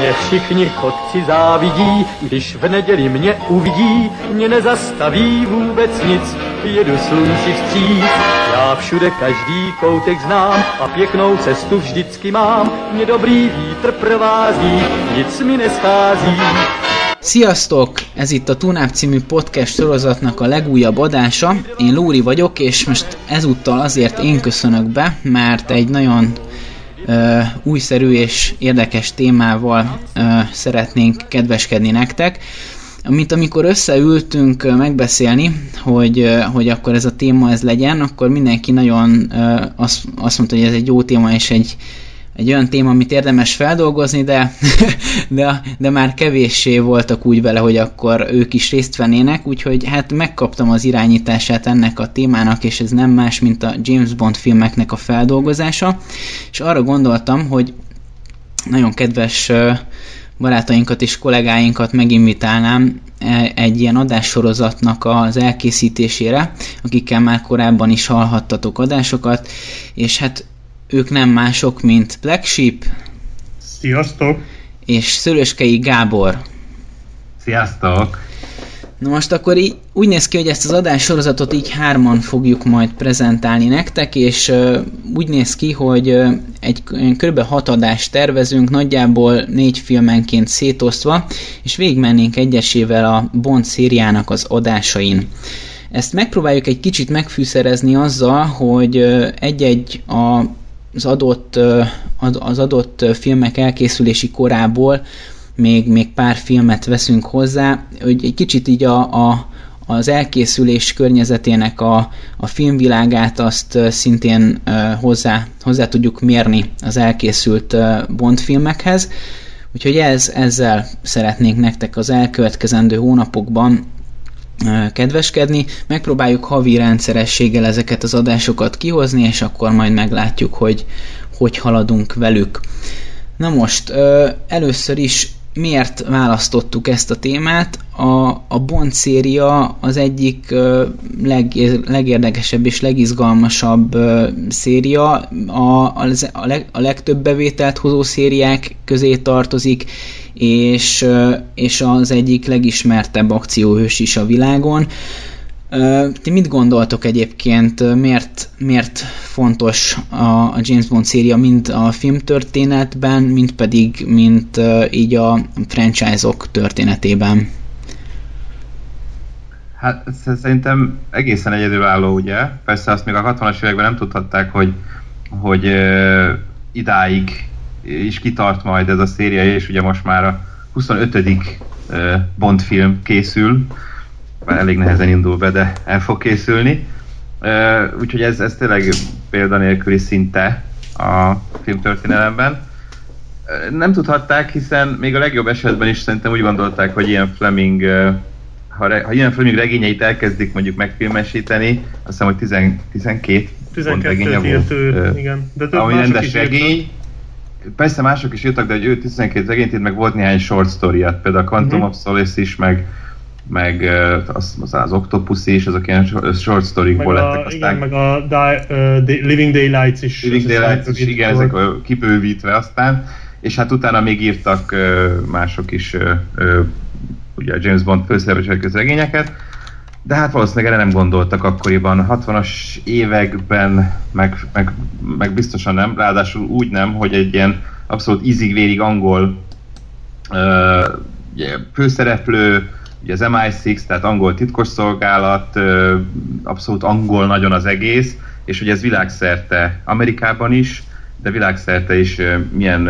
Mě všichni chodci závidí, když v neděli mě uvidí, mě nezastaví vůbec nic, jedu slunci vstříc. Já všude každý koutek znám a pěknou cestu vždycky mám, mě dobrý vítr provází, nic mi neschází. Sziasztok! Ez itt a Túnáp című podcast sorozatnak a legújabb adása. Én Lóri vagyok, és most ezúttal azért én köszönök be, mert egy nagyon újszerű és érdekes témával szeretnénk kedveskedni nektek. Mint amikor összeültünk megbeszélni, hogy akkor ez a téma ez legyen, akkor mindenki nagyon azt mondta, hogy ez egy jó téma, és egy olyan téma, amit érdemes feldolgozni, de már kevéssé voltak úgy vele, hogy akkor ők is részt vennének, úgyhogy hát megkaptam az irányítását ennek a témának, és ez nem más, mint a James Bond filmeknek a feldolgozása, és arra gondoltam, hogy nagyon kedves barátainkat és kollégáinkat meginvitálnám egy ilyen adássorozatnak az elkészítésére, akikkel már korábban is hallhattatok adásokat, és hát ők nem mások, mint Black Sheep. Sziasztok! És Szöröskei Gábor. Sziasztok! Na most akkor így, úgy néz ki, hogy ezt az adássorozatot így hárman fogjuk majd prezentálni nektek, és úgy néz ki, hogy egy kb. 6 adást tervezünk, nagyjából 4 filmenként szétosztva, és végigmennénk egyesével a Bond szériának az adásain. Ezt megpróbáljuk egy kicsit megfűszerezni azzal, hogy egy-egy az adott filmek elkészülési korából még pár filmet veszünk hozzá, hogy egy kicsit így az elkészülés környezetének a filmvilágát azt szintén hozzá tudjuk mérni az elkészült Bond filmekhez. Úgyhogy ezzel szeretnénk nektek az elkövetkezendő hónapokban kedveskedni. Megpróbáljuk havi rendszerességgel ezeket az adásokat kihozni, és akkor majd meglátjuk, hogy haladunk velük. Na most, először is miért választottuk ezt a témát? A Bond széria az egyik legérdekesebb és legizgalmasabb széria, a legtöbb bevételt hozó szériák közé tartozik, és az egyik legismertebb akcióhős is a világon. Ti mit gondoltok egyébként, miért fontos a James Bond széria mind a filmtörténetben, mind pedig így a franchise-ok történetében? Hát szerintem egészen egyedülálló, ugye? Persze azt még a 60-as években nem tudhatták, hogy idáig is kitart majd ez a széria, és ugye most már a 25. Bond film készül, bár elég nehezen indul be, de el fog készülni. Úgyhogy ez tényleg példanélküli szinte a filmtörténelemben. Nem tudhatták, hiszen még a legjobb esetben is szerintem úgy gondolták, hogy Ian Fleming, ha Ian Fleming regényeit elkezdik mondjuk megfilmesíteni, azt hiszem, hogy 12 írt ő, igen. De több mások is regény. Persze mások is írtak, de hogy ő 12 regényt írt, meg volt néhány short storyját, például a Quantum of Solace is, meg az Octopus is, azok ilyen short story-kból lettek aztán. Igen, meg a Living Daylights is. Living Daylights is, igen, ezek kibővítve aztán. És hát utána még írtak mások is, ugye a James Bond főszereplői közregényeket. De hát valószínűleg erre nem gondoltak akkoriban. 60-as években meg biztosan nem, ráadásul úgy nem, hogy egy ilyen abszolút ízig-vérig angol főszereplő, ugye az MI6, tehát angol titkosszolgálat, abszolút angol nagyon az egész, és hogy ez világszerte Amerikában is, de világszerte is milyen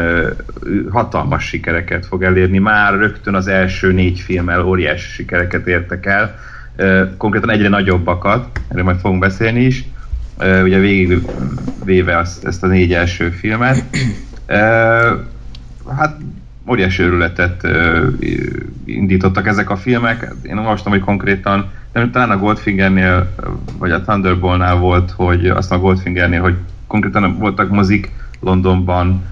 hatalmas sikereket fog elérni. Már rögtön az első 4 filmmel óriási sikereket értek el, konkrétan egyre nagyobbakat, erről majd fogunk beszélni is, ugye végigvéve ezt a 4 első filmet. Hát óriási örületet indítottak ezek a filmek. Én olvastam, hogy konkrétan, talán a Goldfingernél, vagy a Thunderballnál volt, hogy aztán a Goldfingernél, hogy konkrétan voltak mozik Londonban,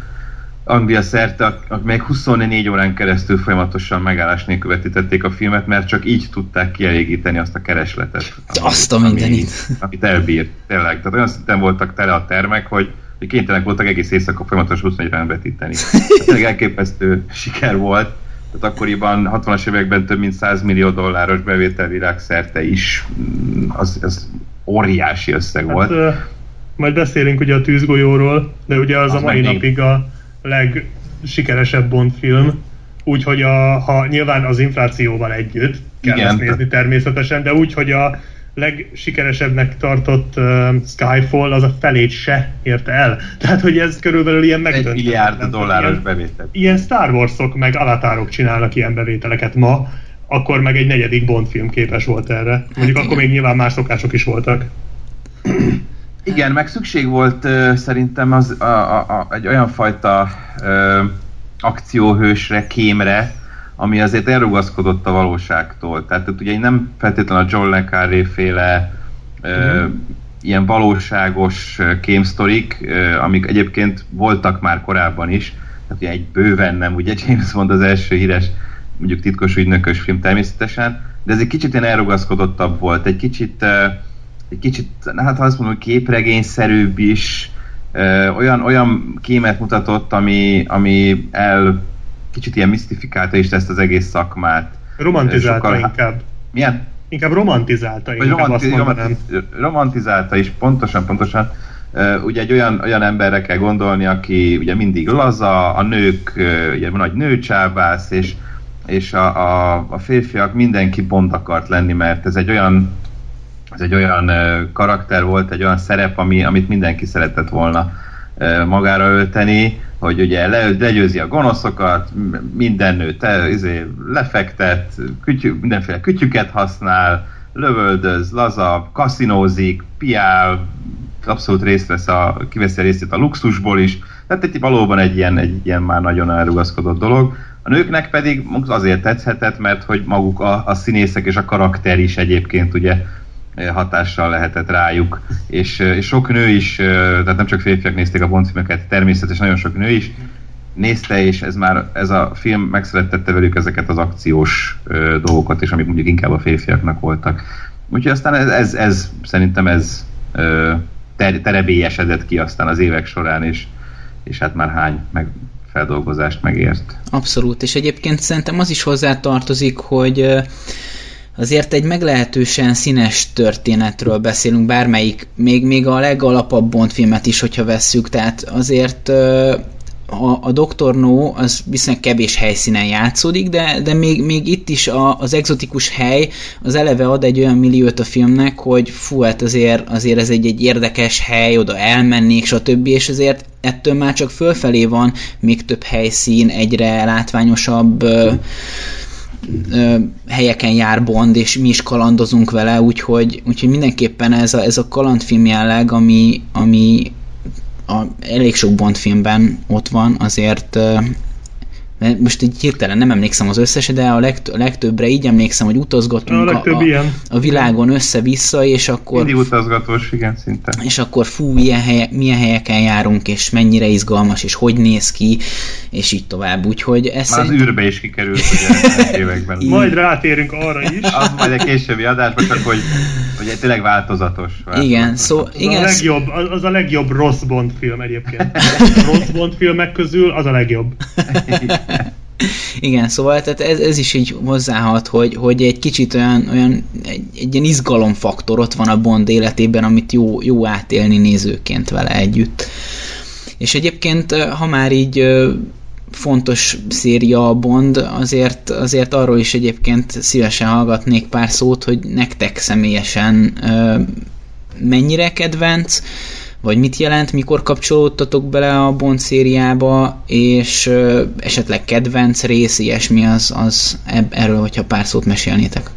Anglia szerte, amelyek 24 órán keresztül folyamatosan megállás nélkül vetítették a filmet, mert csak így tudták kielégíteni azt a keresletet. Azt a mindenit. Amit elbírt, tényleg. Tehát olyan szinten voltak tele a termek, hogy kénytelenek voltak egész éjszaka folyamatos 24-ben vetíteni. Tehát elképesztő siker volt. Tehát akkoriban 60-as években több mint $100 millió bevétel világszerte is. Az óriási összeg volt. Hát, majd beszélünk ugye a Tűzgolyóról, de ugye az a mai napig a legsikeresebb Bond film. Úgyhogy ha nyilván az inflációval együtt kell ezt nézni természetesen, de úgy, hogy a legsikeresebbnek tartott Skyfall az a felét se érte el. Tehát, hogy ez körülbelül ilyen megdöntetlen. $1 billiárd bevétel. Ilyen Star Warsok meg avatárok csinálnak ilyen bevételeket ma, akkor meg egy negyedik Bond film képes volt erre. Mondjuk hát, akkor még nyilván más szokások is voltak. Igen, meg szükség volt szerintem az, egy olyan fajta akcióhősre, kémre, ami azért elrugaszkodott a valóságtól. Tehát ugye nem feltétlenül a John le Carré-féle ilyen valóságos kémsztorik, amik egyébként voltak már korábban is. Tehát ugye egy bőven nem, ugye James Bond az első híres, mondjuk titkos ügynökös film természetesen, de ez egy kicsit ilyen elrugaszkodottabb volt. Egy kicsit, hát ha azt mondom, képregényszerűbb is, olyan kémet mutatott, ami kicsit ilyen misztifikálta is ezt az egész szakmát. Romantizálta inkább. Milyen? Inkább romantizálta, romantizálta is, pontosan. Ugye egy olyan emberre kell gondolni, aki ugye mindig laza, a nők, ugye nagy nőcsábász, és a férfiak, mindenki Bond akart lenni, mert ez egy olyan karakter volt, egy olyan szerep, amit mindenki szeretett volna magára ölteni, hogy ugye legyőzi a gonoszokat, minden nőt lefektet, mindenféle kütyüket használ, lövöldöz, laza, kaszinózik, piál, abszolút részt vesz kiveszi a részét a luxusból is. Tehát valóban egy ilyen már nagyon elrugaszkodott dolog. A nőknek pedig azért tetszhetett, mert hogy maguk a színészek és a karakter is egyébként ugye hatással lehetett rájuk, és sok nő is, tehát nem csak férfiak nézték a Bond filmeket, természetesen nagyon sok nő is nézte, és ez a film megszerettette velük ezeket az akciós dolgokat, és amik mondjuk inkább a férfiaknak voltak. Úgyhogy aztán ez szerintem ez terebélyesedett ki aztán az évek során, és hát már hány feldolgozást megért. Abszolút, és egyébként szerintem az is hozzátartozik, hogy azért egy meglehetősen színes történetről beszélünk, bármelyik, még a legalapabb Bond filmet is, hogyha vesszük, tehát azért a Dr. No az viszonylag kevés helyszínen játszódik, de még itt is az egzotikus hely az eleve ad egy olyan milliót a filmnek, hogy fú, hát azért ez egy érdekes hely, oda elmennék, stb. És azért ettől már csak fölfelé van még több helyszín, egyre látványosabb helyeken jár Bond, és mi is kalandozunk vele, úgyhogy mindenképpen ez a kalandfilm jelleg, ami elég sok Bond filmben ott van, azért most így hirtelen nem emlékszem az összeset, de a legtöbbre így emlékszem, hogy utazgatunk a világon össze-vissza, és akkor... Mindig utazgatós, igen, szinte. És akkor fú, milyen helyeken járunk, és mennyire izgalmas, és hogy néz ki, és így tovább, úgyhogy... Az űrbe is kikerült, ugye, években. Majd rátérünk arra is. Az majd egy későbbi adásban, csak hogy tényleg változatos. Igen, igen. Az a legjobb rossz Bond film egyébként. A rossz Bond filmek közül az a legjobb. Igen, szóval tehát ez is így hozzáhat, hogy egy kicsit olyan egy ilyen izgalomfaktor ott van a Bond életében, amit jó átélni nézőként vele együtt. És egyébként, ha már így fontos széria a Bond, azért arról is egyébként szívesen hallgatnék pár szót, hogy nektek személyesen mennyire kedvenc, vagy mit jelent, mikor kapcsolódtatok bele a Bond szériába, és esetleg kedvenc rész, ilyesmi az erről, hogyha pár szót mesélnétek.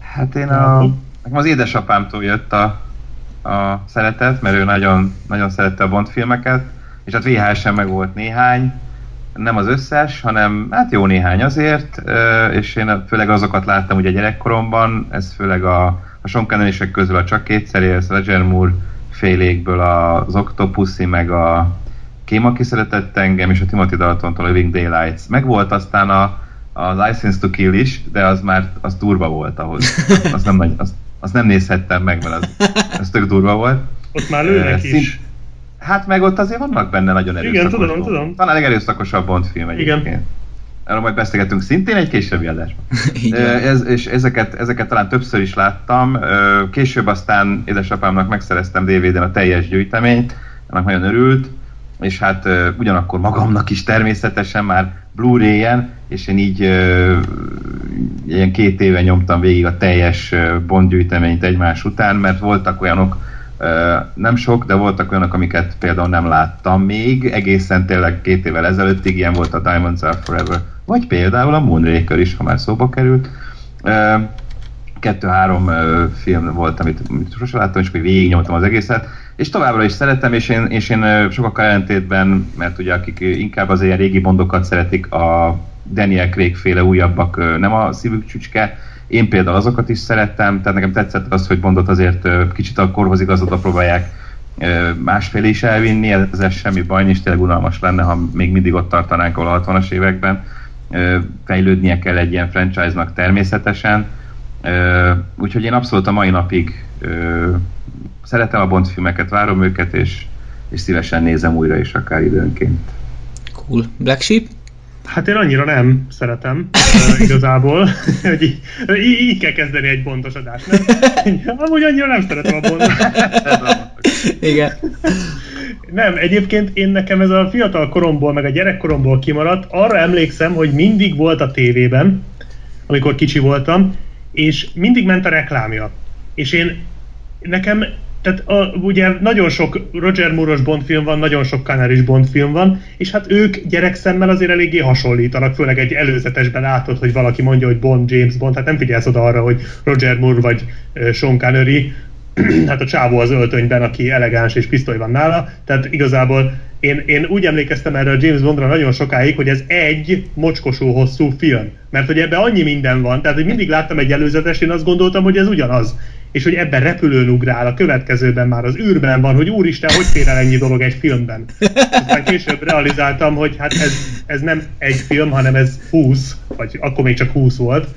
Hát nekem az édesapámtól jött a szeretet, mert ő nagyon, nagyon szerette a Bond filmeket, és hát VHS-en meg volt néhány, nem az összes, hanem hát jó néhány azért, és én főleg azokat láttam ugye gyerekkoromban, ez főleg a Sean Connerysek közül a Csak kétszer élsz, Roger Moore félékből az Octopussy, meg a Kém, aki szeretett engem, és a Timothy Daltontól a Living Daylights. Megvolt aztán az License to Kill is, de az már az durva volt ahhoz. Azt nem nézhettem meg, mert az tök durva volt. Ott már lőnek is. Hát meg ott azért vannak benne nagyon erőszakos. Igen, tudom. Talán legerőszakosabb Bond film egyébként. Igen. Erről majd beszélgetünk szintén egy későbbi adásban. És ezeket talán többször is láttam. Később aztán édesapámnak megszereztem DVD-n a teljes gyűjteményt, annak nagyon örült, és hát ugyanakkor magamnak is természetesen már Blu-ray-en, és én így ilyen 2 éve nyomtam végig a teljes Bond gyűjteményt egymás után, mert voltak olyanok, nem sok, de voltak olyanok, amiket például nem láttam még, egészen tényleg 2 évvel ezelőttig, ilyen volt a Diamonds Are Forever, vagy például a Moonraker is, ha már szóba került. 2-3 film volt, amit sosem láttam, és akkor végignyomtam az egészet, és továbbra is szeretem, és én sokakkal ellentétben, mert ugye akik inkább az ilyen régi Bondokat szeretik, a Daniel Craig féle újabbak nem a szívük csücske, én például azokat is szerettem, tehát nekem tetszett az, hogy Bondot azért kicsit a korhoz igazodva próbálják másfélé is elvinni, ez semmi baj, és tényleg unalmas lenne, ha még mindig ott tartanánk, ahol a 60-as években. Fejlődnie kell egy ilyen franchise-nak természetesen. Úgyhogy én abszolút a mai napig szeretem a Bond filmeket, várom őket, és szívesen nézem újra is, akár időnként. Cool. Black Sheep? Hát én annyira nem szeretem igazából, hogy így kell kezdeni egy Bondos adást, nem? Amúgy annyira nem szeretem a Bondot. Igen. Nem, egyébként én nekem ez a fiatal koromból, meg a gyerekkoromból kimaradt. Arra emlékszem, hogy mindig volt a tévében, amikor kicsi voltam, és mindig ment a reklámja. És ugye nagyon sok Roger Moore-os Bond film van, nagyon sok Connery-s Bond film van, és hát ők gyerekszemmel azért eléggé hasonlítanak, főleg egy előzetesben látod, hogy valaki mondja, hogy Bond, James Bond, hát nem figyelsz oda arra, hogy Roger Moore vagy Sean Connery, hát a csávó az öltönyben, aki elegáns és pisztoly van nála, tehát igazából én úgy emlékeztem erre a James Bondra nagyon sokáig, hogy ez egy mocskosó hosszú film, mert hogy ebben annyi minden van, tehát hogy mindig láttam egy előzetes, én azt gondoltam, hogy ez ugyanaz. És hogy ebben repülőn ugrál, a következőben már az űrben van, hogy úristen, hogy fér el ennyi dolog egy filmben. Aztán később realizáltam, hogy hát ez nem egy film, hanem ez 20, vagy akkor még csak 20 volt.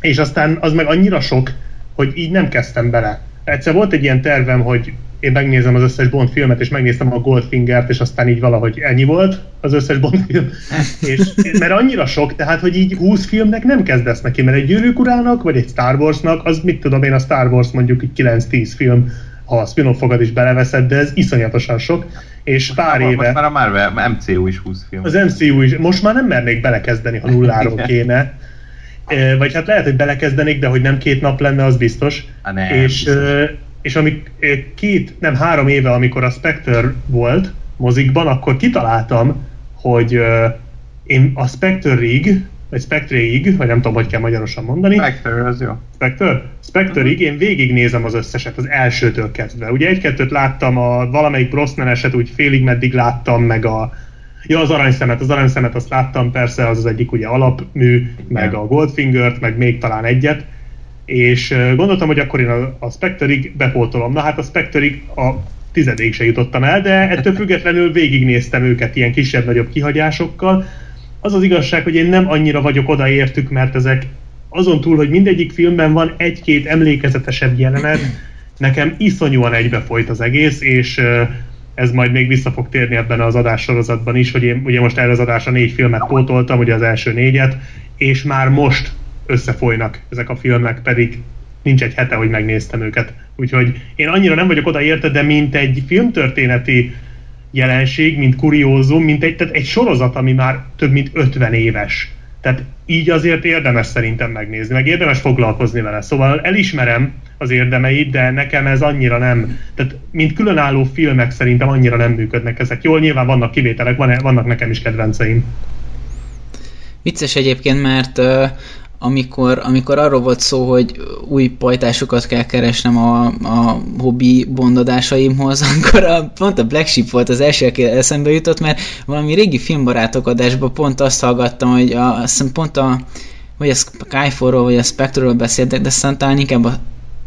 És aztán az meg annyira sok, hogy így nem kezdtem bele. Egyszer volt egy ilyen tervem, hogy én megnézem az összes Bond filmet, és megnéztem a Goldfingert, és aztán így valahogy ennyi volt az összes Bond film. Mert annyira sok, tehát, hogy így 20 filmnek nem kezdesz neki, mert egy Gyűrűk urának, vagy egy Star Warsnak, az mit tudom én, a Star Wars mondjuk 9-10 film, ha a spin-offokat is beleveszed, de ez iszonyatosan sok, és pár éve... Most már a Marvel, MCU is 20 film. Az MCU is, most már nem mernék belekezdeni, ha nulláról kéne. Vagy hát lehet, hogy belekezdenék, de hogy nem 2 nap lenne, az biztos. Nem, és biztos. És amik 3 éve, amikor a Spectre volt mozikban, akkor kitaláltam, hogy én a Spectre-ig, vagy nem tudom, hogy kell magyarosan mondani. Spectre, az jó. Spectre-ig én végignézem az összeset, az elsőtől kezdve. Ugye 1-2-t láttam, a valamelyik Brosnan-eset úgy félig meddig láttam, meg a... Ja, az aranyszemet azt láttam, persze, az egyik ugye alapmű, igen. Meg a Goldfingert, meg még talán egyet. És gondoltam, hogy akkor én a Spectre-ig bepótolom. Na hát a Spectre-ig a 10-ig se jutottam el, de ettől függetlenül végignéztem őket ilyen kisebb-nagyobb kihagyásokkal. Az az igazság, hogy én nem annyira vagyok odaértük, mert ezek azon túl, hogy mindegyik filmben van 1-2 emlékezetesebb jelenet, nekem iszonyúan egybefolyt az egész, és ez majd még vissza fog térni ebben az adássorozatban is, hogy én ugye most erre az adásra 4 filmet pótoltam, ugye az első 4-et, és már most összefolynak ezek a filmek, pedig nincs 1 hete, hogy megnéztem őket. Úgyhogy én annyira nem vagyok odaérte, de mint egy filmtörténeti jelenség, mint kuriózum, tehát egy sorozat, ami már több mint 50 éves. Tehát így azért érdemes szerintem megnézni, meg érdemes foglalkozni vele. Szóval elismerem az érdemeit, de nekem ez annyira nem, tehát mint különálló filmek szerintem annyira nem működnek ezek. Jól, nyilván vannak kivételek, vannak nekem is kedvenceim. Vicces egyébként, mert amikor arról volt szó, hogy új pajtásokat kell keresnem a hobbi bondadásaimhoz, akkor pont a Black Sheep volt az első, aki eszembe jutott, mert valami régi filmbarátok adásban pont azt hallgattam, hogy azt hiszem pont a Skyfallról vagy a Spectre-ről beszéltek, de aztán talán inkább a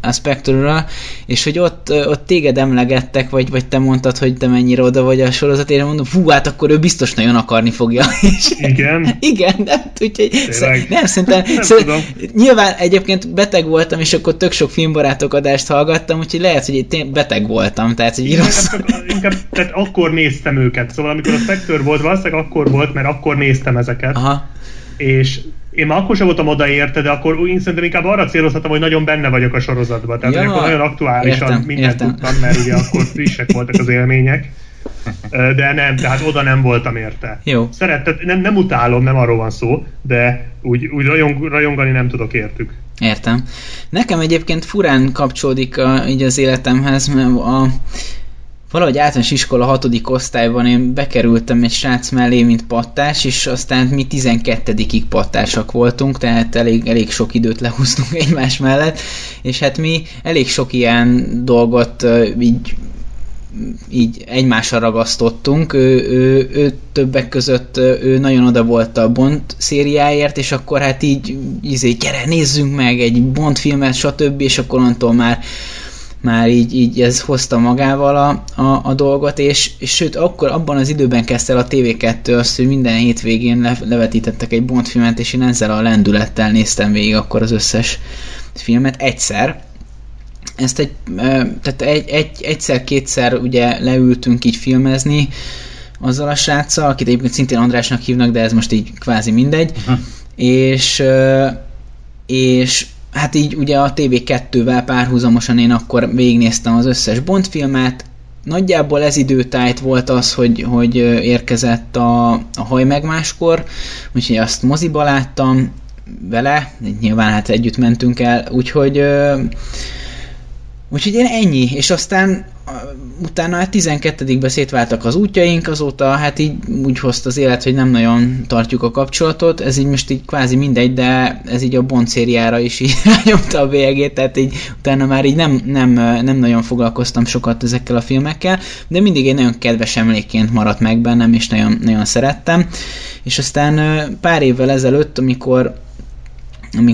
a Spectre-ről, és hogy ott téged emlegettek, vagy te mondtad, hogy te mennyire oda vagy a sorozat, én mondom, fú, hát akkor ő biztos nagyon akarni fogja. Igen? Igen, de úgyhogy nem, szerintem nyilván egyébként beteg voltam, és akkor tök sok filmbarátok adást hallgattam, úgyhogy lehet, hogy én beteg voltam, tehát így rossz. Inkább, tehát akkor néztem őket, szóval amikor a Spectre volt, valószínűleg akkor volt, mert akkor néztem ezeket. Aha. És én már akkor sem voltam odaérte, de akkor én szerintem inkább arra célozhatom, hogy nagyon benne vagyok a sorozatban. Tehát ja, akkor nagyon aktuálisan mindent tudtam, mert ugye akkor frissek voltak az élmények. De nem, tehát oda nem voltam érte. Jó. Nem utálom, nem arról van szó, de úgy rajongani nem tudok értük. Értem. Nekem egyébként furán kapcsolódik így az életemhez, mert valahogy általános iskola 6. osztályban én bekerültem egy srác mellé, mint pattás, és aztán mi 12-ig pattársak voltunk, tehát elég sok időt lehúztunk egymás mellett, és hát mi elég sok ilyen dolgot így egymásra ragasztottunk. Ő többek között ő nagyon oda volt a Bond szériáért, és akkor hát így gyere, nézzünk meg egy Bond filmet, stb., és akkor onnantól már így ez hozta magával a dolgot, és sőt, akkor abban az időben kezdte el a TV2 azt, hogy minden hétvégén levetítettek egy Bond filmet, és én ezzel a lendülettel néztem végig akkor az összes filmet egyszer. Ezt egyszer-kétszer ugye leültünk így filmezni azzal a sráccal, akit egyébként szintén Andrásnak hívnak, de ez most így kvázi mindegy. Uh-huh. És hát így ugye a TV2-vel párhuzamosan én akkor végignéztem az összes Bond filmet. Nagyjából ez időtájt volt az, hogy érkezett a haj meg máskor, úgyhogy azt moziba láttam vele, nyilván hát együtt mentünk el, úgyhogy én ennyi, és aztán utána hát 12-ben szétváltak az útjaink, azóta hát így úgy hozta az élet, hogy nem nagyon tartjuk a kapcsolatot, ez így most így kvázi mindegy, de ez így a Bond szériára is így rányomta a bélyegét, tehát így utána már így nem nagyon foglalkoztam sokat ezekkel a filmekkel, de mindig egy nagyon kedves emlékként maradt meg bennem, és nagyon, nagyon szerettem, és aztán pár évvel ezelőtt, amikor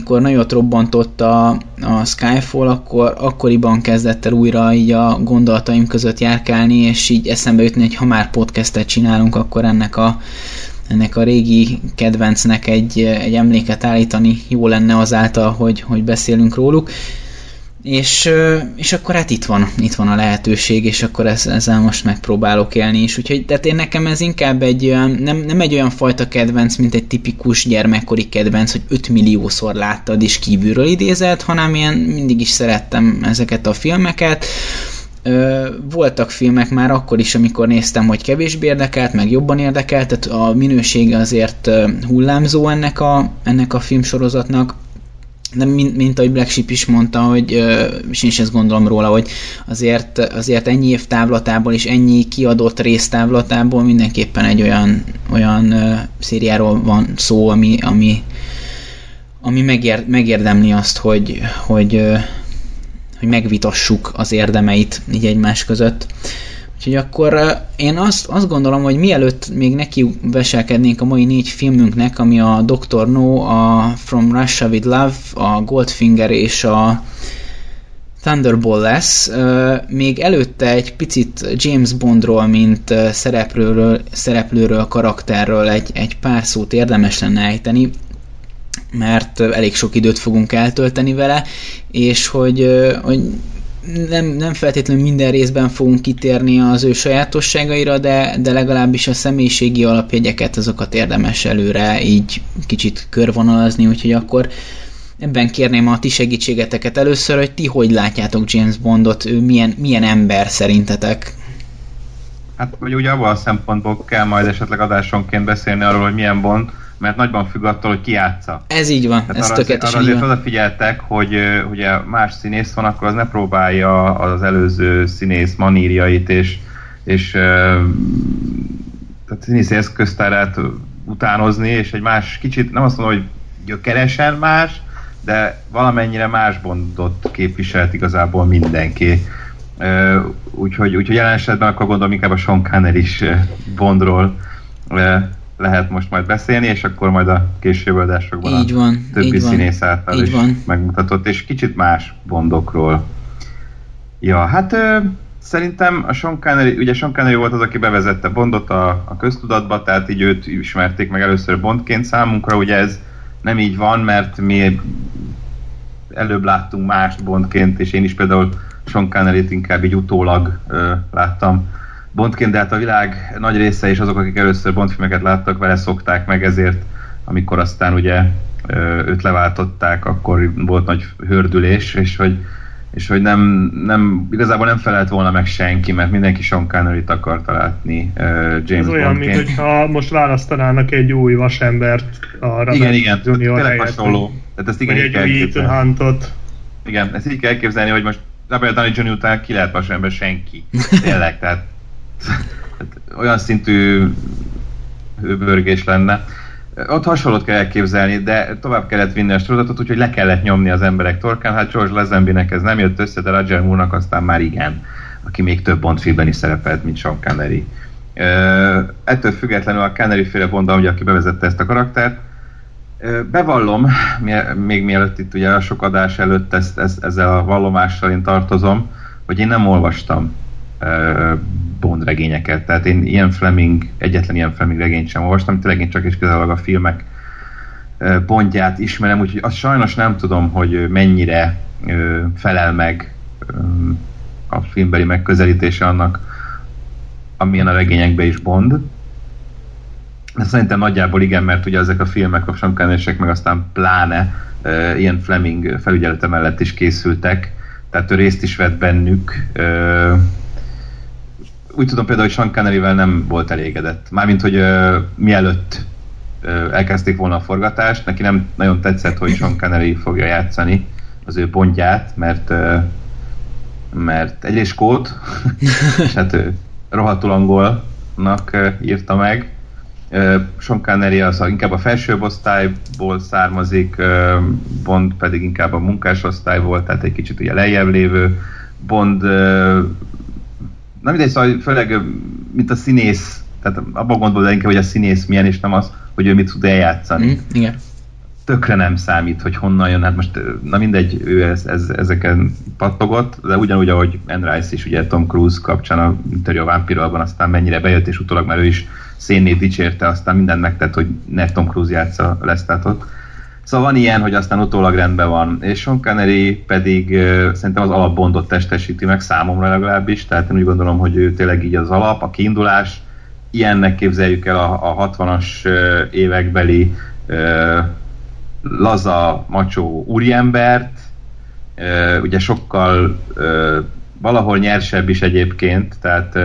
nagyon robbantott a Skyfall, akkor akkoriban kezdett el újra így a gondolataim között járkálni, és így eszembe jutni, hogy ha már podcastet csinálunk, akkor ennek a régi kedvencnek egy emléket állítani jó lenne azáltal, hogy beszélünk róluk. És akkor hát itt van a lehetőség, és akkor ezzel most megpróbálok élni is. Úgyhogy tehát én nekem ez inkább nem egy olyan fajta kedvenc, mint egy tipikus gyermekkori kedvenc, hogy 5 milliószor láttad és kívülről idézett, hanem én mindig is szerettem ezeket a filmeket. Voltak filmek már akkor is, amikor néztem, hogy kevésbé érdekelt, meg jobban érdekelt, tehát a minősége azért hullámzó ennek a filmsorozatnak. De mint ahogy Black Sheep is mondta, hogy, és én is ezt gondolom róla, hogy azért ennyi év távlatából és ennyi kiadott résztávlatából mindenképpen egy olyan szériáról van szó, ami megérdemli azt, hogy megvitassuk az érdemeit így egymás között. Úgyhogy akkor én azt gondolom, hogy mielőtt még neki veselkednénk a mai 4 filmünknek, ami a Dr. No, a From Russia with Love, a Goldfinger és a Thunderball lesz, még előtte egy picit James Bondról, mint szereplőről, karakterről egy pár szót érdemes lenne ejteni, mert elég sok időt fogunk eltölteni vele, és hogy nem feltétlenül minden részben fogunk kitérni az ő sajátosságaira, de legalábbis a személyiségi alapjegyeket, azokat érdemes előre így kicsit körvonalazni, úgyhogy akkor ebben kérném a ti segítségeteket először, hogy ti hogy látjátok James Bondot, ő milyen ember szerintetek? Hát ugye abban a szempontból kell majd esetleg adásonként beszélni arról, hogy milyen Bond, mert nagyban függ attól, hogy ki játsza. Ez így van, tehát ez tökéletesen így van. Arra odafigyeltek, hogy ugye más színész van, akkor az ne próbálja az előző színész manírjait és színészi eszköztárát utánozni, és egy más kicsit, nem azt mondom, hogy gyökeresen más, de valamennyire más Bondot képviselt igazából mindenki. Úgyhogy jelen esetben akkor gondolom inkább a Sean Connery is Bondról lehet most majd beszélni, és akkor majd a később adásokban így van, a többi így színész által így is van. Megmutatott, és kicsit más Bondokról. Ja, hát szerintem a Sean Connery, ugye Sean Connery volt az, aki bevezette Bondot a köztudatba, tehát így őt ismerték meg először Bondként számunkra, ugye ez nem így van, mert mi előbb láttunk más Bondként, és én is például Sean Conneryt inkább így utólag láttam Bondként, de hát a világ nagy része és azok, akik először Bondfilmeket láttak vele, szokták meg, ezért amikor aztán ugye őt leváltották, akkor volt nagy hördülés, és hogy nem igazából nem felelt volna meg senki, mert mindenki Sean Conneryt akarta látni James Bondként. Ez olyan, mintha most választanának egy új vasembert a Robert igen, Junior helyett, vagy egy új Ethan Huntot. Igen, ezt így kell elképzelni, hogy most Robert Downey Jr. után ki lehet vasember senki. Tényleg, tehát olyan szintű hőbörgés lenne. Ott hasonlót kell elképzelni, de tovább kellett vinni a sorozatot, úgyhogy le kellett nyomni az emberek torkán. Hát George Lazenbynek ez nem jött össze, de Roger Moore-nak aztán már igen, aki még több Bond filmben is szerepelt, mint Sean Connery. Ettől függetlenül a Connery-féle Bond, aki bevezette ezt a karaktert. Bevallom, még mielőtt itt ugye a sok adás előtt ezzel a vallomással én tartozom, hogy én nem olvastam Bond regényeket. Tehát én egyetlen Ian Fleming regényt sem olvastam, tényleg én csak és kizárólag a filmek Bondját ismerem, úgyhogy azt sajnos nem tudom, hogy mennyire felel meg a filmbeli megközelítése annak, amilyen a regényekben is Bond. De szerintem nagyjából igen, mert ugye ezek a filmek, a Sean Connery-sek, meg aztán pláne Ian Fleming felügyelete mellett is készültek, tehát ő részt is vett bennük. Úgy tudom például, hogy Sean Connery-vel nem volt elégedett. Mármint, hogy mielőtt elkezdték volna a forgatást, neki nem nagyon tetszett, hogy Sean Connery fogja játszani az ő Bondját, mert egyrészt skót, és hát ő rohadtul angolnak írta meg. Sean Connery az inkább a felsőbb osztályból származik, Bond pedig inkább a munkás osztályból, tehát egy kicsit ugye lejjebb lévő Bond. Nem mindegy, szóval főleg mint a színész, tehát abban gondolod inkább, hogy a színész milyen, és nem az, hogy ő mit tud eljátszani. Igen. Tökre nem számít, hogy honnan jön, hát most na mindegy, ő ezeken pattogott, de ugyanúgy, ahogy Anne Rice is ugye Tom Cruise kapcsán a Interview a vámpirral aztán mennyire bejött, és utólag már ő is szénné dicsérte, aztán mindent megtett, hogy ne Tom Cruise játsza Lestátot. Szóval van ilyen, hogy aztán utólag rendben van. És Sean Connery pedig szerintem az alapbondot testesíti meg számomra legalábbis, tehát én úgy gondolom, hogy ő tényleg így az alap, a kiindulás. Ilyennek képzeljük el a 60-as évekbeli laza, macsó úriembert, ugye sokkal valahol nyersebb is egyébként, tehát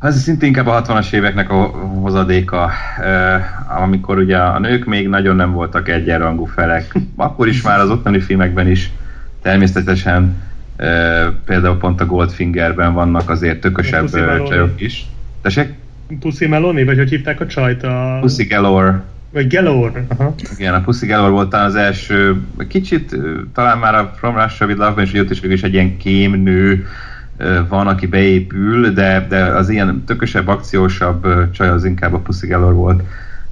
ez szintén inkább a 60-as éveknek a hozadéka, amikor ugye a nők még nagyon nem voltak egyenrangú felek. Akkor is már az ottani filmekben is természetesen, például pont a Goldfingerben vannak azért tökösebb csajok is. Tessék? Pussy Meloni, vagy hogy hívták a csajt? Pussy Galore. Vagy Galore. Aha. Igen, a Pussy Galore volt talán az első, kicsit talán már a From Russia with Love-ban is, hogy ott is egy ilyen kémnő van, aki beépül, de az ilyen tökösebb, akciósabb csaj az inkább a Pussy Galore volt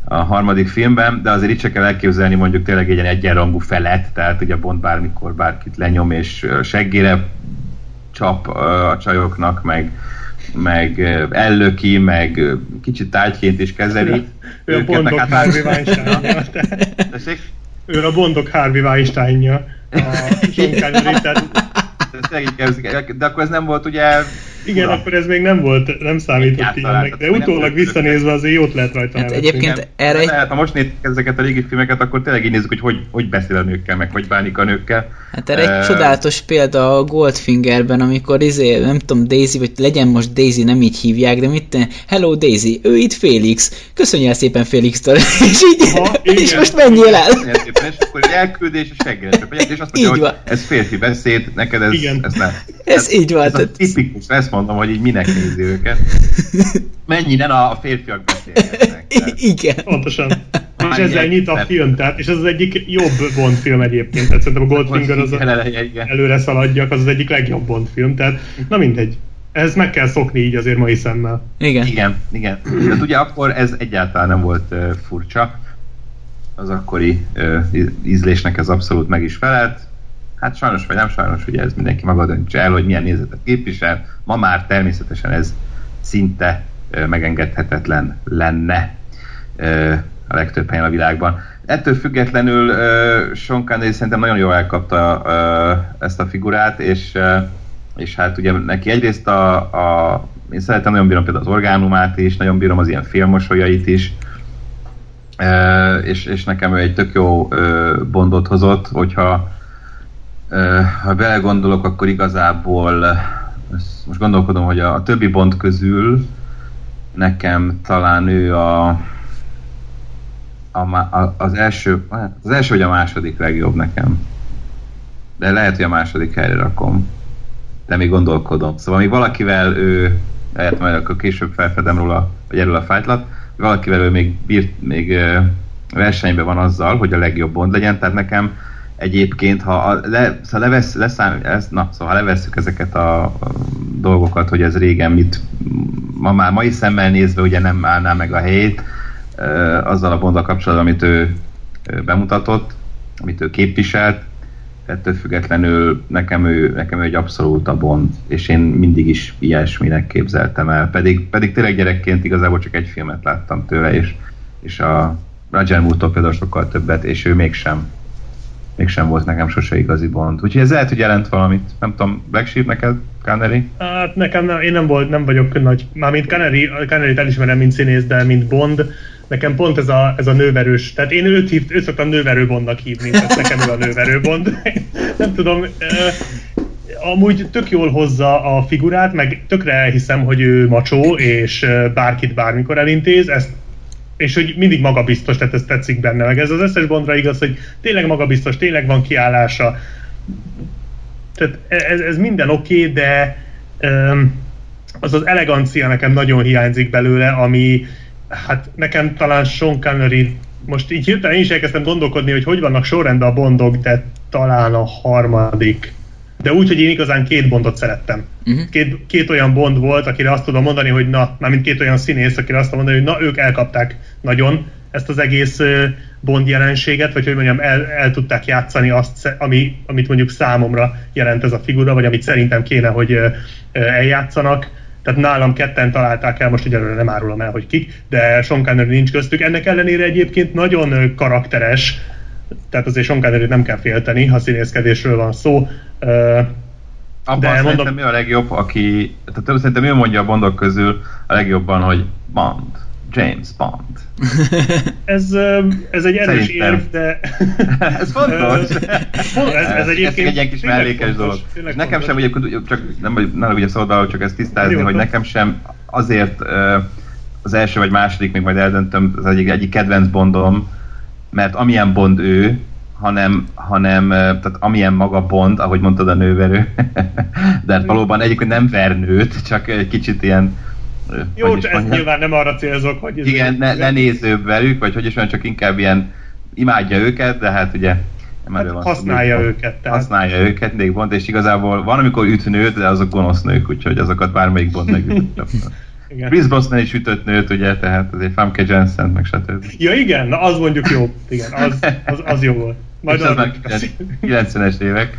a harmadik filmben, de azért itt se kell elképzelni mondjuk tényleg egy ilyen egyenrangú felet, tehát ugye Bond bármikor bárkit lenyom és seggére csap a csajoknak, meg ellöki, meg kicsit tárgyként is kezeli. Ő a Bondok Harvey Weinstein-ja. Ő a Bondok Harvey Weinstein-ja. De akkor ez nem volt ugye... Igen, akkor ez még nem volt, nem számított ilyennek, de utólag visszanézve azért jót lehet rajta hát nevetni. Egyébként erre... Lehet, ha most nézzük ezeket a régi filmeket, akkor tényleg így nézzük, hogy beszél a nőkkel, meg hogy bánik a nőkkel. Hát erre egy csodálatos példa a Goldfingerben, amikor nem tudom, Daisy, vagy legyen most Daisy, nem így hívják, de hello Daisy, ő itt Félix, köszönjél szépen Félix-től, és így, és most menjél el. És akkor elküldi, és a seggel, és azt mondja, hogy ez férfi beszéd, neked ez nem. Ez így van. Ez tipikus, ezt mondom, hogy így minek nézi őket. Mennyien a férfiak beszélgetnek. Igen. Pontosan. És ezzel nyit a film, tehát, és ez az egyik jobb Bond film egyébként. Tehát szerintem a Goldfinger az előre szaladjak, az egyik legjobb Bond film, tehát na mindegy. Ez meg kell szokni így azért mai szemmel. Igen. Igen, igen. Tehát ugye akkor ez egyáltalán nem volt furcsa. Az akkori ízlésnek ez abszolút meg is felelt. Hát sajnos vagy nem sajnos, ugye ez mindenki maga döntse el, hogy milyen nézetet képvisel. Ma már természetesen ez szinte megengedhetetlen lenne a legtöbb helyen a világban. Ettől függetlenül Sean Connery szerintem nagyon jól elkapta ezt a figurát, és hát ugye neki egyrészt én szeretem, nagyon bírom például az orgánumát is, nagyon bírom az ilyen félmosolyait is, és nekem ő egy tök jó Bondot hozott, hogyha ha belegondolok, akkor igazából most gondolkodom, hogy a többi Bond közül nekem talán ő az első vagy a második legjobb nekem. De lehet, hogy a második helyre rakom. De még gondolkodom. Szóval még valakivel ő, lehet majd akkor később felfedem róla, vagy erről a fájtlat, valakivel ő még versenyben van azzal, hogy a legjobb Bond legyen. Tehát nekem egyébként, ha levesszük ezeket a dolgokat, hogy ez régen mit, ma már mai szemmel nézve ugye nem állná meg a helyét, azzal a Bonddal kapcsolatban, amit ő bemutatott, amit ő képviselt, ettől függetlenül nekem ő egy abszolút a Bond, és én mindig is ilyesminek képzeltem el. Pedig tényleg gyerekként igazából csak egy filmet láttam tőle, és a Roger Moore-tól például sokkal többet, és ő mégsem volt nekem sose igazi Bond. Úgyhogy ez lehet, hogy jelent valamit. Nem tudom, Black Sheep neked, Connery? Hát nekem nem vagyok nagy, mármint Conneryt elismerem, mint színész, de mint Bond. Nekem pont ez a nőverős, tehát én őt szoktam nőverő Bondnak hívni, tehát nekem ő a nőverő Bond. Nem tudom, amúgy tök jól hozza a figurát, meg tökre elhiszem, hogy ő macsó, és bárkit bármikor elintéz, és hogy mindig magabiztos, tehát ez tetszik benne, meg ez az összes Bondra igaz, hogy tényleg magabiztos, tényleg van kiállása. Tehát ez minden oké, de az az elegancia nekem nagyon hiányzik belőle, ami hát nekem talán Sean Connery, most így hirtelen én is elkezdtem gondolkodni, hogy vannak sorrendben a Bondok, de talán a harmadik. De úgy, hogy én igazán két Bondot szerettem. Uh-huh. Két olyan Bond volt, akire azt tudom mondani, hogy na, mármint két olyan színész, akire azt tudom mondani, hogy na, ők elkapták nagyon ezt az egész Bond jelenséget, vagy hogy mondjam, el tudták játszani azt, amit mondjuk számomra jelent ez a figura, vagy amit szerintem kéne, hogy eljátszanak. Tehát nálam ketten találták el, most egyelőre nem árulom el, hogy kik, de Sean Connery nincs köztük. Ennek ellenére egyébként nagyon karakteres, tehát azért Sean Conneryt nem kell félteni, ha színészkedésről van szó. Abban szerintem ő a legjobb, tehát szerintem ő mondja a Bondok közül a legjobban, hogy Bond, James Bond. Ez egy erős szerintem érv, de... ez fontos. ez egyébként ez egy kis mellékes dolog. Nekem sem, ugye, csak nem ugye szóval, csak ezt tisztázni, hogy nekem sem azért az első vagy második, még majd eldöntöm, az egyik kedvenc Bondom, mert amilyen Bond ő, hanem tehát amilyen maga Bond, ahogy mondtad, a nőverő, de hát valóban egyébként nem ver nőt, csak egy kicsit ilyen... Jó, ezt nyilván nem arra célzok, hogy... Igen, lenézőbb velük, vagy hogy is mondjam, csak inkább ilyen imádja őket, de hát ugye... Hát használja őket, még Bond, és igazából van, amikor üt nőt, de azok gonosz nők, úgyhogy azokat bármelyik Bond megütött. Pierce Brosnan is ütött nőt, ugye, tehát azért Famke Jensen, meg stb. Ja igen, na az mondjuk jó, igen, az jó volt. Majd az már 90-es évek,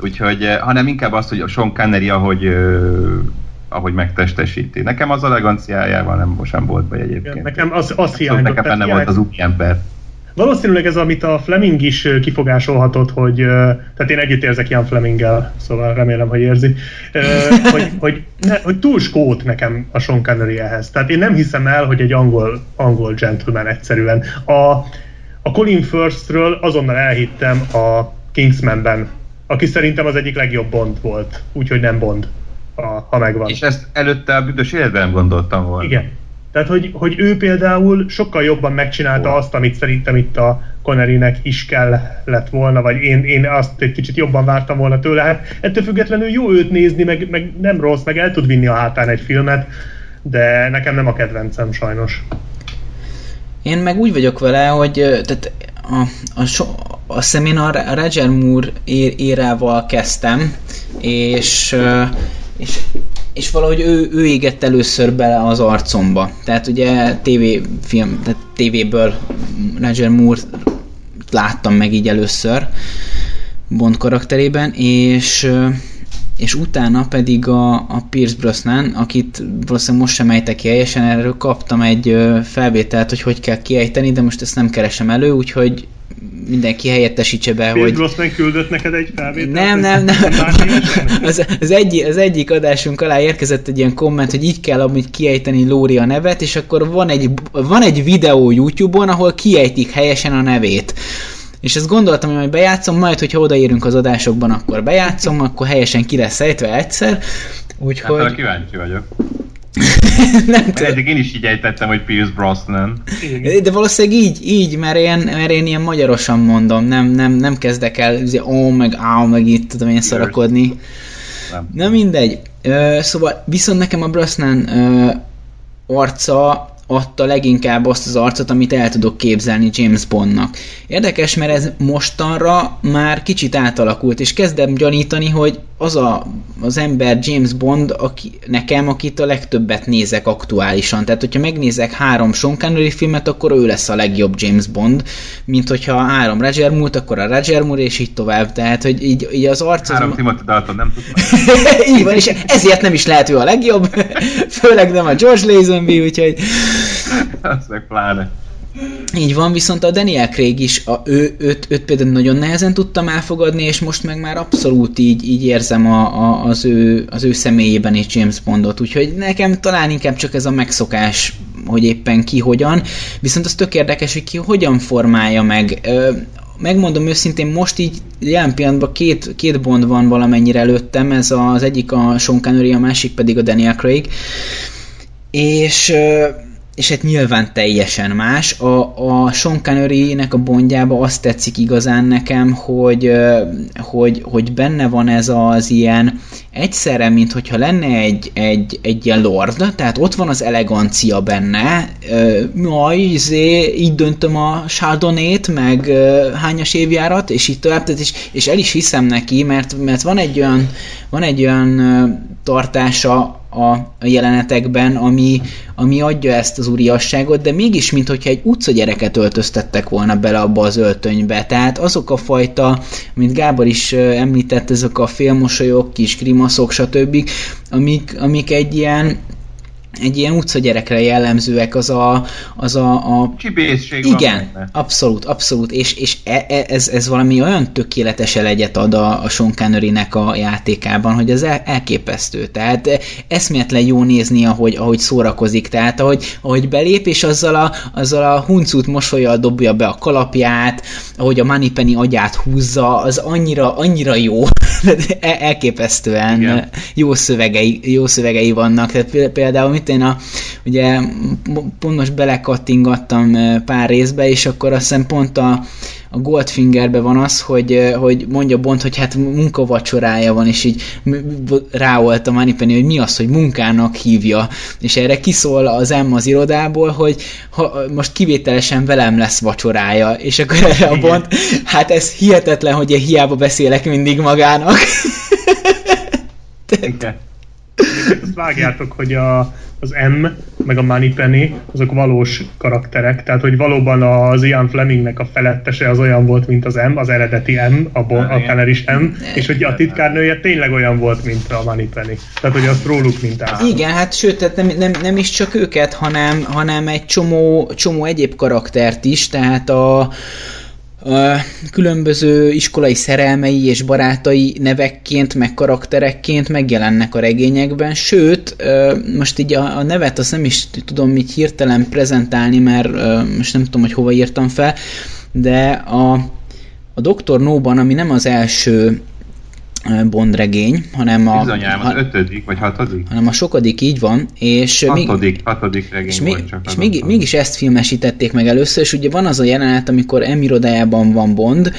úgyhogy, hanem inkább azt, hogy a Sean Connery, ahogy megtestesíti. Nekem az eleganciájával sem volt baj egyébként. Ja, nekem az hiányzott. Nekem benne volt az új ember. Valószínűleg ez, amit a Fleming is kifogásolhatott, hogy... Tehát én együtt érzek Ian Fleminggel, szóval remélem, hogy érzi. Hogy túl skót nekem a Sean Connery ehhez. Tehát én nem hiszem el, hogy egy angol gentleman egyszerűen. A Colin Firthről azonnal elhittem a Kingsmanben, aki szerintem az egyik legjobb Bond volt. Úgyhogy nem Bond, ha megvan. És ezt előtte a büdös életben gondoltam volna. Igen. Tehát, hogy ő például sokkal jobban megcsinálta azt, amit szerintem itt a Connerynek is kellett volna, vagy én azt egy kicsit jobban vártam volna tőle. Hát ettől függetlenül jó őt nézni, meg nem rossz, meg el tud vinni a hátán egy filmet, de nekem nem a kedvencem sajnos. Én meg úgy vagyok vele, hogy tehát azt hiszem én a Roger Moore érával kezdtem, és és valahogy ő égett először bele az arcomba. Tehát ugye tévéfilm, tehát tévéből Roger Moore-t láttam meg így először Bond karakterében, és utána pedig a Pierce Brosnan, akit valószínűleg most sem ejtek ki helyesen, erről kaptam egy felvételt, hogy kell kiejteni, de most ezt nem keresem elő, úgyhogy mindenki helyettesítse be, Pierce Brosnan küldött neked egy felvételt? Nem. Az egyik adásunk alá érkezett egy ilyen komment, hogy így kell amúgy kiejteni Lóri a nevet, és akkor van egy videó YouTube-on, ahol kiejtik helyesen a nevét. És ezt gondoltam, hogy majd bejátszom, majd hogyha odaérünk az adásokban, akkor bejátszom, akkor helyesen ki lesz ejtve egyszer. Úgyhogy... Hát, kíváncsi vagyok. Nem tudom. Eddig én is így ejtettem, hogy Pierce Brosnan. De valószínűleg így, mert én ilyen magyarosan mondom, nem kezdek el meg áll, meg itt tudom én szarakodni. Na mindegy. Szóval viszont nekem a Brosnan arca adta leginkább azt az arcot, amit el tudok képzelni James Bondnak. Érdekes, mert ez mostanra már kicsit átalakult, és kezdem gyanítani, hogy az az ember James Bond, akit a legtöbbet nézek aktuálisan. Tehát, hogyha megnézek 3 Sean Connery filmet, akkor ő lesz a legjobb James Bond, mint hogyha 3 Roger Moore-t, akkor a Roger Moore, és így tovább. Tehát, hogy így az arc... 3 Timothy Dalton, nem tudtam. Így van, és ezért nem is lehet ő a legjobb, főleg nem a George Lazenby, úgyhogy... Az meg pláne. Így van, viszont a Daniel Craig is, őt például nagyon nehezen tudtam elfogadni, és most meg már abszolút így érzem az ő személyében és James Bondot, úgyhogy nekem talán inkább csak ez a megszokás, hogy éppen ki hogyan, viszont az tök érdekes, hogy ki hogyan formálja meg. Megmondom őszintén, most így jelen pillanatban két Bond van valamennyire előttem, ez az egyik a Sean Connery, a másik pedig a Daniel Craig, és hát nyilván teljesen más. A Sean Connery-nek a Bondjába azt tetszik igazán nekem, hogy benne van ez az ilyen egyszerre, mint hogyha lenne egy ilyen lord, tehát ott van az elegancia benne, így döntöm a Chardonnay-t, meg hányas évjárat, és így tovább, tehát és el is hiszem neki, mert van egy olyan tartása a jelenetekben, ami adja ezt az úriasságot, de mégis, minthogyha egy utcagyereket öltöztettek volna bele abba az öltönybe. Tehát azok a fajta, mint Gábor is említett, ezek a félmosolyok, kis grimaszok, stb., amik egy ilyen utcagyerekre jellemzőek, az a csibészség. Igen, van, abszolút. És ez valami olyan tökéletes legyet ad a Sean Connery-nek a játékában, hogy ez elképesztő. Tehát eszméletlen jó nézni, ahogy szórakozik. Tehát ahogy belép, és azzal a huncut mosollyal dobja be a kalapját, ahogy a Moneypenny agyát húzza, az annyira jó. Elképesztően igen. Jó szövegei vannak. Tehát például ugye pont most belekattingattam pár részbe, és akkor azt hiszem pont a Goldfingerben van az, hogy mondja Bond, hogy hát munkavacsorája van, és így ráolt a Moneypenny, hogy mi az, hogy munkának hívja. És erre kiszól az M az irodából, hogy most kivételesen velem lesz vacsorája. És akkor erre a Bond, hát ez hihetetlen, hogy én hiába beszélek mindig magának. Igen. Azt vágjátok, hogy az M, meg a Moneypenny, azok valós karakterek, tehát hogy valóban az Ian Flemingnek a felettese az olyan volt, mint az M, az eredeti M, a Connery-s M, és hogy a titkárnője tényleg olyan volt, mint a Moneypenny. Tehát hogy azt róluk mintázom. Igen, hát sőt, tehát nem is csak őket, hanem egy csomó egyéb karaktert is, tehát a különböző iskolai szerelmei és barátai nevekként, meg karakterekként megjelennek a regényekben, sőt, most így a nevet azt nem is tudom mit hirtelen prezentálni, mert most nem tudom, hogy hova írtam fel, de a Dr. No-ban, ami nem az első Bond regény, hanem az 5. vagy 6. hanem a 6. így van, és 6. regény volt csak. És mégis ezt filmesítették meg először, és ugye van az a jelenet, amikor M irodájában van Bond,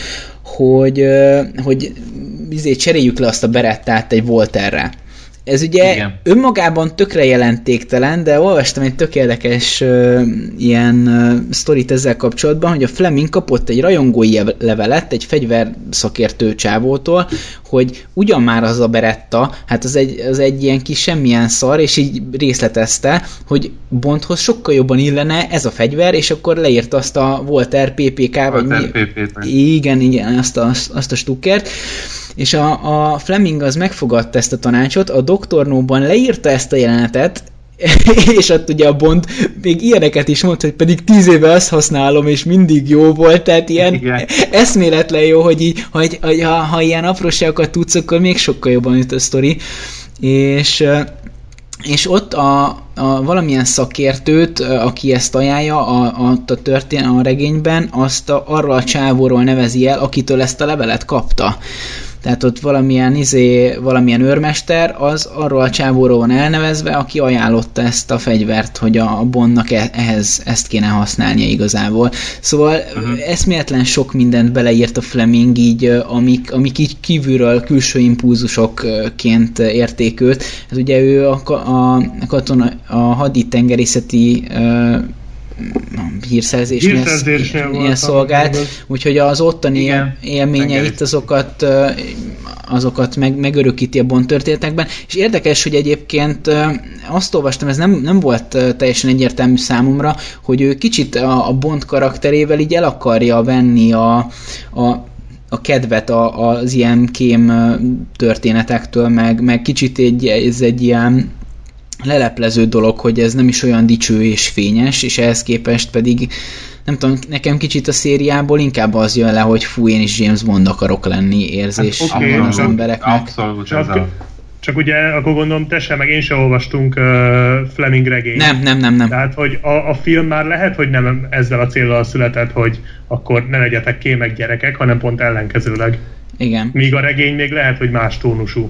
hogy cseréljük le azt a berettát egy Volterre. Ez ugye igen. Önmagában tökre jelentéktelen, de olvastam egy tök érdekes ilyen sztorit ezzel kapcsolatban, hogy a Fleming kapott egy rajongói levelet egy fegyverszakértő csávótól, hogy ugyan már az a beretta, hát az egy ilyen kis semmilyen szar, és így részletezte, hogy Bondhoz sokkal jobban illene ez a fegyver, és akkor leírta azt a Walter PPK, vagy Walter mi? PPK. Igen, azt a stukkert. És a Fleming az megfogadta ezt a tanácsot, a Dr. No-ban leírta ezt a jelenetet, és ott ugye a Bond még ilyeneket is mondta, hogy pedig 10 éve ezt használom, és mindig jó volt, tehát ilyen eszméletlen jó, hogy így, ha ilyen apróságokat tudsz, akkor még sokkal jobban jut a sztori. És ott a valamilyen szakértőt, aki ezt ajánlja a regényben, azt arra a csávóról nevezi el, akitől ezt a levelet kapta. Tehát ott valamilyen őrmester, az arról a csávóról van elnevezve, aki ajánlotta ezt a fegyvert, hogy a Bondnak ehhez ezt kéne használnia igazából. Szóval eszméletlen sok mindent beleírt a Fleming így, amik így kívülről külső impulzusokként érték őt. Hát ugye ő a haditengerészeti hírszerzésnél szolgált, úgyhogy az ottani élményeit azokat megörökíti a Bond történetekben, és érdekes, hogy egyébként azt olvastam, ez nem volt teljesen egyértelmű számomra, hogy ő kicsit a Bond karakterével így el akarja venni a kedvet az ilyen kém történetektől, meg kicsit ez egy ilyen leleplező dolog, hogy ez nem is olyan dicső és fényes, és ehhez képest pedig, nem tudom, nekem kicsit a szériából inkább az jön le, hogy fú, én is James Bond akarok lenni érzés van az embereknek. Abszolút csak ugye, akkor gondolom, te sem, meg én sem olvastunk Fleming regényt. Nem. Tehát, hogy a film már lehet, hogy nem ezzel a céllal született, hogy akkor ne legyetek kémek gyerekek, hanem pont ellenkezőleg. Igen. Míg a regény még lehet, hogy más tónusú.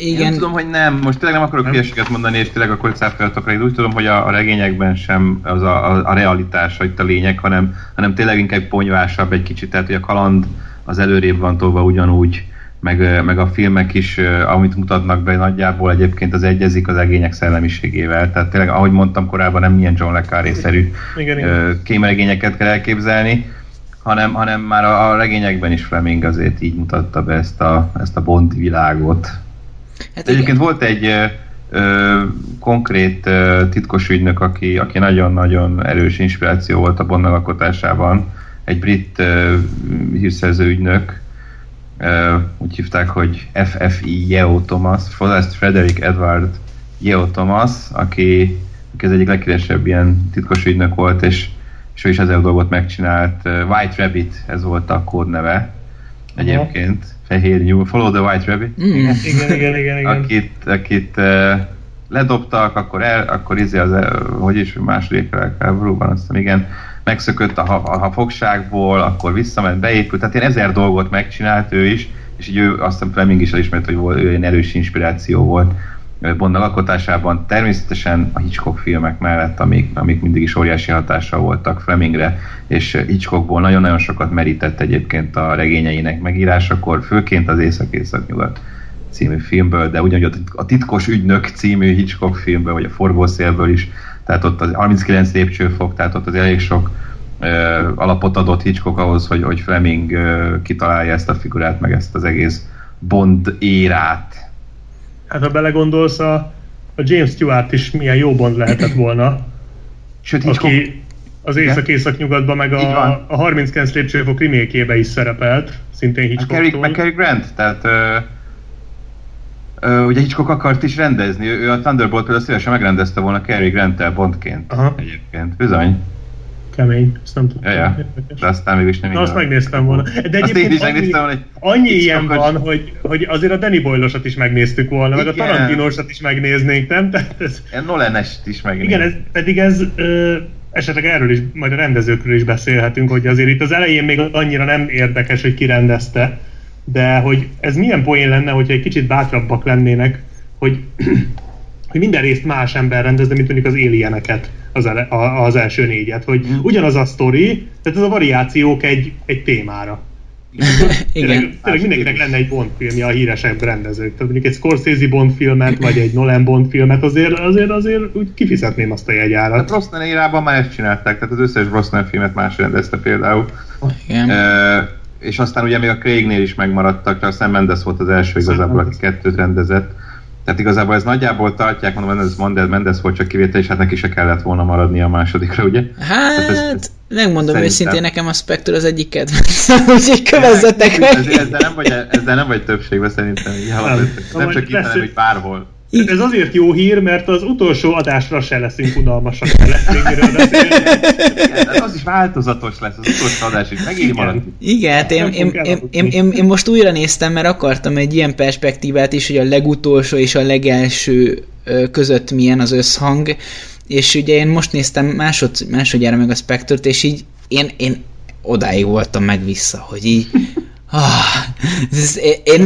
Igen. Én tudom, hogy nem. Most tényleg nem akarok hülyeséget mondani, és tényleg akkor cáfoljatok rá. Úgy tudom, hogy a regényekben sem az a realitása itt a lényeg, hanem tényleg inkább ponyvásabb egy kicsit. Tehát, hogy a kaland az előrébb van tolva ugyanúgy, meg a filmek is, amit mutatnak be, nagyjából egyébként az egyezik az regények szellemiségével. Tehát tényleg, ahogy mondtam korábban, nem ilyen John le Carré-szerű kémregényeket kell elképzelni, hanem már a regényekben is Fleming azért így mutatta be ezt a Bond világot. Hát egyébként igen. Volt egy konkrét titkos ügynök, aki nagyon-nagyon erős inspiráció volt a Bond megalkotásában. Egy brit hírszerző ügynök, úgy hívták, hogy FFI Yeo Thomas, Frederick Edward Yeo Thomas, aki az egyik legkíresebb ilyen titkos ügynök volt, és ő is ezzel a dolgot megcsinált. White Rabbit, ez volt a kódneve egyébként. Fehér nyúl, Follow the White Rabbit. Igen. Akit ledobtak, akkor második világháborúban, azt hiszem, igen, megszökött a fogságból, akkor visszament, beépült, tehát én 1000 dolgot megcsinált ő is, és így ő, azt hiszem, Fleming is elismert, hogy ő egy erős inspiráció volt Bond alkotásában, természetesen a Hitchcock filmek mellett, amik mindig is óriási hatással voltak Flemingre, és Hitchcockból nagyon-nagyon sokat merített egyébként a regényeinek megírásakor, főként az Észak-Észak-Nyugat című filmből, de ugyanúgy a Titkos Ügynök című Hitchcock filmből, vagy a Forgószélből is, tehát ott az 39 lépcsőfok, tehát ott az elég sok alapot adott Hitchcock ahhoz, hogy Fleming kitalálja ezt a figurát, meg ezt az egész Bond érát. Hát ha belegondolsz, a James Stewart is milyen jó Bond lehetett volna. Sőt, aki az Észak-Észak-Nyugatban, meg a 39 lépcsőfok remékjébe is szerepelt, szintén Hitchcocktól. Meg Cary Grant, tehát ugye Hitchcock akart is rendezni, ő a Thunderball például szívesen megrendezte volna Cary Grant-tel Bondként. Aha. Egyébként. Bizony. Kemény, ezt nem tudtam. Ja. De aztán mégis nem. Na, azt megnéztem volna. De egyébként annyi ilyen van, hogy azért a Danny Boyle-osat is megnéztük volna, igen. Meg a Tarantino-osat is megnéznénk, nem? Ilyen Nolan-est is megnéznénk. Igen, pedig ez esetleg erről is, majd a rendezőkről is beszélhetünk, hogy azért itt az elején még annyira nem érdekes, hogy ki rendezte, de hogy ez milyen poén lenne, hogyha egy kicsit bátrabbak lennének, hogy minden részt más ember rendez, de mint mondjuk az Alien-eket, az első 4-et, hogy ugyanaz a sztori, tehát ez a variációk egy témára. Tényleg mindenkinek lenne egy Bond filmje, a híresebb rendezők. Tehát mondjuk egy Scorsese Bond filmet, vagy egy Nolan Bond filmet, azért úgy kifizetném azt a jegyárat. A Brosnan érában már ezt csinálták, tehát az összes Brosnan filmet más rendezte például. Igen. és aztán ugye még a Craignél is megmaradtak, csak aztán Mendes volt az első igazából, aki kettőt rendezett. Tehát igazából ez nagyjából tartják, mondom, ez Mendes volt csak kivétel, és hát neki se kellett volna maradni a másodikra, ugye? Hát, ez megmondom őszintén, nekem a Spectre az egyik kedvenc, úgyhogy kövezzetek meg! Ezzel nem vagy többségben szerintem, nem csak itt, hanem így bárhol. Ez azért jó hír, mert az utolsó adásra se leszünk unalmasak, se lesz végéről beszélni. Igen, az is változatos lesz, az utolsó adás is megint marad. Igen, hát én most újra néztem, mert akartam egy ilyen perspektívát is, hogy a legutolsó és a legelső között milyen az összhang, és ugye én most néztem másodjára meg a Spectre-t, és így én odáig voltam meg vissza, hogy így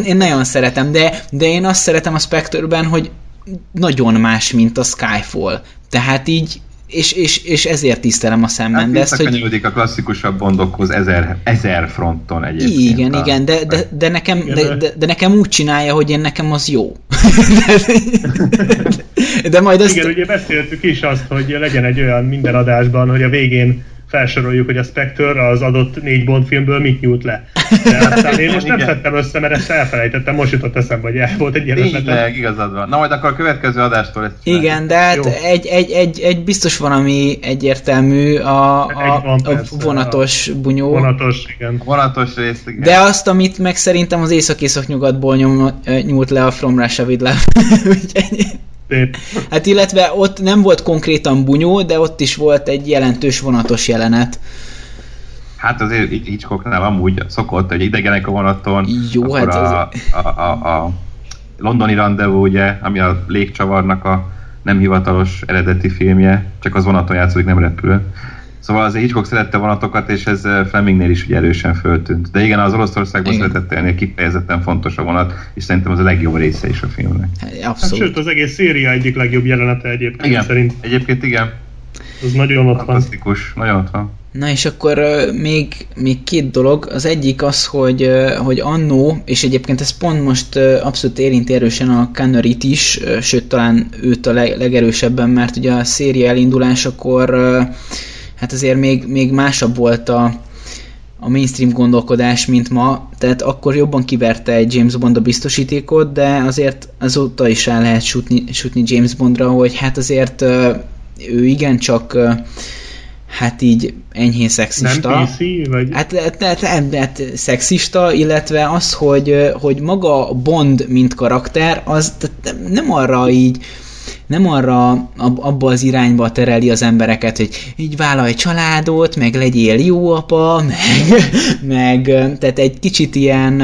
én nagyon szeretem, de én azt szeretem a Spectre-ben, hogy nagyon más, mint a Skyfall. Tehát így, és ezért tisztelem a Sam Mendes-t, hogy... Visszakanyolódik a klasszikusabb Bondokhoz ezer fronton egyébként. Igen, igen, de nekem úgy csinálja, hogy nekem az jó. De majd azt... Igen, ugye beszéltük is azt, hogy legyen egy olyan minden adásban, hogy a végén felsoroljuk, hogy a Spectre az adott 4 Bond filmből mit nyújt le. De aztán én most nem tettem össze, mert ezt elfelejtettem, most jutott eszembe, hogy el volt egy ilyen ötletem. Igazad van. Na majd akkor a következő adástól ezt csináljuk. Igen, de hát egy biztos van, ami egyértelmű, a vonatos bunyó. Vonatos, igen. A vonatos rész, igen. De azt, amit meg szerintem az észak-észak-nyugatból nyújt le a From Russia with Love. Hát illetve ott nem volt konkrétan bunyó, de ott is volt egy jelentős vonatos jelenet. Hát azért Hitchcocknál amúgy szokott, hogy idegenek a vonaton. Jó, hát a londoni rendezvú, ugye, ami a légcsavarnak a nem hivatalos eredeti filmje, csak az vonaton játszódik, nem repül. Szóval azért Hitchcock szerette vonatokat, és ez Flemingnél is ugye erősen föltűnt. De igen, az Oroszországban szeretett élni, kifejezetten fontos a vonat, és szerintem az a legjobb része is a filmnek. Abszolút. Sőt, az egész széria egyik legjobb jelenete egyébként, igen. Szerint. Egyébként igen. Az nagyon ott van. Fantasztikus, nagyon ott van. Na és akkor még két dolog. Az egyik az, hogy annó, és egyébként ez pont most abszolút érinti erősen a Conneryt is, sőt talán őt a legerősebben, mert ugye a széria elindulásakor hát azért még másabb volt a mainstream gondolkodás, mint ma, tehát akkor jobban kiverte egy James Bond a biztosítékot, de azért azóta is rá lehet sütni James Bondra, hogy hát azért ő igencsak hát így enyhén szexista. Nem PC, vagy? Hát szexista, illetve az, hogy maga Bond, mint karakter, az nem arra így, nem arra, abba az irányba tereli az embereket, hogy így vállalj családot, meg legyél jó apa, meg tehát egy kicsit ilyen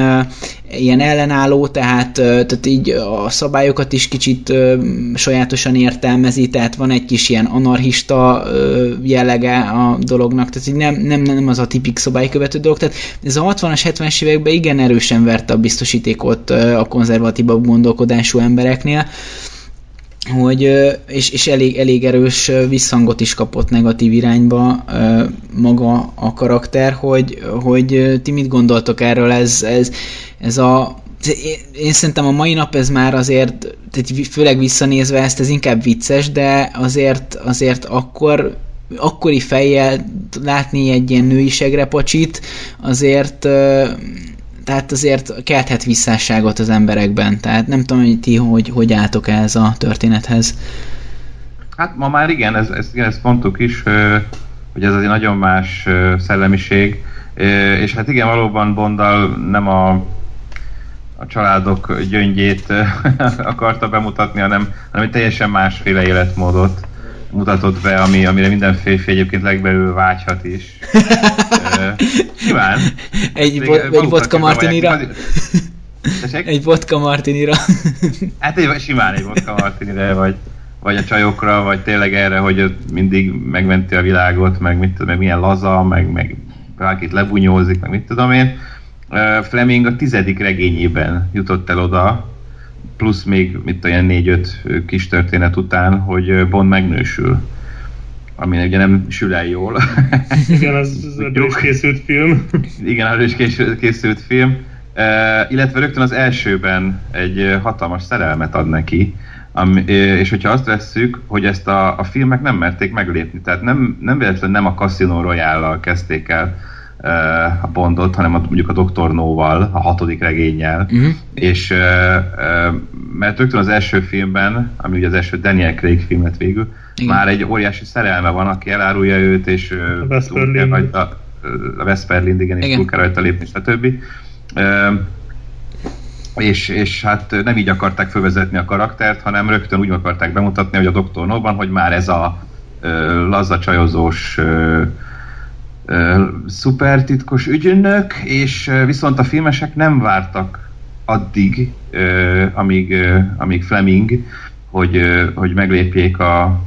ellenálló, tehát így a szabályokat is kicsit sajátosan értelmezi, tehát van egy kis ilyen anarchista jellege a dolognak, tehát így nem az a tipik szabálykövető dolog, tehát ez a 60-as, 70-es években igen erősen verte a biztosítékot a konzervatívabb gondolkodású embereknél, hogy, és elég erős visszhangot is kapott negatív irányba maga a karakter, hogy ti mit gondoltok erről, én szerintem a mai nap ez már azért, főleg visszanézve ezt, ez inkább vicces, de azért akkori fejjel látni egy ilyen női segrepacsit, azért... Tehát azért kelthet visszásságot az emberekben. Tehát nem tudom, hogy ti hogy álltok ehhez a történethez. Hát ma már igen, ezt mondtuk is, hogy ez egy nagyon más szellemiség. És hát igen, valóban Bonddal nem a családok gyöngyét akarta bemutatni, hanem egy teljesen másféle életmódot mutatott be, amire minden férfi egyébként legbelül vágyhat is. Nyilván. Egy vodka martinira. Egy vodka martinira. Hát simán egy vodka martinira, vagy a csajokra, vagy tényleg erre, hogy mindig megmenti a világot, meg milyen laza, meg bárkit lebunyózik, meg mit tudom én. Fleming a 10. regényében jutott el oda, plusz még olyan 4-5 kis történet után, hogy Bond megnősül. Ami ugye nem sül el jól. Igen, az készült film. Igen, az készült film. Illetve rögtön az elsőben egy hatalmas szerelmet ad neki. És hogyha azt vesszük, hogy ezt a filmek nem merték meglépni. Tehát nem véletlenül nem a Casino Royale-lal kezdték el a Bondot, hanem mondjuk a Dr. No-val, a hatodik regénnyel, és mert rögtön az első filmben, ami ugye az első Daniel Craig filmet végül, már egy óriási szerelme van, aki elárulja őt, és a West-Berlin, igen, és túl kell rajta lépni, stb. És hát nem így akarták fölvezetni a karaktert, hanem rögtön úgy akarták bemutatni, hogy a Dr. No-ban, hogy már ez a laza csajozós szuper titkos ügyünnök, és viszont a filmesek nem vártak addig, amíg Fleming, hogy meglépjék a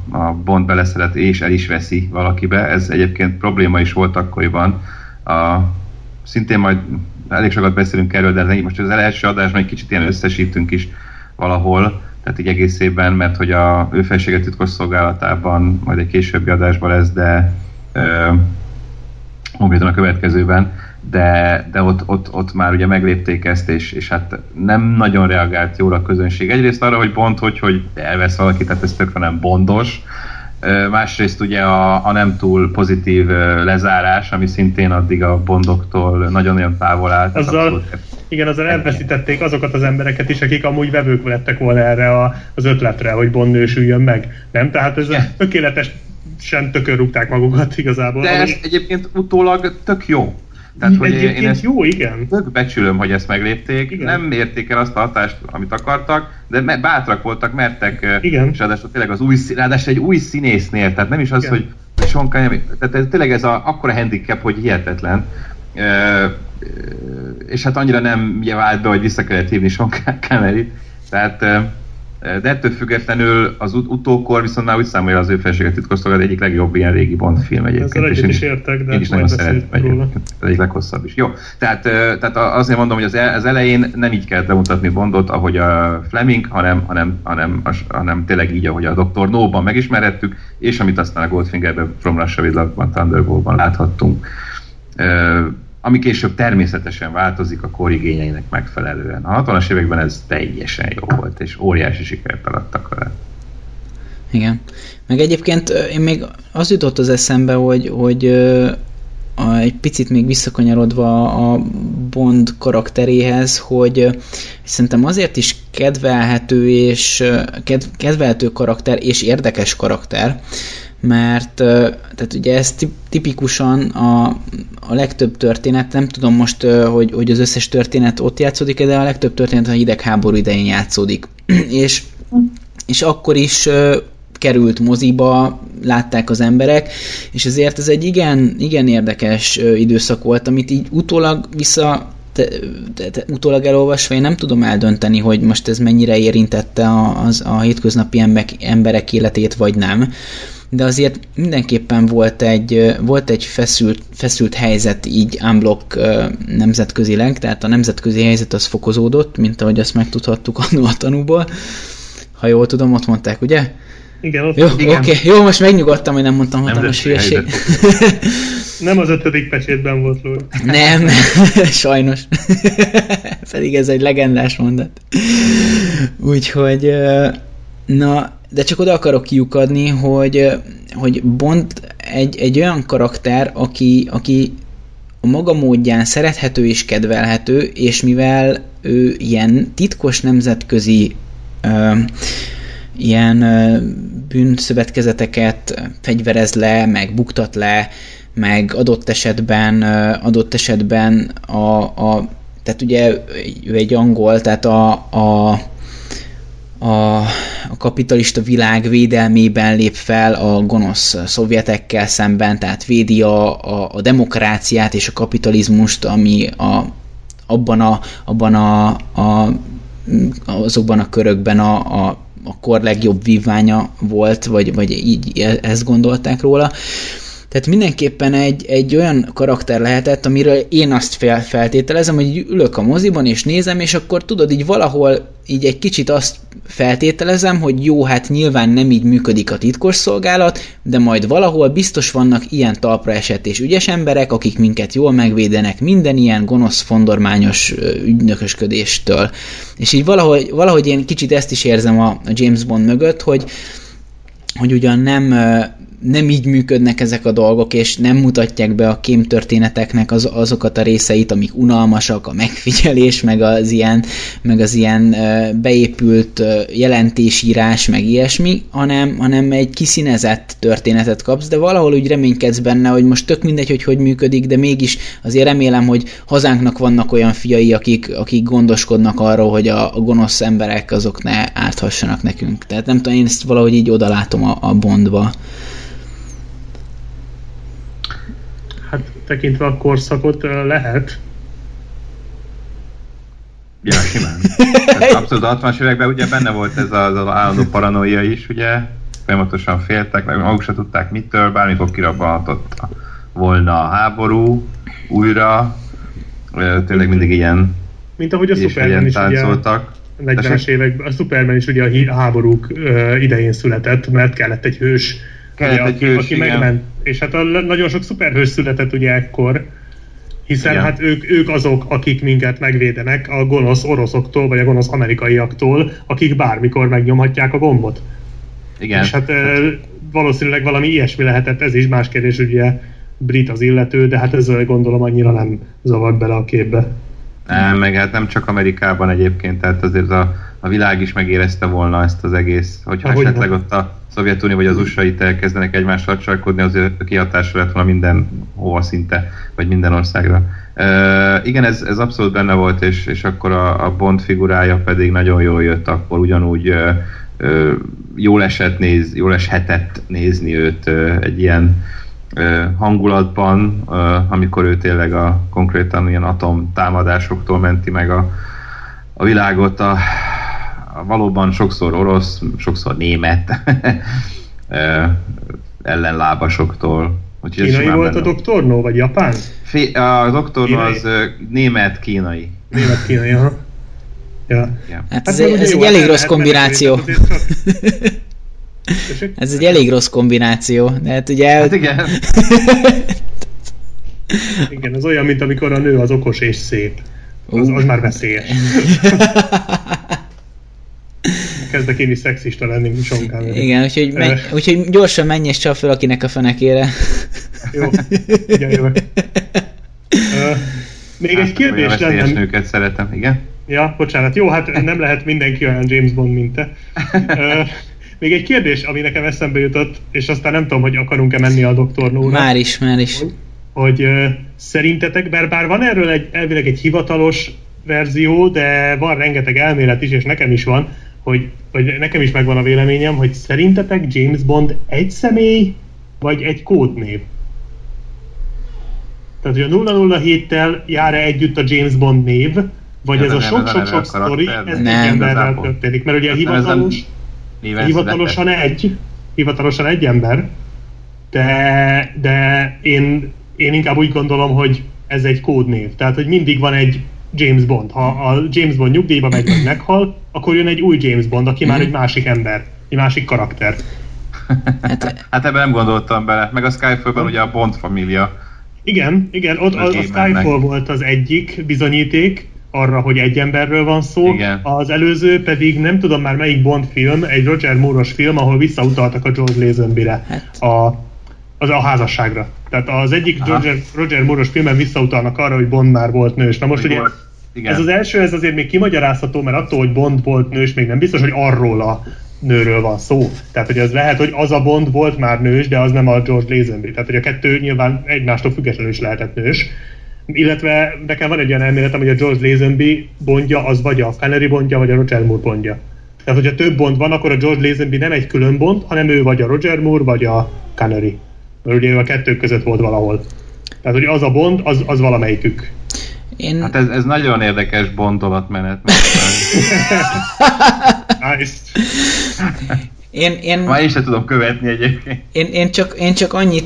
Bond beleszeret és el is veszi valakibe. Ez egyébként probléma is volt akkoriban. Szintén majd elég sokat beszélünk erről, de most az első adásban egy kicsit ilyen összesítünk is valahol, tehát így egész évben, mert hogy a ő felsége titkos szolgálatában, majd egy későbbi adásban lesz, de konkrétan a következőben, de ott már ugye meglépték ezt, és hát nem nagyon reagált jól a közönség. Egyrészt arra, hogy Bond, hogy elvesz valakit, tehát ez tökre nem bondos. Másrészt ugye a nem túl pozitív lezárás, ami szintén addig a Bondoktól nagyon-nagyon távol állt. Azzal elveszítették azokat az embereket is, akik amúgy vevők lettek volna erre az ötletre, hogy Bond nősüljön meg. Nem? Tehát ez tökéletes sem tökön rúgták magukat igazából. De ez egyébként utólag tök jó. Tehát, hogy én ezt jó, igen. Tök becsülöm, hogy ezt meglépték. Igen. Nem érték el azt a hatást, amit akartak, de bátrak voltak, mertek. Igen. És ráadásul tényleg ráadásul egy új színésznél, tehát nem is az, igen, hogy Sean Connery, tehát ez tényleg ez akkora handicap, hogy hihetetlen. És hát annyira nem vált be, hogy vissza kellett hívni Sean Conneryt. Tehát de ettől függetlenül az utókor viszont már úgy számolja az ő felséget titkoszolgálat egyik legjobb ilyen régi Bond film egyébként. Ezzel is értek, de én is nagyon szeretem. Egyik leghosszabb is. Jó, tehát azért mondom, hogy az elején nem így kellett bemutatni Bondot, ahogy a Fleming, hanem tényleg így, ahogy a Dr. No-ban megismerhettük, és amit aztán a Goldfingerben, From Russia with Love-ban, Thunderballban láthattunk. Ami később természetesen változik a kor igényeinek megfelelően. A 60-as években ez teljesen jó volt, és óriási sikert adtak vele. Igen. Meg egyébként én még az jutott az eszembe, hogy egy picit még visszakanyarodva a Bond karakteréhez, hogy szerintem azért is kedvelhető és kedvelhető karakter és érdekes karakter, mert tehát ugye ez tipikusan a legtöbb történet, nem tudom most, hogy az összes történet ott játszódik, de a legtöbb történet a hidegháború idején játszódik. és akkor is került moziba, látták az emberek, és ezért ez egy igen érdekes időszak volt, amit így utólag utólag elolvasva én nem tudom eldönteni, hogy most ez mennyire érintette a hétköznapi emberek életét, vagy nem. De azért mindenképpen volt egy feszült helyzet így unblock nemzetközileg, tehát a nemzetközi helyzet az fokozódott, mint ahogy azt megtudhattuk annól a tanúból. Ha jól tudom, ott mondták, ugye? Igen, ott. Jó, okay. Jó, most megnyugodtam, hogy nem mondtam hatalmas hülyeség. Nem az 5. pecsétben volt, Lóri. Nem, sajnos. Pedig ez egy legendás mondat. Úgyhogy, na, de csak oda akarok kiukadni, hogy Bond egy olyan karakter, aki a maga módján szerethető és kedvelhető, és mivel ő ilyen titkos nemzetközi ilyen bűnszövetkezeteket fegyverez le, meg buktat le, meg adott esetben tehát ugye ő egy angol, tehát a kapitalista világ védelmében lép fel a gonosz szovjetekkel szemben, tehát védi a demokráciát és a kapitalizmust, ami azokban a körökben a kor legjobb vívványa volt, vagy így ezt gondolták róla. Tehát mindenképpen egy olyan karakter lehetett, amiről én azt feltételezem, hogy ülök a moziban és nézem, és akkor tudod, így valahol így egy kicsit azt feltételezem, hogy jó, hát nyilván nem így működik a titkosszolgálat, de majd valahol biztos vannak ilyen talpra esett és ügyes emberek, akik minket jól megvédenek minden ilyen gonosz, fondormányos ügynökösködéstől. És így valahogy én kicsit ezt is érzem a James Bond mögött, hogy ugyan nem nem így működnek ezek a dolgok, és nem mutatják be a kémtörténeteknek azokat a részeit, amik unalmasak, a megfigyelés, meg az ilyen beépült jelentésírás, meg ilyesmi, hanem egy kiszínezett történetet kapsz, de valahol úgy reménykedsz benne, hogy most tök mindegy, hogy működik, de mégis azért remélem, hogy hazánknak vannak olyan fiai, akik gondoskodnak arról, hogy a gonosz emberek azok ne árthassanak nekünk. Tehát nem tudom, én ezt valahogy így odalátom a Bondba. Hát tekintve a korszakot lehet. Ja, simán. Abszolút a 60-as években ugye benne volt ez az állandó paranoia is, ugye? Folyamatosan féltek, meg maguk se tudták mitől, bármikor kirabbanhatott volna a háború újra. Tényleg mindig ilyen... Mint ahogy a Superman is táncoltak. Ugye a 40-es években, a Superman is ugye a háborúk idején született, mert kellett egy hős, aki megment. És hát nagyon sok szuperhős született ugye ekkor, hiszen igen. Hát ők azok, akik minket megvédenek a gonosz oroszoktól, vagy a gonosz amerikaiaktól, akik bármikor megnyomhatják a gombot. Igen. És hát valószínűleg valami ilyesmi lehetett, ez is más kérdés, ugye brit az illető, de hát ezzel gondolom annyira nem zavart bele a képbe. Meg hát nem csak Amerikában egyébként, tehát azért a világ is megérezte volna ezt az egész, hogyha esetleg nem. Ott a Szovjetunió vagy az USA itt elkezdenek egymással csarkodni, azért a kihatásra lett volna mindenhova szinte, vagy minden országra. Igen, ez abszolút benne volt, és akkor a Bond figurája pedig nagyon jól jött, akkor ugyanúgy jól eshetett nézni őt egy ilyen hangulatban, amikor ő tényleg konkrétan ilyen atomtámadásoktól menti meg a világot, valóban sokszor orosz, sokszor német ellenlábasoktól. Kínai volt a Dr. No, vagy japán? A Dr. No az német-kínai. Német-kínai, aha. Ja. Yeah. Hát ez egy elég rossz kombináció. Ez egy elég rossz kombináció. Hát igen. Igen, ez olyan, mint amikor a nő az okos és szép. Az már veszélyes. Kezdek én is szexista lenni, mint Sean Connery. Igen, úgyhogy gyorsan menj és csap fel akinek a fenekére. Jó, igen, jövök. Még egy kérdés lenne. Veszélyes nőket szeretem, igen? Ja, bocsánat. Jó, hát nem lehet mindenki olyan James Bond, mint te. Még egy kérdés, ami nekem eszembe jutott, és aztán nem tudom, hogy akarunk-e menni a Dr. No-ra. Már is. Hogy szerintetek, bár van erről elvileg egy hivatalos verzió, de van rengeteg elmélet is, és nekem is van, hogy nekem is megvan a véleményem, hogy szerintetek James Bond egy személy, vagy egy kódnév? Tehát, hogy a 007-tel jár-e együtt a James Bond név, vagy ez a sok-sok-sok sztori, ez egy emberrel történik, mert ugye hivatalosan egy ember, de én inkább úgy gondolom, hogy ez egy kódnév. Tehát, hogy mindig van egy James Bond. Ha a James Bond nyugdíjba megy, vagy meghal, akkor jön egy új James Bond, aki már egy másik ember, egy másik karakter. Hát ebben nem gondoltam bele. Meg a Skyfall-ben ugye a Bond família. Igen, ott a Skyfall volt az egyik bizonyíték arra, hogy egy emberről van szó. Igen. Az előző pedig nem tudom már melyik Bond film, egy Roger Moore-os film, ahol visszautaltak a George Lazenbyre, a házasságra. Tehát az egyik Roger Moore-os filmben visszautalnak arra, hogy Bond már volt nős. Na most ugye ez az első, ez azért még kimagyarázható, mert attól, hogy Bond volt nős, még nem biztos, hogy arról a nőről van szó. Tehát, hogy az lehet, hogy az a Bond volt már nős, de az nem a George Lazenby. Tehát, hogy a kettő nyilván egymástól függetlenül is lehetett nős. Illetve nekem van egy olyan elméletem, hogy a George Lazenby Bondja az vagy a Connery Bondja, vagy a Roger Moore Bondja. Tehát, hogyha több Bond van, akkor a George Lazenby nem egy külön Bond, hanem ő vagy a Roger Moore, vagy a Connery. Mert ugye a kettők között volt valahol. Tehát, hogy az a Bond, az valamelyikük. Hát ez nagyon érdekes gondolatmenet. Nice. Már én sem tudom követni egyébként. Én csak annyit,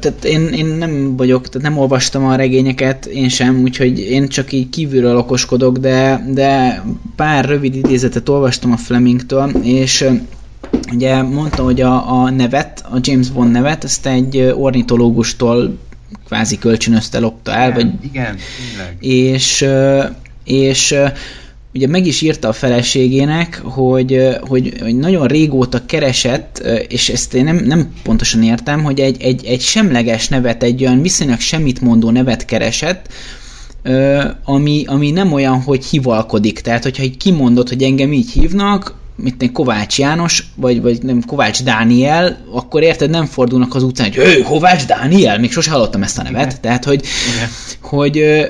tehát én nem vagyok, tehát nem olvastam a regényeket, én sem, úgyhogy én csak így kívülről okoskodok, de pár rövid idézetet olvastam a Flemingtől, és ugye mondta, hogy a nevet, a James Bond nevet, ezt egy ornitológustól kvázi kölcsönözte, lopta el, igen, vagy... Igen, tényleg. És ugye meg is írta a feleségének, hogy nagyon régóta keresett, és ezt én nem pontosan értem, hogy egy semleges nevet, egy olyan viszonylag semmit mondó nevet keresett, ami nem olyan, hogy hivalkodik. Tehát, hogyha így kimondod, hogy engem így hívnak, mint én Kovács János, vagy nem, Kovács Dániel, akkor érted, nem fordulnak az utcán, hogy Kovács Dániel, még sose hallottam ezt a nevet. Igen. Tehát,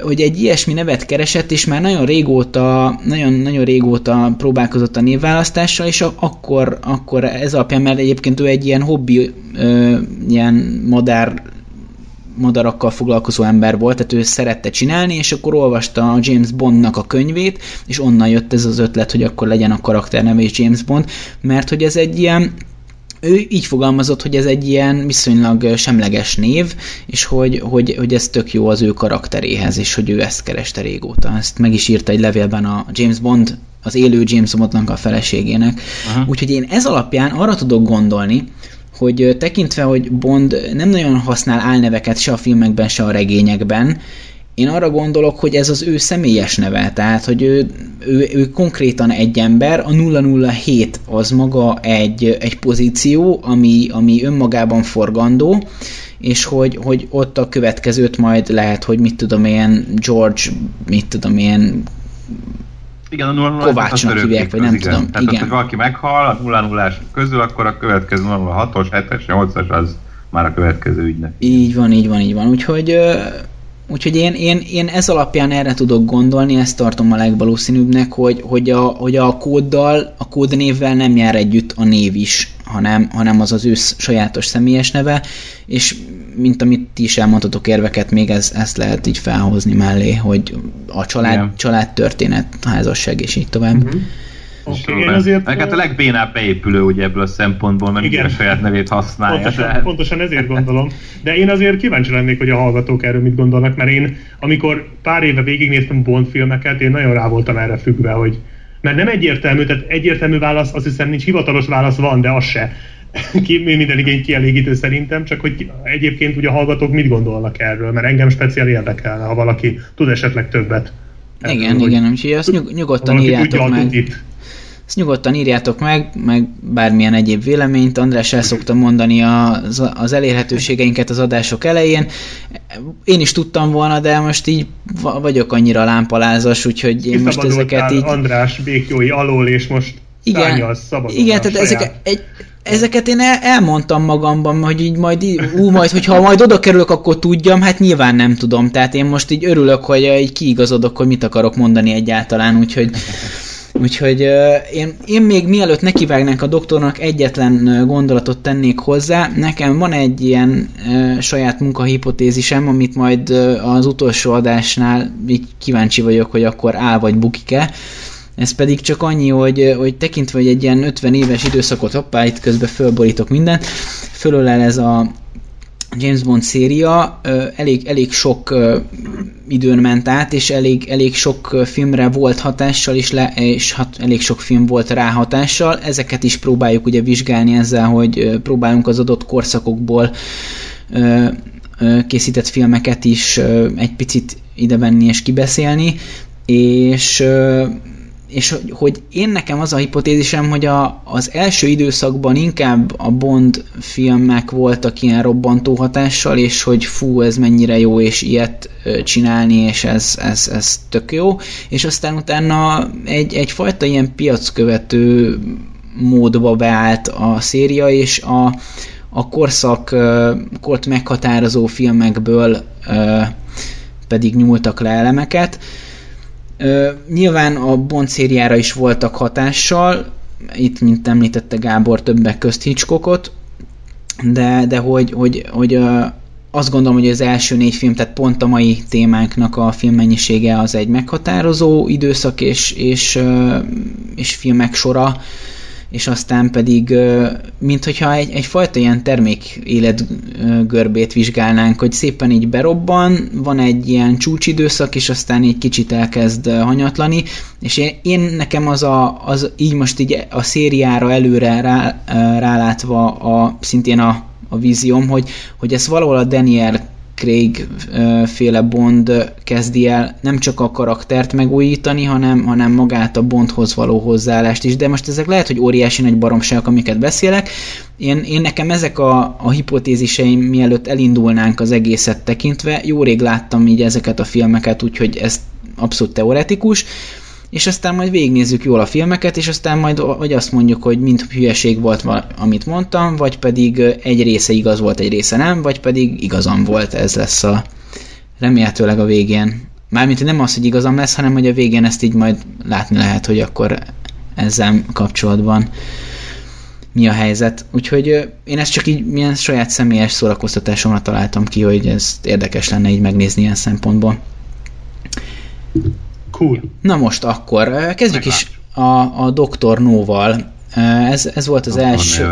hogy egy ilyesmi nevet keresett, és már nagyon régóta próbálkozott a névválasztással, és akkor ez alapján, mert egyébként ő egy ilyen hobbi, ilyen madarakkal foglalkozó ember volt, tehát ő szerette csinálni, és akkor olvasta a James Bondnak a könyvét, és onnan jött ez az ötlet, hogy akkor legyen a karakter neve is James Bond, mert hogy ez egy ilyen, ő így fogalmazott, hogy ez egy ilyen viszonylag semleges név, és hogy ez tök jó az ő karakteréhez, és hogy ő ezt kereste régóta. Ezt meg is írta egy levélben a James Bond, az élő James Bondnak a feleségének. Aha. Úgyhogy én ez alapján arra tudok gondolni, hogy tekintve, hogy Bond nem nagyon használ álneveket se a filmekben, se a regényekben, én arra gondolok, hogy ez az ő személyes neve, tehát, hogy ő konkrétan egy ember, a 007 az maga egy pozíció, ami önmagában forgandó, és hogy ott a következőt majd lehet, hogy mit tudom én, igen, a 006 Kovácsnak hívják, vagy nem tudom. Tehát igen. Ott, hogy valaki meghal a 006 közül, akkor a következő 006-os, 7-es, 8-as az már a következő ügynek. Így van. Úgyhogy én ez alapján erre tudok gondolni, ezt tartom a legvalószínűbbnek, hogy a kóddal, a kódnévvel nem jár együtt a név is, hanem az ő sajátos személyes neve, és mint amit ti is elmondhatok érveket, még ezt lehet így felhozni mellé, hogy a családtörténet, házasság, és így tovább. Uh-huh. Hát a legbénább beépülő ugye ebből a szempontból, mert igen, a saját nevét használja. Pontosan ezért gondolom. De én azért kíváncsi lennék, hogy a hallgatók erről mit gondolnak, mert én, amikor pár éve végignéztem Bond filmeket, én nagyon rá voltam erre függve, hogy mert nem egyértelmű, tehát egyértelmű válasz, azt hiszem nincs, hivatalos válasz van, de az se. Minden igény kielégítő szerintem, csak hogy egyébként ugye a hallgatók mit gondolnak erről, mert engem speciál érdekelne, ha valaki tud esetleg többet. Igen, úgyhogy azt nyugodtan írjátok meg. Meg bármilyen egyéb véleményt. András el szokta mondani az elérhetőségeinket az adások elején. Én is tudtam volna, de most így vagyok annyira lámpalázas, úgyhogy én most ezeket így... András békjói alól, és most tányal szabadon. Igen, tehát ezeket én elmondtam magamban, hogy így majd, hogyha majd oda kerülök, akkor tudjam, hát nyilván nem tudom. Tehát én most így örülök, hogy így kiigazodok, hogy mit akarok mondani egyáltalán, úgyhogy én még mielőtt nekivágnánk a doktornak, egyetlen gondolatot tennék hozzá. Nekem van egy ilyen saját munkahipotézisem, amit majd az utolsó adásnál így kíváncsi vagyok, hogy akkor áll vagy bukik-e. Ez pedig csak annyi, hogy tekintve, hogy egy ilyen 50 éves időszakot, itt közben fölborítok mindent, fölölel ez a James Bond széria, elég sok időn ment át, és elég sok filmre volt hatással, és elég sok film volt ráhatással. Ezeket is próbáljuk ugye vizsgálni ezzel, hogy próbálunk az adott korszakokból készített filmeket is egy picit idevenni és kibeszélni, és hogy én nekem az a hipotézisem, hogy az első időszakban inkább a Bond filmek voltak ilyen robbantó hatással, és hogy fú, ez mennyire jó, és ilyet csinálni, és ez tök jó, és aztán utána egyfajta ilyen piackövető módba beállt a széria, és a korszakot meghatározó filmekből pedig nyúltak le elemeket. Nyilván a Bond szériára is voltak hatással, itt, mint említette Gábor, többek közt Hitchcockot, de hogy azt gondolom, hogy az első 4 film, tehát pont a mai témánknak a filmmennyisége az egy meghatározó időszak és filmek sora, és aztán pedig, minthogyha egyfajta ilyen termék életgörbét vizsgálnánk, hogy szépen így berobban, van egy ilyen csúcsidőszak, és aztán így kicsit elkezd hanyatlani, és én nekem az így most így a szériára előre rálátva szintén a vízióm, hogy ez valahol a Daniel Craig féle Bond kezdi el nem csak a karaktert megújítani, hanem magát a Bondhoz való hozzáállást is. De most ezek lehet, hogy óriási nagy baromságok, amiket beszélek. Én nekem ezek a hipotéziseim, mielőtt elindulnánk az egészet tekintve, jó rég láttam így ezeket a filmeket, úgyhogy ez abszolút teoretikus, és aztán majd végignézzük jól a filmeket, és aztán majd vagy azt mondjuk, hogy mind hülyeség volt, amit mondtam, vagy pedig egy része igaz volt, egy része nem, vagy pedig igazam volt, ez lesz a remélhetőleg a végén. Mármint nem az, hogy igazam lesz, hanem hogy a végén ezt így majd látni lehet, hogy akkor ezzel kapcsolatban mi a helyzet. Úgyhogy én ezt csak így milyen saját személyes szórakoztatásomra találtam ki, hogy ezt érdekes lenne így megnézni ilyen szempontból. Cool. Na most akkor kezdjük is a Dr. No-val. Ez volt az első...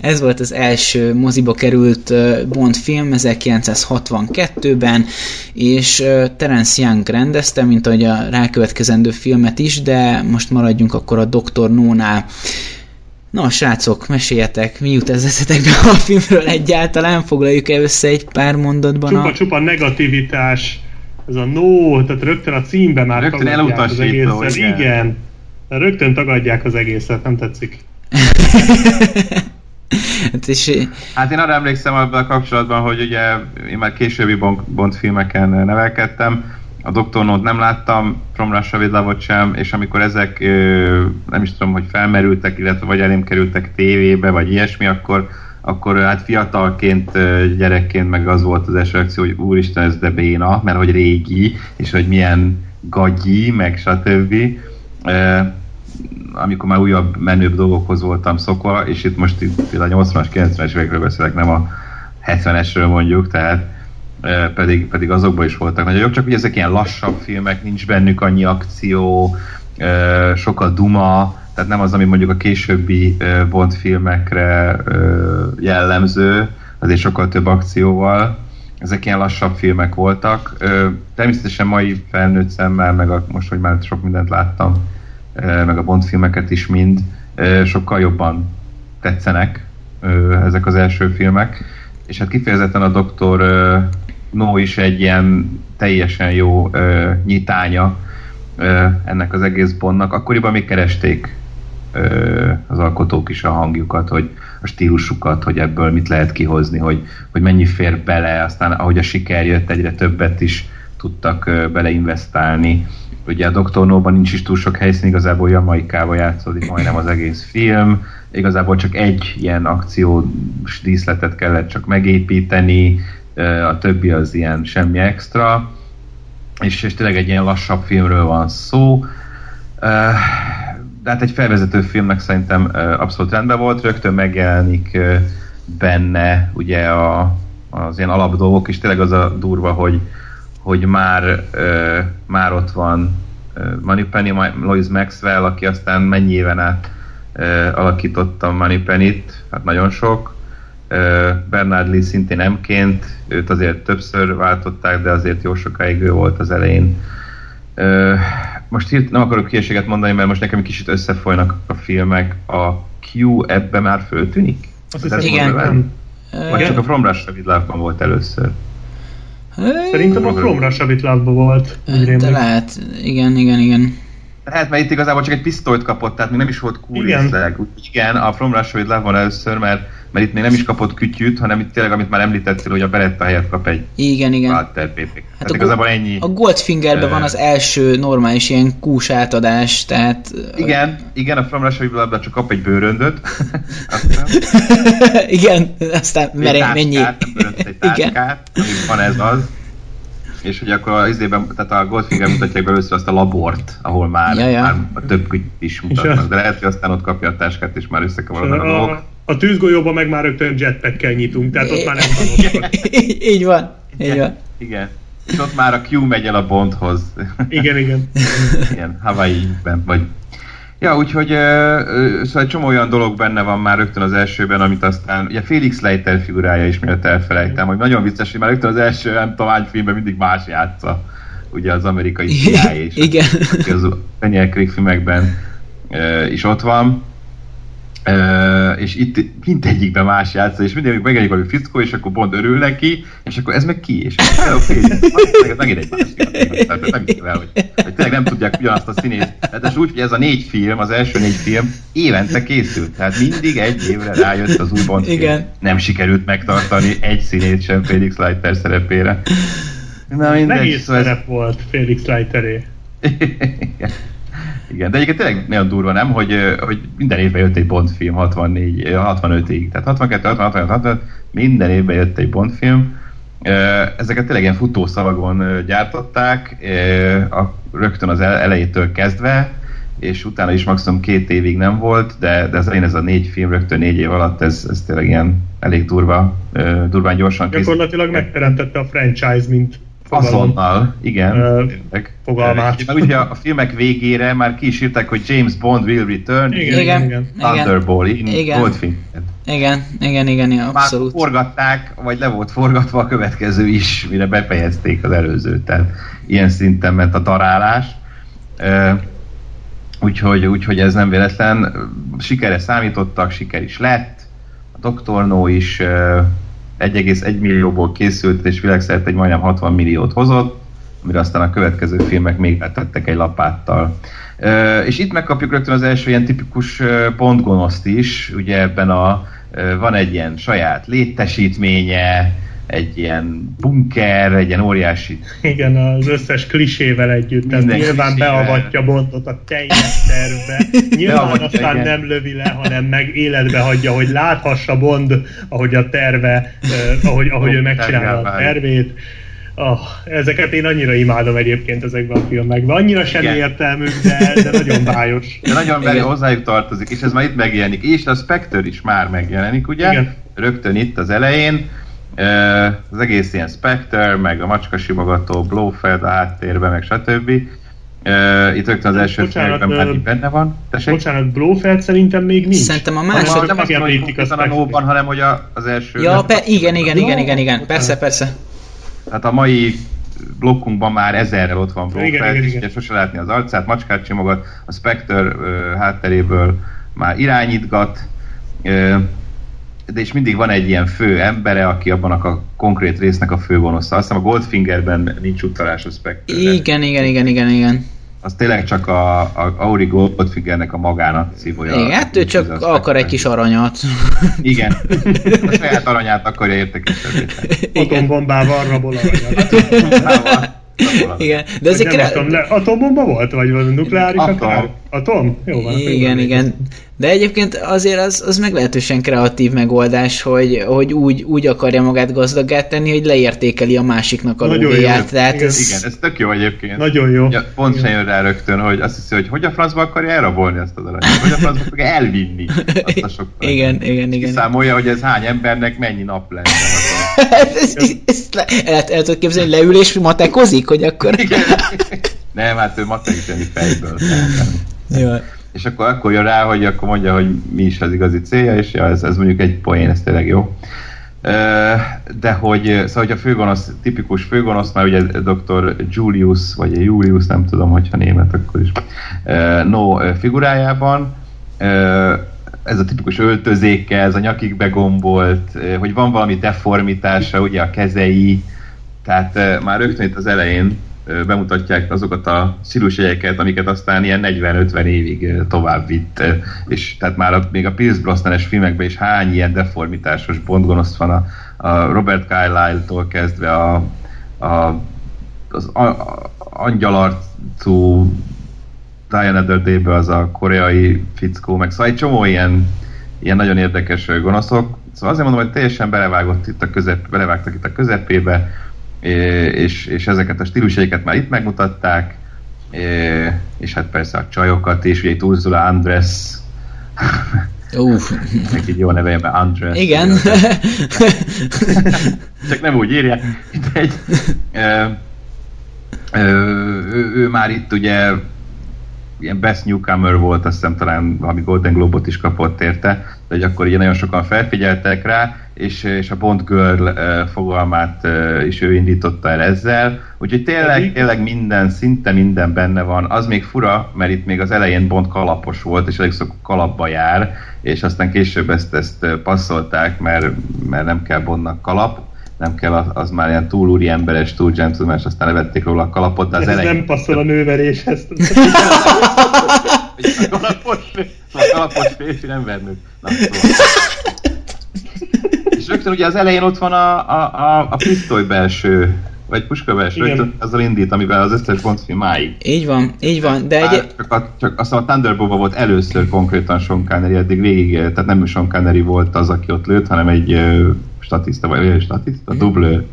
Ez volt az első moziba került Bond film 1962-ben, és Terence Young rendezte, mint ahogy a rákövetkezendő filmet is, de most maradjunk akkor a Dr. No-nál. Na, srácok, meséljetek, mi jut ez eszetekbe a filmről egyáltalán? Foglaljuk-e össze egy pár mondatban? Csupa-csupa negativitás. Ez a no, tehát rögtön a címbe már rögtön tagadják az egészet. Igen. Rögtön tagadják az egészet, nem tetszik. Hát én arra emlékszem abban a kapcsolatban, hogy ugye én már későbbi Bond filmeken nevelkedtem, a Dr. No-t nem láttam, From Russia with Love-ot sem, és amikor ezek nem is tudom, hogy felmerültek, illetve vagy elém kerültek tévébe, vagy ilyesmi, akkor hát fiatalként, gyerekként meg az volt az első reakció, hogy úristen, ez de béna, mert hogy régi, és hogy milyen gagyi, meg stb. Amikor már újabb, menőbb dolgokhoz voltam szokva, és itt most például a 80-as, 90-es évekről beszélek, nem a 70-esről mondjuk, tehát pedig azokban is voltak nagyon jobb, csak ugye ezek ilyen lassabb filmek, nincs bennük annyi akció, sok a duma, tehát nem az, ami mondjuk a későbbi Bond filmekre jellemző, azért sokkal több akcióval. Ezek ilyen lassabb filmek voltak. Természetesen mai felnőtt szemmel, meg most, hogy már sok mindent láttam, meg a Bond filmeket is mind, sokkal jobban tetszenek ezek az első filmek. És hát kifejezetten a Dr. No is egy ilyen teljesen jó nyitánya ennek az egész Bondnak. Akkoriban még keresték az alkotók is a hangjukat, hogy a stílusukat, hogy ebből mit lehet kihozni, hogy mennyi fér bele, aztán ahogy a siker jött, egyre többet is tudtak beleinvestálni. Ugye a Dr. No-ban nincs is túl sok helyszín, igazából Jamaikával játszódik majdnem az egész film, igazából csak egy ilyen akciós díszletet kellett csak megépíteni, a többi az ilyen semmi extra, és tényleg egy ilyen lassabb filmről van szó. De hát egy felvezető filmnek szerintem abszolút rendben volt, rögtön megjelenik benne ugye az ilyen alapdolgok, és tényleg az a durva, hogy már ott van Moneypenny, Lois Maxwell, aki aztán mennyi éven át alakította Moneypennyt, hát nagyon sok. Bernard Lee szintén M-ként, őt azért többször váltották, de azért jó sokáig ő volt az elején. Most itt nem akarok hülyeséget mondani, mert most nekem kicsit összefolynak a filmek. A Q ebbe már föltűnik? Azt igen. Vagy csak a From Russia with Love-ban volt először? Szerintem a From Russia with Love-ban volt. De lehet, igen. Hát, mert itt igazából csak egy pisztolyt kapott, tehát még nem is volt kúrészleg. Igen, a From Russia with Love-ban először, mert itt még nem is kapott kütyűt, hanem itt tényleg, amit már említettél, hogy a Beretta helyett kap egy válterpépék. Hát igazából ennyi. A Goldfingerben van az első normális ilyen kús átadás, tehát... Igen, a From Russia with Love-ban csak kap egy bőröndöt. Aztán... igen, aztán mennyi. Egy táskát, amit van ez az. És hogy akkor tehát a Goldfinger mutatják először azt a labort, ahol már a több kütyűt is mutatnak, de lehet, hogy aztán ott kapja a táskát, és már összekevarodnak a dolgok. A tűzgolyóban meg már rögtön jetpackkel nyitunk, tehát ott már nem tanultak. Így van. Igen. És ott már a Q megy el a Bondhoz. Igen. Igen, Hawaii-ben vagy. Ja, úgyhogy szóval egy csomó olyan dolog benne van már rögtön az elsőben, amit aztán, ugye Félix Leiter figurája is, mielőtt elfelejtem, hogy nagyon vicces, hogy már rögtön az első, nem tudom, hány filmben mindig más játsza, ugye az amerikai CIA és az Daniel Craig filmekben is ott van. És itt mindegyikben más játsza, és mindig megjelenik valami fickó, és akkor Bond örül neki, és akkor ez meg ki, és oké, ez megint egy másik, tehát nem hiszem el, hogy tényleg nem tudják ugyanazt a színészt. Tehát ez úgy, hogy ez a négy film, az első négy film évente készült, tehát mindig egy évre rájött az új Bond film. Nem sikerült megtartani egy színét sem Félix Leiter szerepére. Nehéz szerep volt Félix Leiteré. Igen, de egyébként tényleg nagyon durva, nem, hogy minden évben jött egy Bond film 64, 65-ig, tehát 62, 66, 65, minden évben jött egy Bond film. Ezeket tényleg ilyen futószalagon gyártották, rögtön az elejétől kezdve, és utána is maximum 2 évig nem volt, de az elején ez a 4 film rögtön 4 év alatt, ez tényleg ilyen elég durván gyorsan készült. Gyakorlatilag megteremtette a franchise, mint azonnal, igen. Fogalmát. És ugye a filmek végére már ki is írták, hogy James Bond will return. Igen. Thunderball, igen. Goldfinger. Igen, abszolút. Már forgatták, vagy le volt forgatva a következő is, mire befejezték az előzőt. Tehát ilyen szinten ment a darálás. Úgyhogy ez nem véletlen. Sikere számítottak, siker is lett. A Dr. No is 1,1 millióból készült, és világszerte egy majdnem 60 milliót hozott, amire aztán a következő filmek még letettek egy lapáttal. És itt megkapjuk rögtön az első ilyen tipikus Bond-gonoszt is, ugye ebben van egy ilyen saját létesítménye, egy ilyen bunker, egy ilyen óriási... Igen, az összes klisével együtt, tehát nyilván klisével. Beavatja Bondot a teljes tervbe, nyilván beavatja, aztán igen. Nem lövi le, hanem meg életbe hagyja, hogy láthassa Bond, ahogy a terve, ahogy ő megcsinálja a tervét. Ezeket én annyira imádom egyébként ezekben a filmekben. Annyira sem értelmük, de nagyon bájos. De nagyon belé hozzájuk tartozik, és ez már itt megjelenik. És a Spectre is már megjelenik, ugye? Igen. Rögtön itt az elején. Az egész ilyen Spectre, meg a macska simogató, Blofeld a háttérben, meg stb. Itt rögtön az első filmekben már benne van. Tessék? Bocsánat, Blofeld szerintem még nincs. Szerintem a második. Nem azt mondom, hogy a No-ban, hanem hogy az első... Ja, igen, persze. Tehát a mai blokkunkban már 1000-rel ott van Blofeld, és sose látni az arcát, macskát simogat, a Spectre hátteréből már irányítgat, de és mindig van egy ilyen fő embere, aki abban a konkrét résznek a főgonosza. Azt hiszem a Goldfingerben nincs utalás a Spectre. Igen. Az tényleg csak a Auri Goldfingernek a magának szívója. Igen, hát ő csak akar egy kis aranyat. Igen, a saját aranyát akarja értekíteni. Atombombával arrabol aranyat. Igen, de ezek atombomba volt, vagy van nukleáris atom? Jó van. Igen. De egyébként azért az meglehetősen kreatív megoldás, hogy úgy akarja magát gazdaggá tenni, hogy leértékeli a másiknak a lóvéját. Igen, ez tök jó egyébként. Nagyon jó. Ja, pont sem jön rá rögtön, hogy azt hiszi, hogy a francba akarja elrabolni azt az aranyat, hogy a francba akarja elvinni azt a sok aranyat. Igen. Kiszámolja, hogy ez hány embernek mennyi nap lenne. El tudod képzelni, hogy leül és matekozik, hogy akkor... Nem, hát ő matekozik fejből. És akkor jön rá, hogy akkor mondja, hogy mi is az igazi célja, és ja, ez mondjuk egy poén, ez tényleg jó. De hogy a főgonosz, tipikus főgonosz, már ugye Dr. Julius, vagy Julius, nem tudom, hogyha német, akkor is No figurájában, ez a tipikus öltözéke, ez a nyakig begombolt, hogy van valami deformitása, ugye a kezei, tehát már rögtön itt az elején bemutatják azokat a stílusjegyeket, amiket aztán ilyen 40-50 évig tovább vitt, és tehát már még a Pierce Brosnan-es filmekben is hány ilyen deformitásos Bond-gonosz van, a Robert Carlyle-tól kezdve az angyalarcú Die Another Day-ből az a koreai fickó, meg szóval egy csomó ilyen nagyon érdekes gonoszok. Szóval azért mondom, hogy teljesen belevágtak itt a közepébe, és ezeket a stílusjegyeket már itt megmutatták, és hát persze a csajokat is, ugye itt Ursula Andress. Neki jó neve, mert Andress. Igen. Csak nem úgy írja. Ő már itt ugye ilyen Best Newcomer volt, azt hiszem talán, ami Golden Globe-ot is kapott érte, de hogy akkor ugye nagyon sokan felfigyeltek rá, és a Bond Girl fogalmát is ő indította el ezzel, úgyhogy tényleg minden, szinte minden benne van. Az még fura, mert itt még az elején Bond kalapos volt, és elég szok kalapba jár, és aztán később ezt passzolták, mert nem kell Bondnak kalap, nem kell, az már ilyen túl úri emberes, túl gentleman, és aztán levették róla a kalapot, de az elején... Ez nem passzol a nőveréshez. A kalapos férfi nem vernők. És rögtön ugye az elején ott van a pisztoly belső, vagy puska belső, rögtön azzal indít, amivel az összes Bond film máig. Így van, de egy... Csak azt a Thunderball-ban volt először konkrétan Sean Connery, eddig végig, tehát nem Sean Connery volt az, aki ott lőtt, hanem egy statiszta, vagy olyan statiszta, dublőr.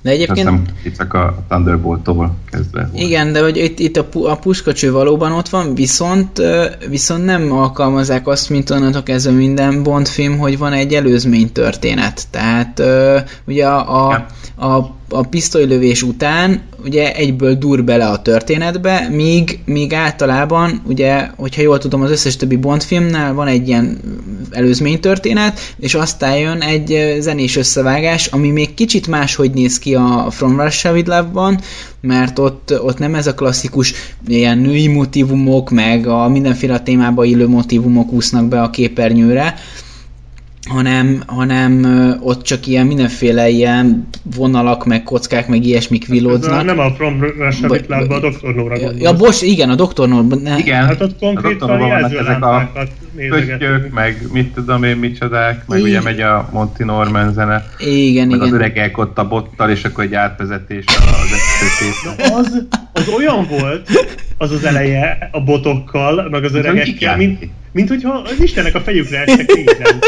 De egyébként... Azt hiszem, itt csak a Thunderbolt-tól kezdve. Igen, de hogy itt a puskacső valóban ott van, viszont nem alkalmazzák azt, mint onnantól kezdve minden Bond film, hogy van egy előzmény történet. Tehát ugye a pisztolylövés után ugye egyből dur bele a történetbe, míg általában, ugye, hogyha jól tudom, az összes többi Bond filmnél van egy ilyen előzménytörténet, és aztán jön egy zenés összevágás, ami még kicsit máshogy néz ki a From Russia with Love-ban, mert ott nem ez a klasszikus ilyen női motívumok, meg a mindenféle témába illő motívumok úsznak be a képernyőre, hanem ott csak ilyen mindenféle ilyen vonalak, meg kockák, meg ilyesmik villódnak. Nem a From Russia with Love-ban, a Dr. No-ra gondolsz. Ja, igen, a Dr. No-ban. Igen, hát ott konkrétan jelző ezek a pöttyök, meg mit tudom én, micsodák, meg ugye megy a Monty Norman zene. Igen. Az öregek ott a bottal, és akkor egy átvezetés az eszkötésre. Az olyan volt, az eleje a botokkal, meg az öregekkel, mint hogyha az Istennek a fejükre estek nézem.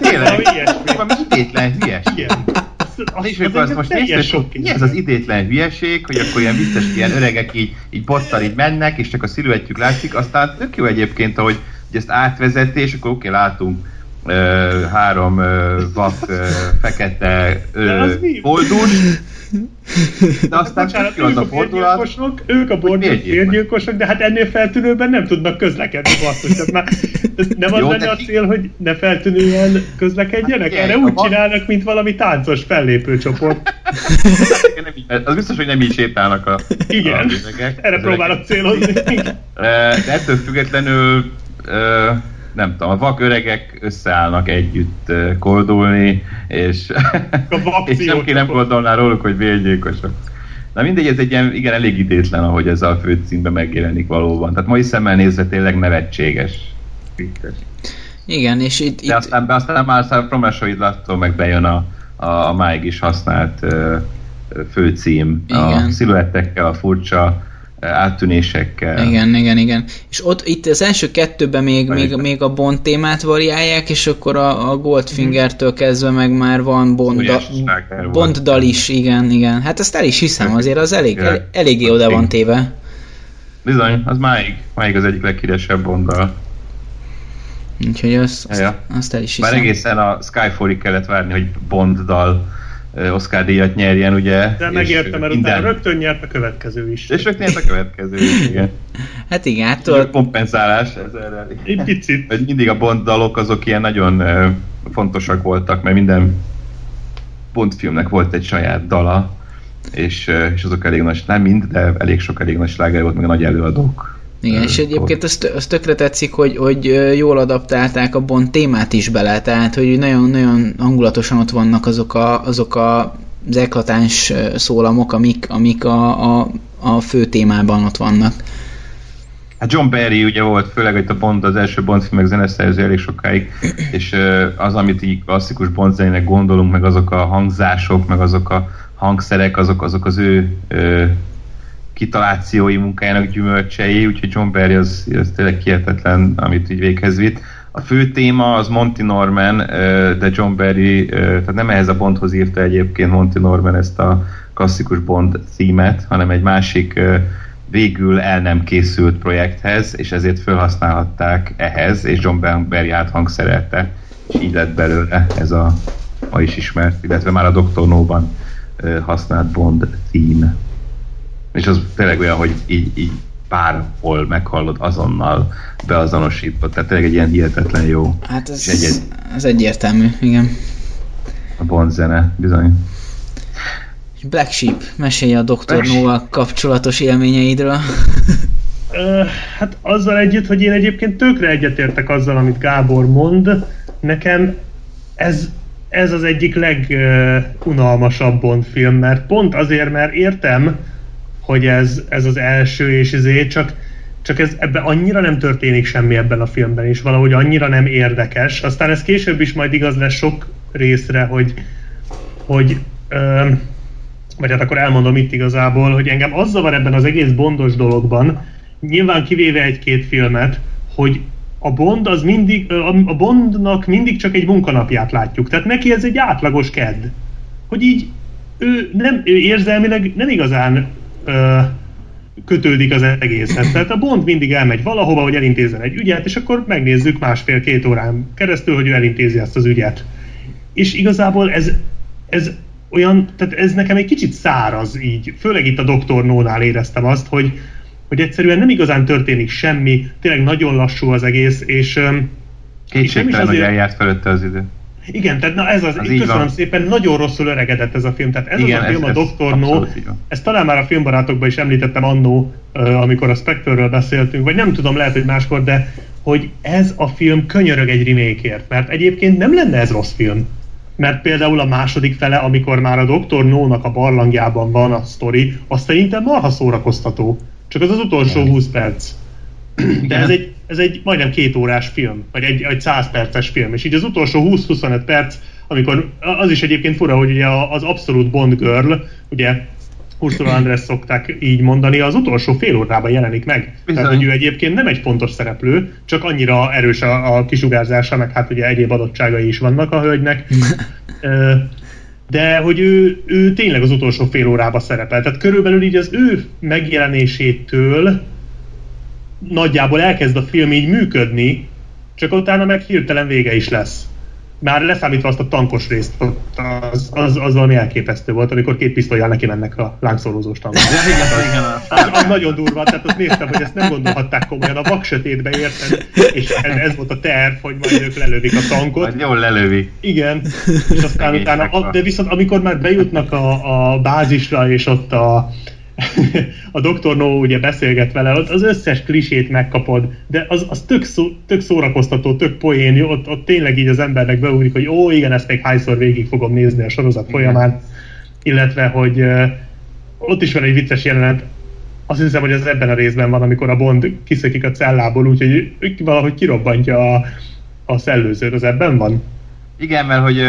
Tényleg, valami idétlen hülyeség. És akkor azt most nézd, mi ez az idétlen hülyeség, hogy akkor ilyen vicces ilyen öregek így bottal így mennek, és csak a szilüettjük látszik, aztán tök jó egyébként, ahogy ezt átvezeti, és akkor oké, látunk 3 watt fekete boldus, de aztán csak az a fordulat. Ők a boldus férgyilkosok, de hát ennél feltűnőben nem tudnak közlekedni. Basszus, már nem az lenne a cél, hogy ne feltűnően közlekedjenek? Hát, erre úgy csinálnak, mint valami táncos fellépőcsoport. Az biztos, hogy nem így sétálnak a üvegek. Erre próbálok célozni. De ettől függetlenül nem tudom, a vak öregek összeállnak együtt koldulni, és senki nem koldolná róluk, hogy vérgyilkosok. Na mindegy, ez egy ilyen, igen, elég idétlen, ahogy ez a főcímben megjelenik valóban. Tehát mai szemmel nézve tényleg nevetséges. Igen, és itt... De aztán már Promesoid Lattól meg bejön a máig is használt főcím. Igen. A sziluettekkel, a furcsa áttűnésekkel. Igen. És ott itt az első 2-ben még a Bond témát variálják, és akkor a Goldfingertől kezdve meg már van Bond dal is, igen. Hát ezt el is hiszem, azért az eléggé oda van téve. Bizony, az máig az egyik leghíresebb Bond dal. Úgyhogy azt el is hiszem. Már egészen a Skyfall-ig kellett várni, hogy Bond dal Oscar-díjat nyerjen, ugye? De megértem, mert utána rögtön nyert a következő is. És rögtön nyert a következő is, igen. Hát igen, hát... A kompenzálás ez erre. Egy picit. Mindig a Bond dalok azok ilyen nagyon fontosak voltak, mert minden Bond filmnek volt egy saját dala, és azok elég nagy, nem mind, de elég sok elég nagy sláger volt, meg a nagy előadók. Igen, és egyébként azt tökre tetszik, hogy jól adaptálták a Bond témát is bele, tehát hogy nagyon-nagyon hangulatosan ott vannak azok az eklatáns szólamok, amik a fő témában ott vannak. Hát John Barry ugye volt, főleg itt a Bond, az első Bond filmek zeneszerző elég sokáig, és az, amit így klasszikus Bond zenének gondolunk, meg azok a hangzások, meg azok a hangszerek, azok az ő kitalációi munkájának gyümölcsei, úgyhogy John Barry az tényleg hihetetlen, amit így véghez vitt. A fő téma az Monty Norman, de John Barry, tehát nem ehhez a Bondhoz írta egyébként Monty Norman ezt a klasszikus Bond címet, hanem egy másik végül el nem készült projekthez, és ezért felhasználhatták ehhez, és John Barry áthangszerelte, és így lett belőle ez a ma is ismert, illetve már a Dr. No-ban használt Bond cím. És az tényleg olyan, hogy így bárhol meghallod, azonnal beazonosítva. Tehát tényleg egy ilyen hihetetlen jó. Hát ez egyértelmű, igen. A Bond zene, bizony. Black Sheep, mesélj a Dr. No-val kapcsolatos élményeidről. Hát azzal együtt, hogy én egyébként tökre egyetértek azzal, amit Gábor mond, nekem ez az egyik legunalmasabb Bond film, mert pont azért, mert értem, hogy ez az első és csak ez, ebben annyira nem történik semmi ebben a filmben, és valahogy annyira nem érdekes. Aztán ez később is majd igaz lesz sok részre, hogy vagy hát akkor elmondom itt igazából, hogy engem az zavar ebben az egész bondos dologban, nyilván kivéve egy-két filmet, hogy a Bondnak mindig csak egy munkanapját látjuk. Tehát neki ez egy átlagos kedd. Hogy így ő érzelmileg nem igazán kötődik az egészhez. Tehát a Bond mindig elmegy valahova, hogy elintézzen egy ügyet, és akkor megnézzük másfél-két órán keresztül, hogy ő elintézi ezt az ügyet. És igazából ez olyan, tehát ez nekem egy kicsit száraz így. Főleg itt a Dr. No-nál éreztem azt, hogy egyszerűen nem igazán történik semmi, tényleg nagyon lassú az egész, és kétségtelen, hogy eljárt felette az idő. Igen, tehát na ez így köszönöm van. Szépen, nagyon rosszul öregedett ez a film, tehát ez igen, az a film, a Dr. No, ezt talán már a filmbarátokban is említettem annó, amikor a Spectre-ről beszéltünk, vagy nem tudom, lehet, hogy máskor, de hogy ez a film könyörög egy remake-ért, mert egyébként nem lenne ez rossz film. Mert például a második fele, amikor már a Dr. No-nak a barlangjában van a sztori, az szerintem marha szórakoztató. Csak az utolsó 20 perc. De ez egy majdnem 2 órás film, vagy egy 100 perces film, és így az utolsó 20-25 perc, amikor az is egyébként fura, hogy ugye az abszolút Bond girl, ugye Ursula Andress szokták így mondani, az utolsó fél órában jelenik meg. Bizony. Tehát, hogy ő egyébként nem egy fontos szereplő, csak annyira erős a kisugárzása, meg hát ugye egyéb adottságai is vannak a hölgynek. De hogy ő tényleg az utolsó fél órában szerepel. Tehát körülbelül így az ő megjelenésétől nagyjából elkezd a film így működni, csak utána meg hirtelen vége is lesz. Már leszámítva azt a tankos részt, az valami elképesztő volt, amikor 2 pisztollyal neki mennek a lángszorozós tankon. Az nagyon durva, tehát azt néztem, hogy ezt nem gondolhatták komolyan, a vaksötétbe érted, és ez volt a terv, hogy majd ők lelövik a tankot. Majd jól lelövik. Igen, és aztán utána, de viszont amikor már bejutnak a bázisra, és ott a Dr. No ugye beszélget vele, az összes klisét megkapod, de az tök szórakoztató, tök poén, ott tényleg így az embernek beugrik, hogy ó, igen, ezt még hányszor végig fogom nézni a sorozat folyamán, illetve, hogy ott is van egy vicces jelenet, azt hiszem, hogy ez ebben a részben van, amikor a Bond kiszökik a cellából, úgyhogy valahogy kirobbantja a szellőzőt, az ebben van? Igen, mert hogy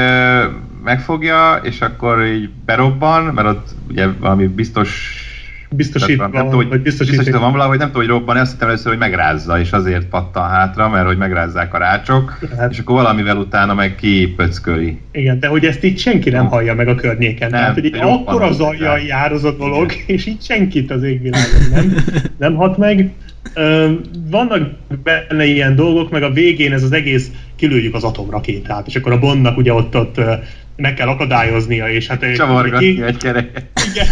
megfogja, és akkor így berobban, mert ott ugye valami biztosítva van valahogy, nem tudom, hogy robban, azt hittem először, hogy megrázza, és azért pattan hátra, mert hogy megrázzák a rácsok, hát. És akkor valamivel utána meg kipöcköli. Igen, de hogy ezt így senki nem hallja meg a környéken. Nem, tehát, hogy így akkora zajjal jár az a dolog, és így senkit az égvilágon nem hat meg. Vannak benne ilyen dolgok, meg a végén ez az egész, kilőjük az atomrakétát, és akkor a Bondnak ugye ott meg kell akadályoznia, és hát... Csavargatni egy kereket. Igen.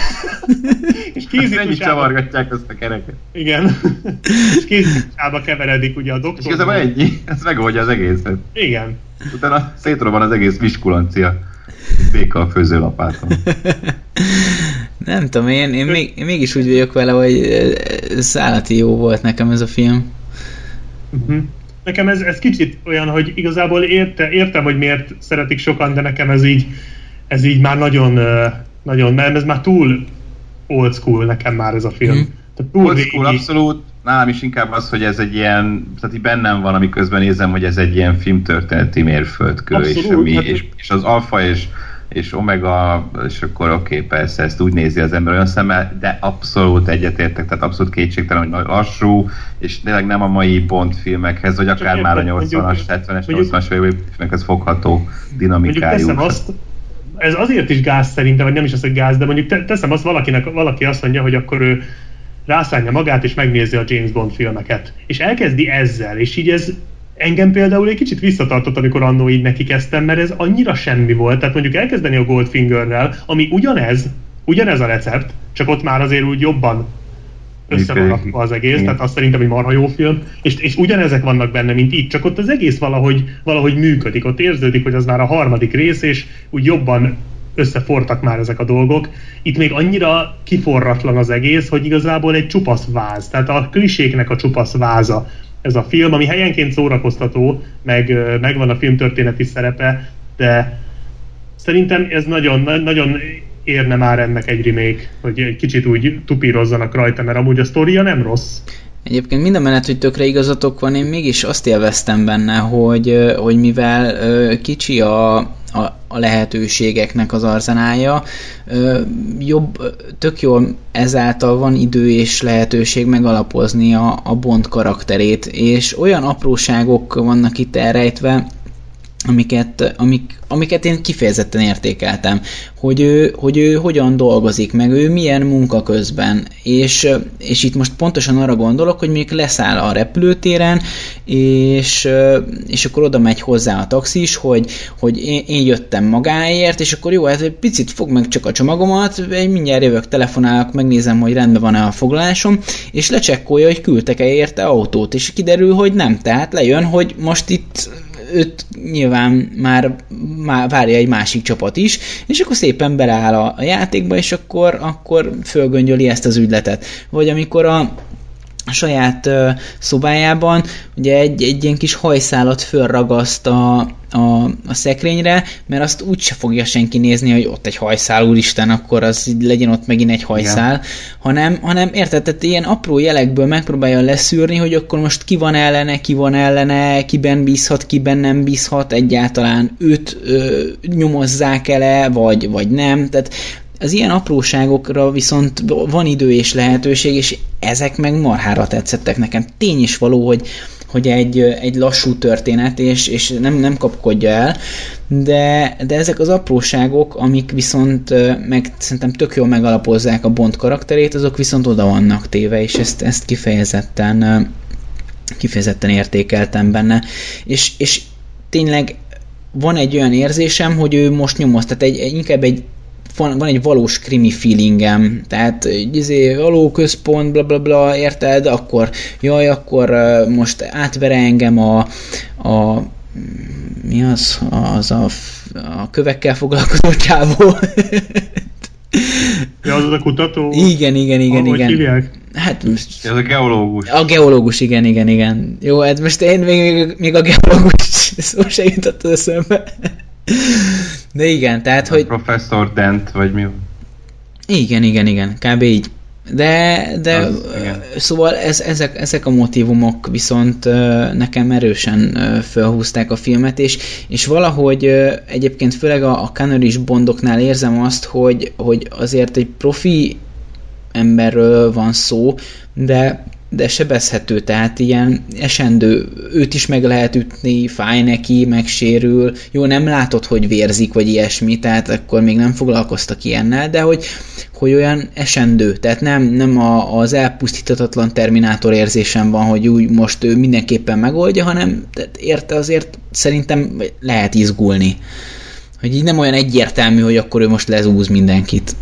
És kézitusába... csavargatják azt a kereket. Igen. És kézitusába keveredik ugye a doktor... És igazából ennyi, ez megoldja az egészet. Igen. Utána szétrobban az egész viskulancia. Béka a főzőlapáton. Nem tudom, én mégis úgy vagyok vele, hogy szállati jó volt nekem ez a film. Uh-huh. Nekem ez kicsit olyan, hogy igazából értem, hogy miért szeretik sokan, de nekem ez így már nagyon, nagyon, mert ez már túl old school nekem már ez a film. Tehát túl old school, abszolút. Nálam is inkább az, hogy ez egy ilyen, tehát így bennem van, amiközben nézem, hogy ez egy ilyen filmtörténeti mérföldkő, abszolút, és az alfa és omega, és akkor oké, persze, ezt úgy nézi az ember olyan szemmel, de abszolút egyetértek, tehát abszolút kétségtelen, hogy lassú, és tényleg nem a mai Bond filmekhez, vagy akár már a 80-as, 70-es, 80-as éveknek az fogható dinamikájú. Ez azért is gáz szerintem, vagy nem is az, hogy gáz, de mondjuk teszem azt valakinek, valaki azt mondja, hogy akkor ő rászánja magát, és megnézi a James Bond filmeket. És elkezdi ezzel, és így ez engem például egy kicsit visszatartott, amikor annó így neki kezdtem, mert ez annyira semmi volt. Tehát mondjuk elkezdeni a Goldfingerrel, ami ugyanez a recept, csak ott már azért úgy jobban összerakva az egész, tehát azt szerintem egy marha jó film, és ugyanezek vannak benne, mint itt, csak ott az egész valahogy működik, ott érződik, hogy az már a harmadik rész, és úgy jobban összefortak már ezek a dolgok. Itt még annyira kiforratlan az egész, hogy igazából egy csupasz váz, tehát a kliséknek a csupasz váza ez a film, ami helyenként szórakoztató, meg van a filmtörténeti szerepe, de szerintem ez nagyon érne már ennek egy remake, hogy egy kicsit úgy tupírozzanak rajta, mert amúgy a sztoria nem rossz. Egyébként minden mellett, hogy tökre igazatok van, én mégis azt élveztem benne, hogy mivel kicsi a lehetőségeknek az arzenálja, tök jól ezáltal van idő és lehetőség megalapozni a Bond karakterét, és olyan apróságok vannak itt elrejtve, amiket én kifejezetten értékeltem, hogy ő hogyan dolgozik, meg ő milyen munka közben. És itt most pontosan arra gondolok, hogy mondjuk leszáll a repülőtéren, és akkor oda megy hozzá a taxis, hogy én jöttem magáért, és akkor jó, hát egy picit fog meg csak a csomagomat, mindjárt jövök, telefonálok, megnézem, hogy rendben van-e a foglalásom, és lecsekkolja, hogy küldtek-e érte autót, és kiderül, hogy nem. Tehát lejön, hogy most itt őt nyilván már várja egy másik csapat is, és akkor szépen beleáll a játékba, és akkor fölgöngyöli ezt az ügyletet. Vagy amikor a saját szobájában ugye egy ilyen kis hajszálat fölragaszt a szekrényre, mert azt úgyse fogja senki nézni, hogy ott egy hajszál, úristen, akkor az legyen ott megint egy hajszál, yeah. hanem érted, tehát ilyen apró jelekből megpróbálja leszűrni, hogy akkor most ki van ellene, kiben bízhat, kiben nem bízhat, egyáltalán őt nyomozzák ele, vagy nem, tehát az ilyen apróságokra viszont van idő és lehetőség, és ezek meg marhára tetszettek nekem. Tény is való, hogy egy lassú történet, és nem kapkodja el, de ezek az apróságok, amik viszont meg szerintem tök jól megalapozzák a Bond karakterét, azok viszont oda vannak téve, és ezt kifejezetten értékeltem benne. És tényleg van egy olyan érzésem, hogy ő most nyomoz, tehát van egy valós krimi feelingem, tehát való központ, blablabla, érted? Akkor most átvere engem a kövekkel foglalkozó csávó. Ja, az a kutató? Igen. Hívják? Hát most... Ez a geológus. A geológus, igen. Jó, hát most én még a geológus szó se jutott az eszembe. De igen, tehát, hogy... Professor Dent, vagy mi? Igen, kb. Így. De az, szóval ezek a motívumok viszont nekem erősen felhúzták a filmet, és valahogy egyébként főleg a Connery-s Bondoknál érzem azt, hogy azért egy profi emberről van szó, de sebezhető, tehát ilyen esendő, őt is meg lehet ütni, fáj neki, megsérül, jó, nem látod, hogy vérzik, vagy ilyesmi, tehát akkor még nem foglalkoztak ilyennel, de hogy olyan esendő, tehát nem az elpusztíthatatlan Terminátor érzésem van, hogy úgy most ő mindenképpen megoldja, hanem tehát érte azért szerintem lehet izgulni. Hogy így nem olyan egyértelmű, hogy akkor ő most lezúz mindenkit.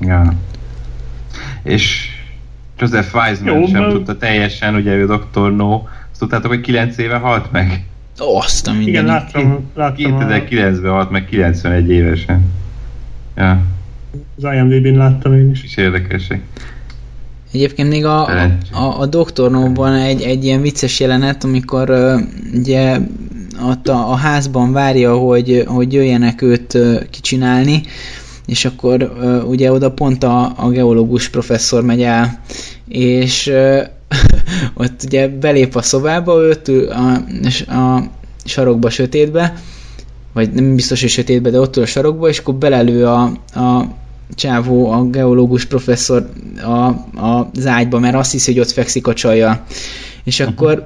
Ja. És Joseph Wiseman sem tudta teljesen, ugye ő Dr. No, azt tudtátok, hogy 9 éve halt meg? Ó, aztán mindenki. Igen, láttam. 2009-ben halt meg, 91 évesen. Ja. Az IMDb-n láttam én is. Kis érdekesek. Egyébként még a Dr. No-ban egy ilyen vicces jelenet, amikor ugye ott a házban várja, hogy jöjjenek őt kicsinálni, és akkor ugye oda pont a geológus professzor megy el, és ott ugye belép a szobába, őt a sarokba, sötétbe, vagy nem biztos, hogy sötétbe, de ott a sarokba, és akkor belelő a csávó, a geológus professzor az ágyba, mert azt hiszi, hogy ott fekszik a csaja. És akkor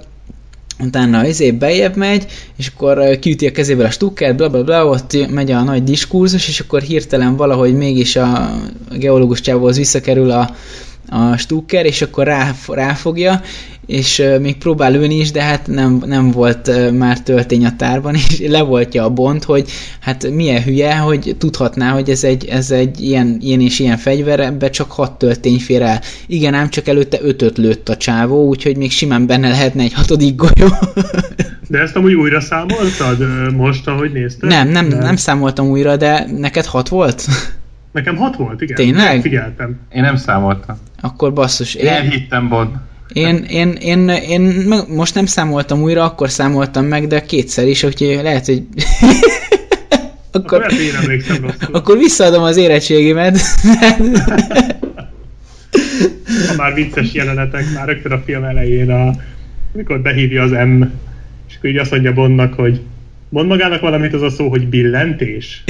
utána beljebb megy, és akkor kiüti a kezével a stukkert, blablabla, ott megy a nagy diskurzus, és akkor hirtelen valahogy mégis a geológus csávához visszakerül a a Stuker, és akkor ráfogja, és még próbál ülni is, de hát nem volt már töltény a tárban, és levoltja a Bond, hogy hát milyen hülye, hogy tudhatná, hogy ez egy ilyen és ilyen fegyver, ebbe csak 6 töltény fér el. Igen, ám csak előtte 5-öt lőtt a csávó, úgyhogy még simán benne lehetne egy 6. golyó. De ezt amúgy újra számoltad most, ahogy nézted? Nem számoltam újra, de neked 6 volt? Nekem 6 volt, igen. Tényleg? Figyeltem. Én nem számoltam. Akkor basszus. Én elhittem, Bond. Én most nem számoltam újra, akkor számoltam meg, de kétszer is, úgyhogy lehet, hogy... akkor én emlékszem rosszul. Akkor visszaadom az érettségimet. Ha már vicces jelenetek, már rögtön a film elején, amikor behívja az M, és akkor így azt mondja Bondnak, hogy mond magának valamit, az a szó, hogy billentés.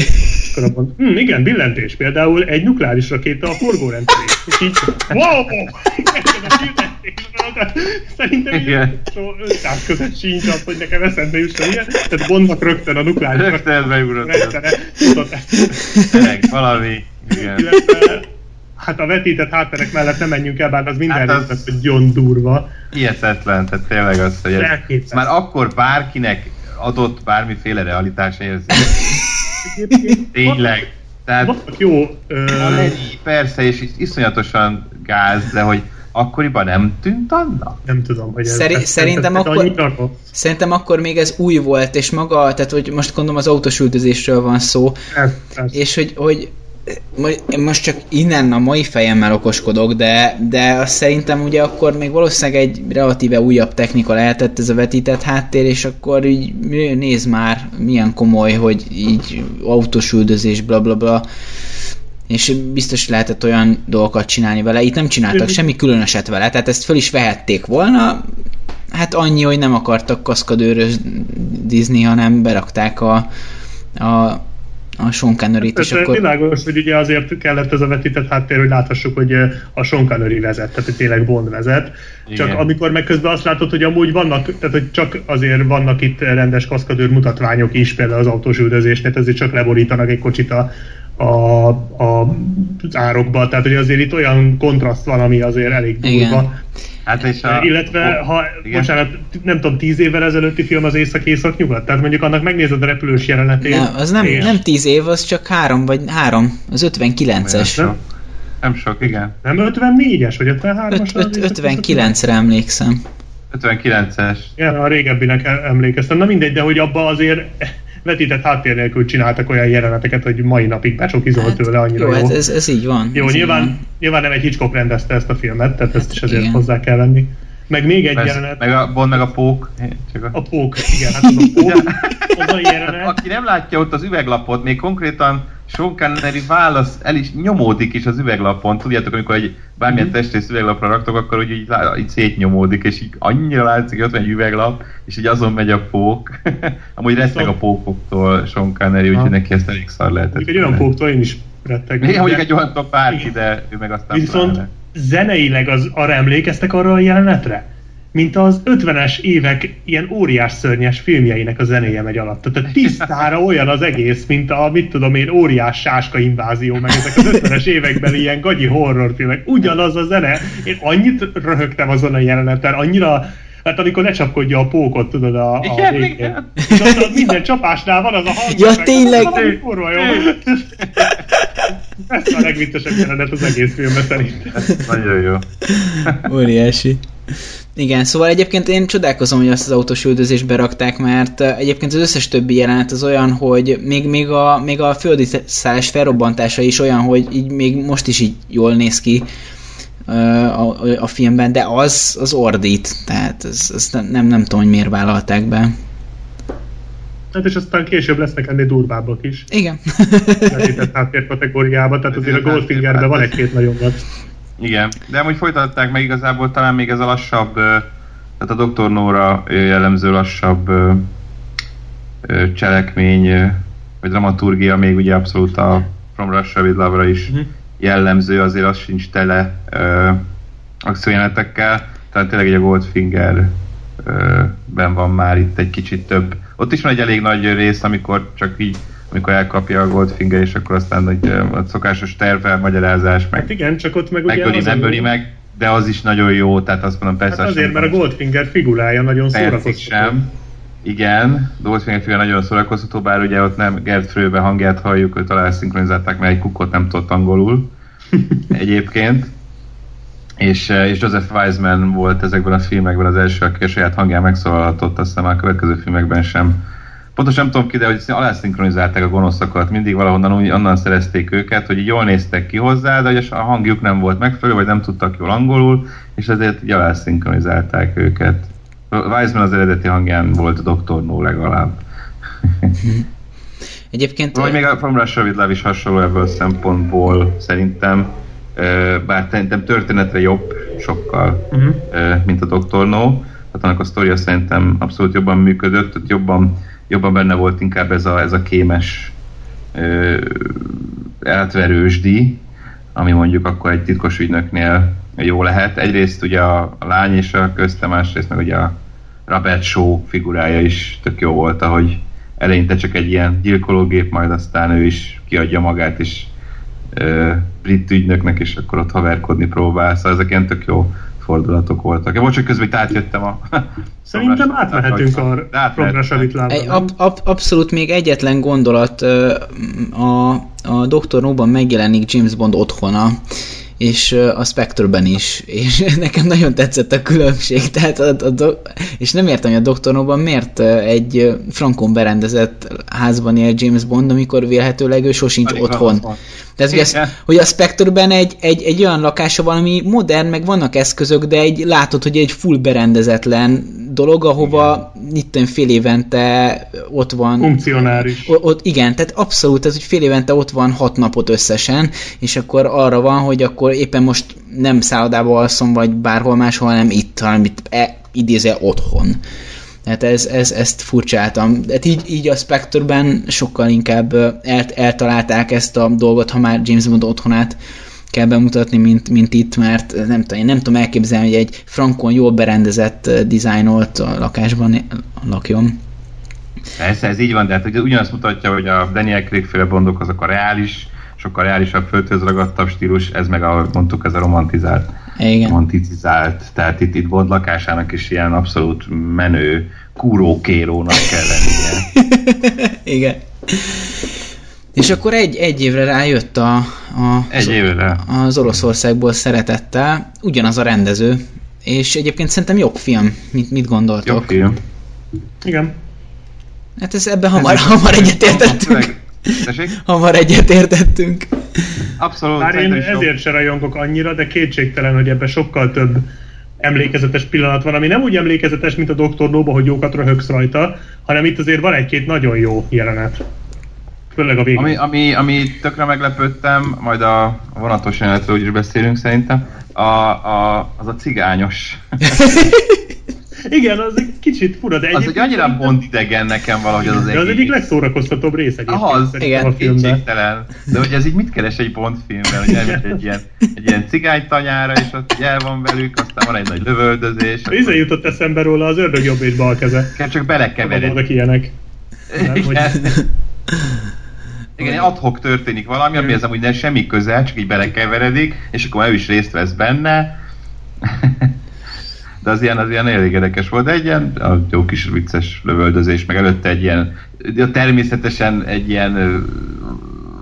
Akkor a Bond, igen, billentés. Például egy nukleáris rakéta a forgórendszerét. És így, wow! Szerintem ilyen 500 között sincs az, hogy nekem eszembe jusson ilyen, tehát Bondnak rögtön a nukleáris rendszere. Tényleg, valami, igen. Illetve, hát a vetített hátterek mellett nem menjünk el, bár az minden részt, az... hogy gyon durva. Ijeszetlen, tehát tényleg az, hogy ez már akkor bárkinek adott bármiféle realitás érzés. Tényleg. Tehát jó, persze, és iszonyatosan gáz, de hogy akkoriban nem tűnt annak? Nem tudom, hogy ez... Szerintem akkor még ez új volt, és maga, tehát hogy most gondolom az autós üldözésről van szó, és hogy most csak innen a mai fejemmel okoskodok, de azt szerintem ugye akkor még valószínűleg egy relatíve újabb technika lehetett ez a vetített háttér, és akkor így nézd már, milyen komoly, hogy így autós üldözés, blablabla. És biztos lehetett olyan dolgokat csinálni vele. Itt nem csináltak semmi különöset vele, tehát ezt föl is vehették volna. Hát annyi, hogy nem akartak kaszkadőrözni, hanem berakták a Sean Conneryt, és akkor... Világos, hogy ugye azért kellett ez a vetített háttér, hogy láthassuk, hogy a Sean Connery vezet, tehát hogy tényleg Bond vezet. Igen. Csak amikor meg közben azt látod, hogy amúgy vannak, tehát hogy csak azért vannak itt rendes kaszkadőr mutatványok is, például az autós üldözésnél, ezért csak leborítanak egy kocsit az árokba, tehát hogy azért itt olyan kontraszt van, ami azért elég durva. Hát és illetve, bocsánat, nem tudom, 10 évvel ezelőtti film az Észak-Észak-Nyugat, tehát mondjuk annak megnézed a repülős jelenetét. Ne, az nem, és... nem 10 év, az csak 3, az 59-es. Nem sok, igen. Nem 54-es, vagy 53-as? 59-re emlékszem. 59-es. Igen, a régebbinek emlékeztem. Na mindegy, de hogy abba azért... vetített háttér nélkül csináltak olyan jeleneteket, hogy mai napig becsokizol tőle annyira jó. Jó, ez így van. Jó, nyilván nem egy Hitchcock rendezte ezt a filmet, tehát ezt is azért hozzá kell venni. Meg még egy jelenet. Meg a pók. A pók, igen, hát az a pók. Az a jelenet. Aki nem látja ott az üveglapot, még konkrétan Sean Connery válasz el is nyomódik is az üveglapon. Tudjátok, amikor egy bármilyen testrész üveglapra raktok, akkor úgy így szétnyomódik, és így annyira látszik, hogy ott van egy üveglap, és így azon megy a pók. Amúgy retteg a pókoktól Sean Connery, úgyhogy neki ezt elég szar lehetett. Egy olyan póktól én is rettegem. Én mondjuk egy olyan párki, de ő meg aztán viszont pláne. Zeneileg arra emlékeztek arra a jelenetre? Mint az 50-es évek ilyen óriás szörnyes filmjeinek a zenéje megy alatt. Tehát tisztára olyan az egész, mint a, mit tudom én, óriás sáska invázió, meg ezek az 50-es években ilyen gagyi horrorfilmek. Ugyanaz a zene. Én annyit röhögtem azon a jeleneten, annyira... Hát amikor lecsapkodja a pókot, tudod, a végén. És ott minden csapásnál van az a hang. Ja, tényleg! Ez a legvittesebb jelenet az egész filmben szerintem. Nagyon jó. Óriási. Igen, szóval egyébként én csodálkozom, hogy azt az autós üldözést berakták, mert egyébként az összes többi jelenet az olyan, hogy még a földi szállás felrobbantása is olyan, hogy így még most is így jól néz ki a filmben, de az ordít, tehát ezt nem tudom, hogy miért vállalták be. Hát és aztán később lesznek ennél durvábbak is. Igen. Lehetett háttér kategóriában, tehát azért a Goldfingerben van egy-két nagyon nagy. Igen, de amúgy folytatták meg igazából talán még ez a lassabb, tehát a Dr. No-ra jellemző lassabb cselekmény, vagy dramaturgia még ugye abszolút a From Russia with Love-ra is jellemző, azért az sincs tele akciójelenetekkel, tehát tényleg egy a Goldfingerben van már itt egy kicsit több. Ott is van egy elég nagy rész, amikor csak így amikor elkapja a Goldfinger, és akkor aztán hogy a szokásos tervvel, magyarázás, meg... Hát igen, csak ott meg ugye... Megöli, de az is nagyon jó, tehát azt mondom, persze... Hát azért, mert a Goldfinger figurája nagyon szórakoztató. Igen, Goldfinger figurája nagyon szórakoztató, bár ugye ott nem Gert Fröbe hangját halljuk, ő talán szinkronizálták, mert egy kukkot nem tudott angolul egyébként. És Joseph Wiseman volt ezekben a filmekben az első, aki a saját hangján megszólalhatott, aztán már a következő filmekben sem. Pontosan nem tudom ki, de hogy alászinkronizálták a gonoszokat, mindig valahonnan úgy, onnan szerezték őket, hogy jól néztek ki hozzá, de hogy a hangjuk nem volt megfelelő, vagy nem tudtak jól angolul, és ezért így alászinkronizálták őket. Wiseman az eredeti hangján volt a Dr. No legalább. Egyébként... Vagy még a From Russia with Love is hasonló ebből a szempontból szerintem. Bár szerintem történetre jobb sokkal, mint a Dr. No. Hát annak a sztoria szerintem abszolút jobban működött, ott jobban benne volt inkább ez a kémes eltverősdi, ami mondjuk akkor egy titkos ügynöknél jó lehet. Egyrészt ugye a lány és a közte, másrészt meg ugye a Robert Shaw figurája is tök jó volt, ahogy eleinte csak egy ilyen gyilkológép, majd aztán ő is kiadja magát is brit ügynöknek, és akkor ott haverkodni próbál. Szóval ezek ilyen tök jó fordulatok voltak. Most csak közben itt átjöttem a... Szerintem átmehetünk a progresszal itt lábban. Abszolút még egyetlen gondolat, a Dr. No-ban megjelenik James Bond otthona, és a Spectre-ben is, és nekem nagyon tetszett a különbség, tehát és nem értem, hogy a Dr. No-ban miért egy frankon berendezett házban él James Bond, amikor vélhetőleg ő sosincs otthon. Tehát, hogy a Spectre-ben egy olyan lakása valami modern, meg vannak eszközök, de látod, hogy egy full berendezetlen dolog, ahova itt fél évente ott van. Funkcionális. Igen, tehát abszolút ez, hogy fél évente ott van 6 napot összesen, és akkor arra van, hogy akkor éppen most nem szállodában alszom, vagy bárhol máshol, hanem itt, hanem itt idézel otthon. Tehát ezt furcsáltam. Tehát így a Spectre-ben sokkal inkább eltalálták ezt a dolgot, ha már James Bond otthonát kell bemutatni, mint itt, mert nem tudom elképzelni, hogy egy frankon jól berendezett, dizájnolt lakásban lakjon. Persze, ez így van, de hát ugyanazt mutatja, hogy a Daniel Craig-féle Bondok azok a reális, sokkal reálisabb, földhöz ragadtabb stílus, ez meg, ahogy mondtuk, ez a romantizált. Igen. Romantizált, tehát itt Bond lakásának is ilyen abszolút menő, kúrókérónak kell lennie. Igen. És akkor egy évre rájött az Oroszországból szeretettel, ugyanaz a rendező, és egyébként szerintem jobb film, mit gondoltok? Jobb film. Igen. Hát ez ebben hamar egyetértettünk. Hamar egyetértettünk. Abszolút. Bár én ezért se rajongok annyira, de kétségtelen, hogy ebben sokkal több emlékezetes pillanat van, ami nem úgy emlékezetes, mint a Dr. No-ban, hogy jókat röhögsz rajta, hanem itt azért van egy-két nagyon jó jelenet. Főleg a végén. Ami tökre meglepődtem, majd a vonatos jelenetről úgyis beszélünk szerintem, az a cigányos. Igen, az egy kicsit fura, de egyébként... Az egy annyira Bond-idegen nekem valahogy az egész. De az egyik legszórakoztatóbb rész egyébként a filmben. De hogy ez így mit keres egy Bond filmben, hogy elmegy egy ilyen cigánytanyára, és ott el van velük, aztán van egy nagy lövöldözés. Ezzel jutott eszembe róla az ördög jobb és bal keze. Kell csak belekevered. Vannak ilyenek. Igen, ad hoc történik valami, ami az amúgy semmi közel, csak így belekeveredik, és akkor ő is részt vesz benne. De az ilyen elég érdekes volt, egy ilyen jó kis vicces lövöldözés, meg előtte egy ilyen, természetesen egy ilyen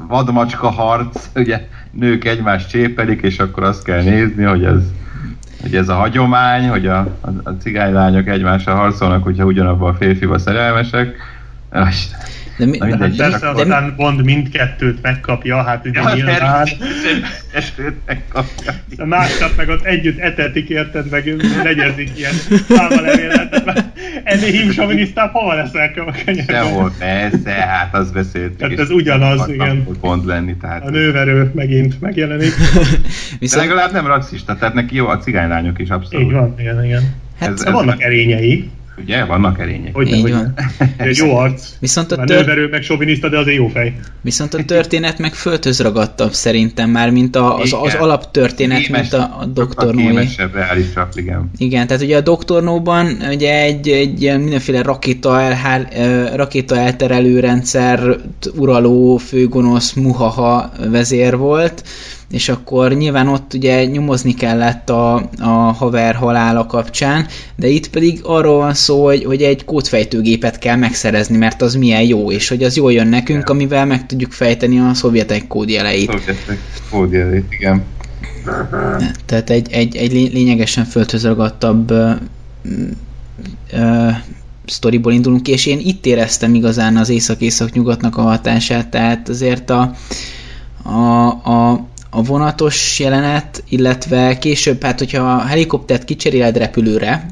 vadmacska harc, ugye nők egymást csépelik, és akkor azt kell nézni, hogy ez a hagyomány, hogy a cigánylányok egymással harcolnak, hogyha ugyanabban a férfiba szerelmesek. Persze aztán Bond mindkettőt megkapja, hát ugye nyilván. Természetesen megkapja. Másnap meg ott együtt etetik, érted, meg legyezik ilyen pálmalevélet. Ennél hímsovinisztán hova leszel a kenyerben? Sehol, persze, hát azt beszéltük. Tehát ez ugyanaz, igen. Bond lenni, tehát a nőverő megint megjelenik. De legalább nem rasszista, tehát neki jó a cigánylányok is abszolút. Így van, igen. Hát vannak erényei. Ugye, vannak erények. Így van. Egy jó arc. Viszont a nőverő, meg sovinista, de azért jó fej. Viszont a történet meg földhöz ragadtabb szerintem már, mint az alaptörténet, mint a Dr. No. Kémesebb, reálisabb, igen. Igen, tehát ugye a Dr. No-ban ugye egy ilyen mindenféle rakéta elterelő rendszer uraló, főgonosz, muhaha vezér volt, és akkor nyilván ott ugye nyomozni kellett a haver halála kapcsán, de itt pedig arról van szó, hogy egy kódfejtőgépet kell megszerezni, mert az milyen jó, és hogy az jól jön nekünk, amivel meg tudjuk fejteni a szovjetek kódjeleit. Igen. Tehát egy lényegesen földhöz ragadtabb sztoriból indulunk, és én itt éreztem igazán az észak-észak-nyugatnak a hatását, tehát azért a vonatos jelenet, illetve később, hát hogyha a helikoptert kicseréled repülőre,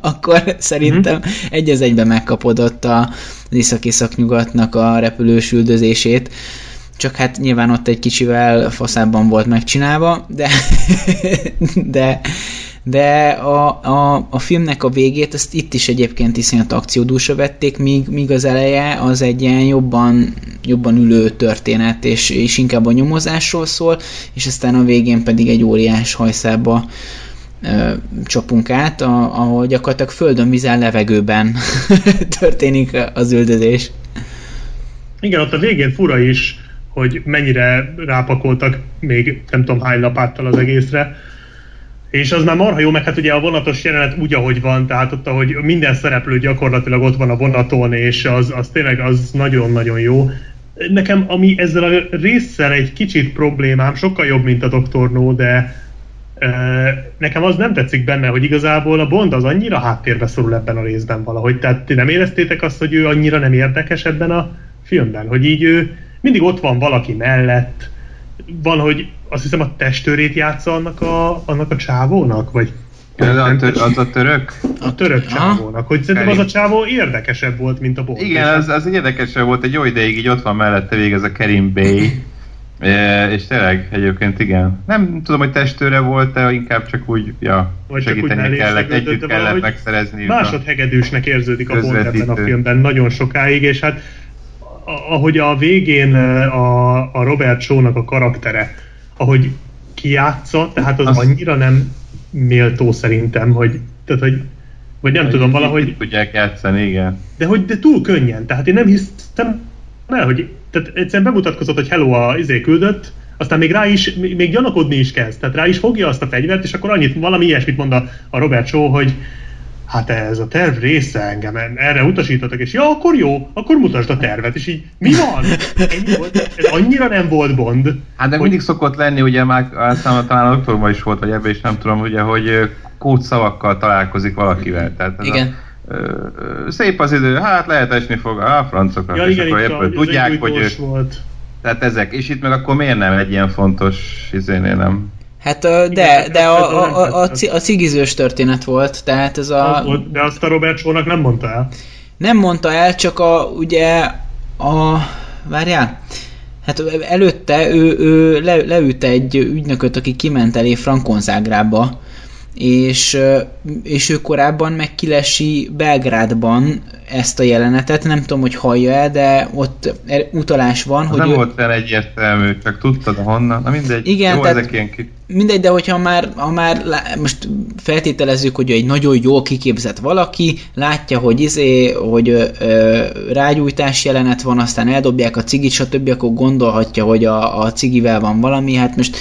akkor szerintem egy az egyben megkapodott az észak-észak-nyugatnak a repülős üldözését. Csak hát nyilván ott egy kicsivel faszábban volt megcsinálva, de a filmnek a végét, ezt itt is egyébként iszonyat akciódúsra vették, míg az eleje az egy ilyen jobban ülő történet, és inkább a nyomozásról szól, és aztán a végén pedig egy óriás hajszába csapunk át, ahol gyakorlatilag földön, vízen, levegőben történik az üldözés. Igen, ott a végén fura is, hogy mennyire rápakoltak még nem tudom hány lapáttal az egészre, és az már marha jó, meg hát ugye a vonatos jelenet úgy, ahogy van, tehát ott, ahogy minden szereplő gyakorlatilag ott van a vonaton, és az tényleg az nagyon-nagyon jó. Nekem, ami ezzel a résszel egy kicsit problémám, sokkal jobb, mint a Dr. No, de nekem az nem tetszik benne, hogy igazából a Bond az annyira háttérbe szorul ebben a részben valahogy. Tehát ti nem éreztétek azt, hogy ő annyira nem érdekes ebben a filmben, hogy így ő mindig ott van valaki mellett, van, hogy azt hiszem a testőrét játsza annak a csávónak, vagy... Az a török? A török csávónak, hogy szerintem az a csávó érdekesebb volt, mint a Bond. Igen, az érdekesebb volt, egy jó ideig így ott van mellette végig ez a Kerim Bey, és tényleg egyébként igen. Nem tudom, hogy testőre volt-e, inkább csak úgy, vagy segíteni kellett, együtt kellett megszerezni. Másodhegedűsnek érződik a Bond ebben a filmben nagyon sokáig, és hát ahogy a végén a Robert Shaw-nak a karaktere, ahogy kijátsza, tehát az annyira nem méltó szerintem, hogy vagy nem tudom, valahogy... tudják játszani, igen. De túl könnyen, tehát én nem hiszem el, hogy... Tehát egyszerűen bemutatkozott, hogy hello, küldött, aztán még rá is, még gyanakodni is kezd, tehát rá is fogja azt a fegyvert, és akkor annyit, valami ilyesmit mond a Robert Shaw, hogy hát ez a terv része engem, erre utasítatok, és akkor jó, akkor mutasd a tervet, és így mi van? Ennyi volt? Ez annyira nem volt Bond. Hát de hogy... mindig szokott lenni, ugye már aztán talán a doktorban is volt, vagy ebben is nem tudom, ugye, hogy kódszavakkal találkozik valakivel. Tehát ez igen. Szép az idő, hát lehet esni fog a francokat, és igen, akkor ebből tudják, hogy ő... volt. Tehát ezek, és itt meg akkor miért nem egy ilyen fontos izénél nem... Hát de a cigizős történet volt, tehát ez a... Volt, de azt a Robert Shaw-nak nem mondta el. Nem mondta el, csak várjál, hát előtte ő leült egy ügynököt, aki kiment elé Frankonzágrába, és ő korábban meg kilesi Belgrádban ezt a jelenetet, nem tudom, hogy hallja-e, de ott utalás van, hogy... Nem volt fel egyértelmű, csak tudtad honnan, na mindegy, igen, jó, ezek ilyen kicsit. Mindegy, de hogyha már most feltételezzük, hogy egy nagyon jól kiképzett valaki, látja, hogy rágyújtás jelenet van, aztán eldobják a cigit, stb., akkor gondolhatja, hogy a cigivel van valami, hát most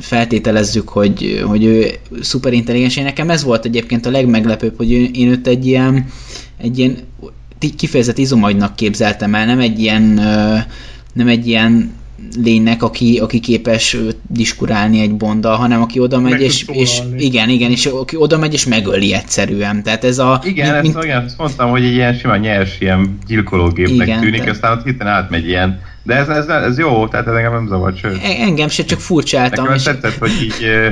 feltételezzük, hogy ő szuperintelligens. Nekem ez volt egyébként a legmeglepőbb, hogy én őt egy ilyen kifejezett izomagynak képzeltem el, nem egy ilyen lénynek, aki képes diskurálni egy Bonddal, hanem aki oda megy, és igen, és aki oda megy, és megöli egyszerűen. Tehát ez a... Igen, ezt mondtam, hogy egy ilyen simán nyers, ilyen gyilkológépnek igen, tűnik, aztán ott hitten átmegy ilyen. De ez jó, tehát ez engem nem zavar, sőt. Engem se, csak furcsáltam. Nekem tetszett,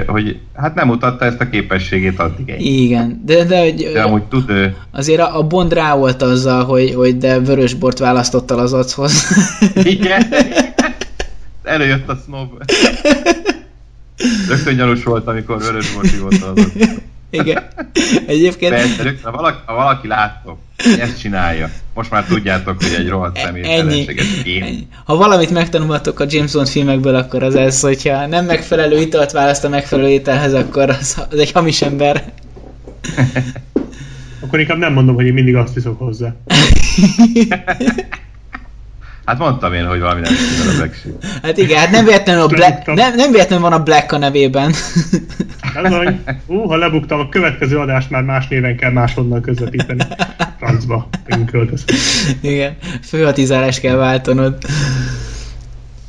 hogy hát nem mutatta ezt a képességét addig. Igen, de amúgy tud ő. Azért a Bond rá volt azzal, hogy de vörös bort választottál az achoz. Igen. Előjött a snob. Rögtön gyanús volt, amikor vörös bort hívott az achoz. Igen. Egyébként... Persze, ha valaki láttok, ezt csinálja. Most már tudjátok, hogy egy rohadt személytelenséget én. Ha valamit megtanulhatok a James Bond filmekből, akkor az ez, hogyha nem megfelelő italt választ a megfelelő ételhez, akkor az egy hamis ember. Akkor inkább nem mondom, hogy én mindig azt viszok hozzá. Hát mondtam én, hogy valami nem tudom a Black Sheep. Hát igen, hát nem véletlenül, van a Black a nevében. Nem, ha lebuktam, a következő adást már más néven kell máshonnan közvetíteni. Francba, én költöztem. Igen, főhatizálást kell váltanod.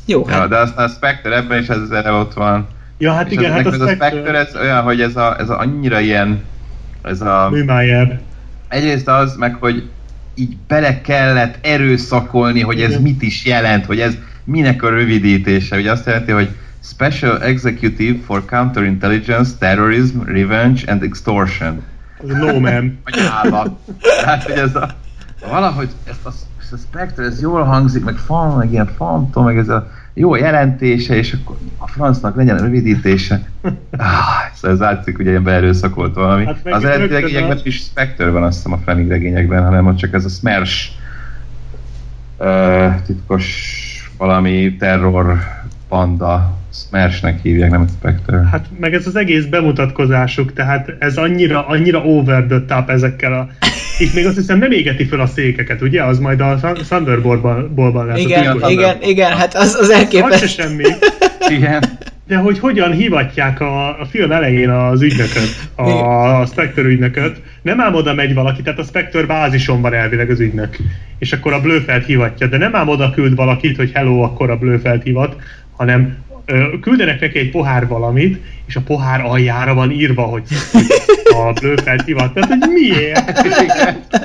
Jó, ja, hát. De a Spectre ebben is ez ott van. Ja, hát és igen, hát a Spectre... Ez olyan, hogy ez a annyira ilyen... Ez a... Műmájer. Egyrészt az, meg hogy így bele kellett erőszakolni, hogy ez mit is jelent, hogy ez minek a rövidítése. Ugye azt jelenti, hogy Special Executive for Counterintelligence, Terrorism, Revenge and Extortion. No, man. Hát, hogy ez a... Valahogy ezt a Spectre, ez jól hangzik, meg fan, meg ilyen fantom, meg ez a jó jelentése, és akkor a francnak legyen a rövidítése. Szóval ez látszik, ugye ilyen beerőszakolt valami. Hát az eredeti regényekben is Spectre van, azt hiszem, a Fleming regényekben, hanem ott csak ez a Smers titkos valami terror panda, Smersnek hívják, nem Spectre. Hát meg ez az egész bemutatkozásuk, tehát ez annyira over the top ezekkel a... Itt még azt hiszem nem égeti föl a székeket, ugye? Az majd a Thunderballban lesz. Igen, hát az elképesztő. Az se semmi. Igen. De hogy hogyan hivatják a film elején az ügynököt, a Spectre ügynököt, nem ám oda megy valaki, tehát a Spectre bázison van elvileg az ügynök, és akkor a Blofeld hivatja, de nem ám oda küld valakit, hogy hello, akkor a Blofeld hivat, hanem küldenek neki egy pohár valamit, és a pohár aljára van írva, hogy a Blofeld hivat. Tehát, hogy miért?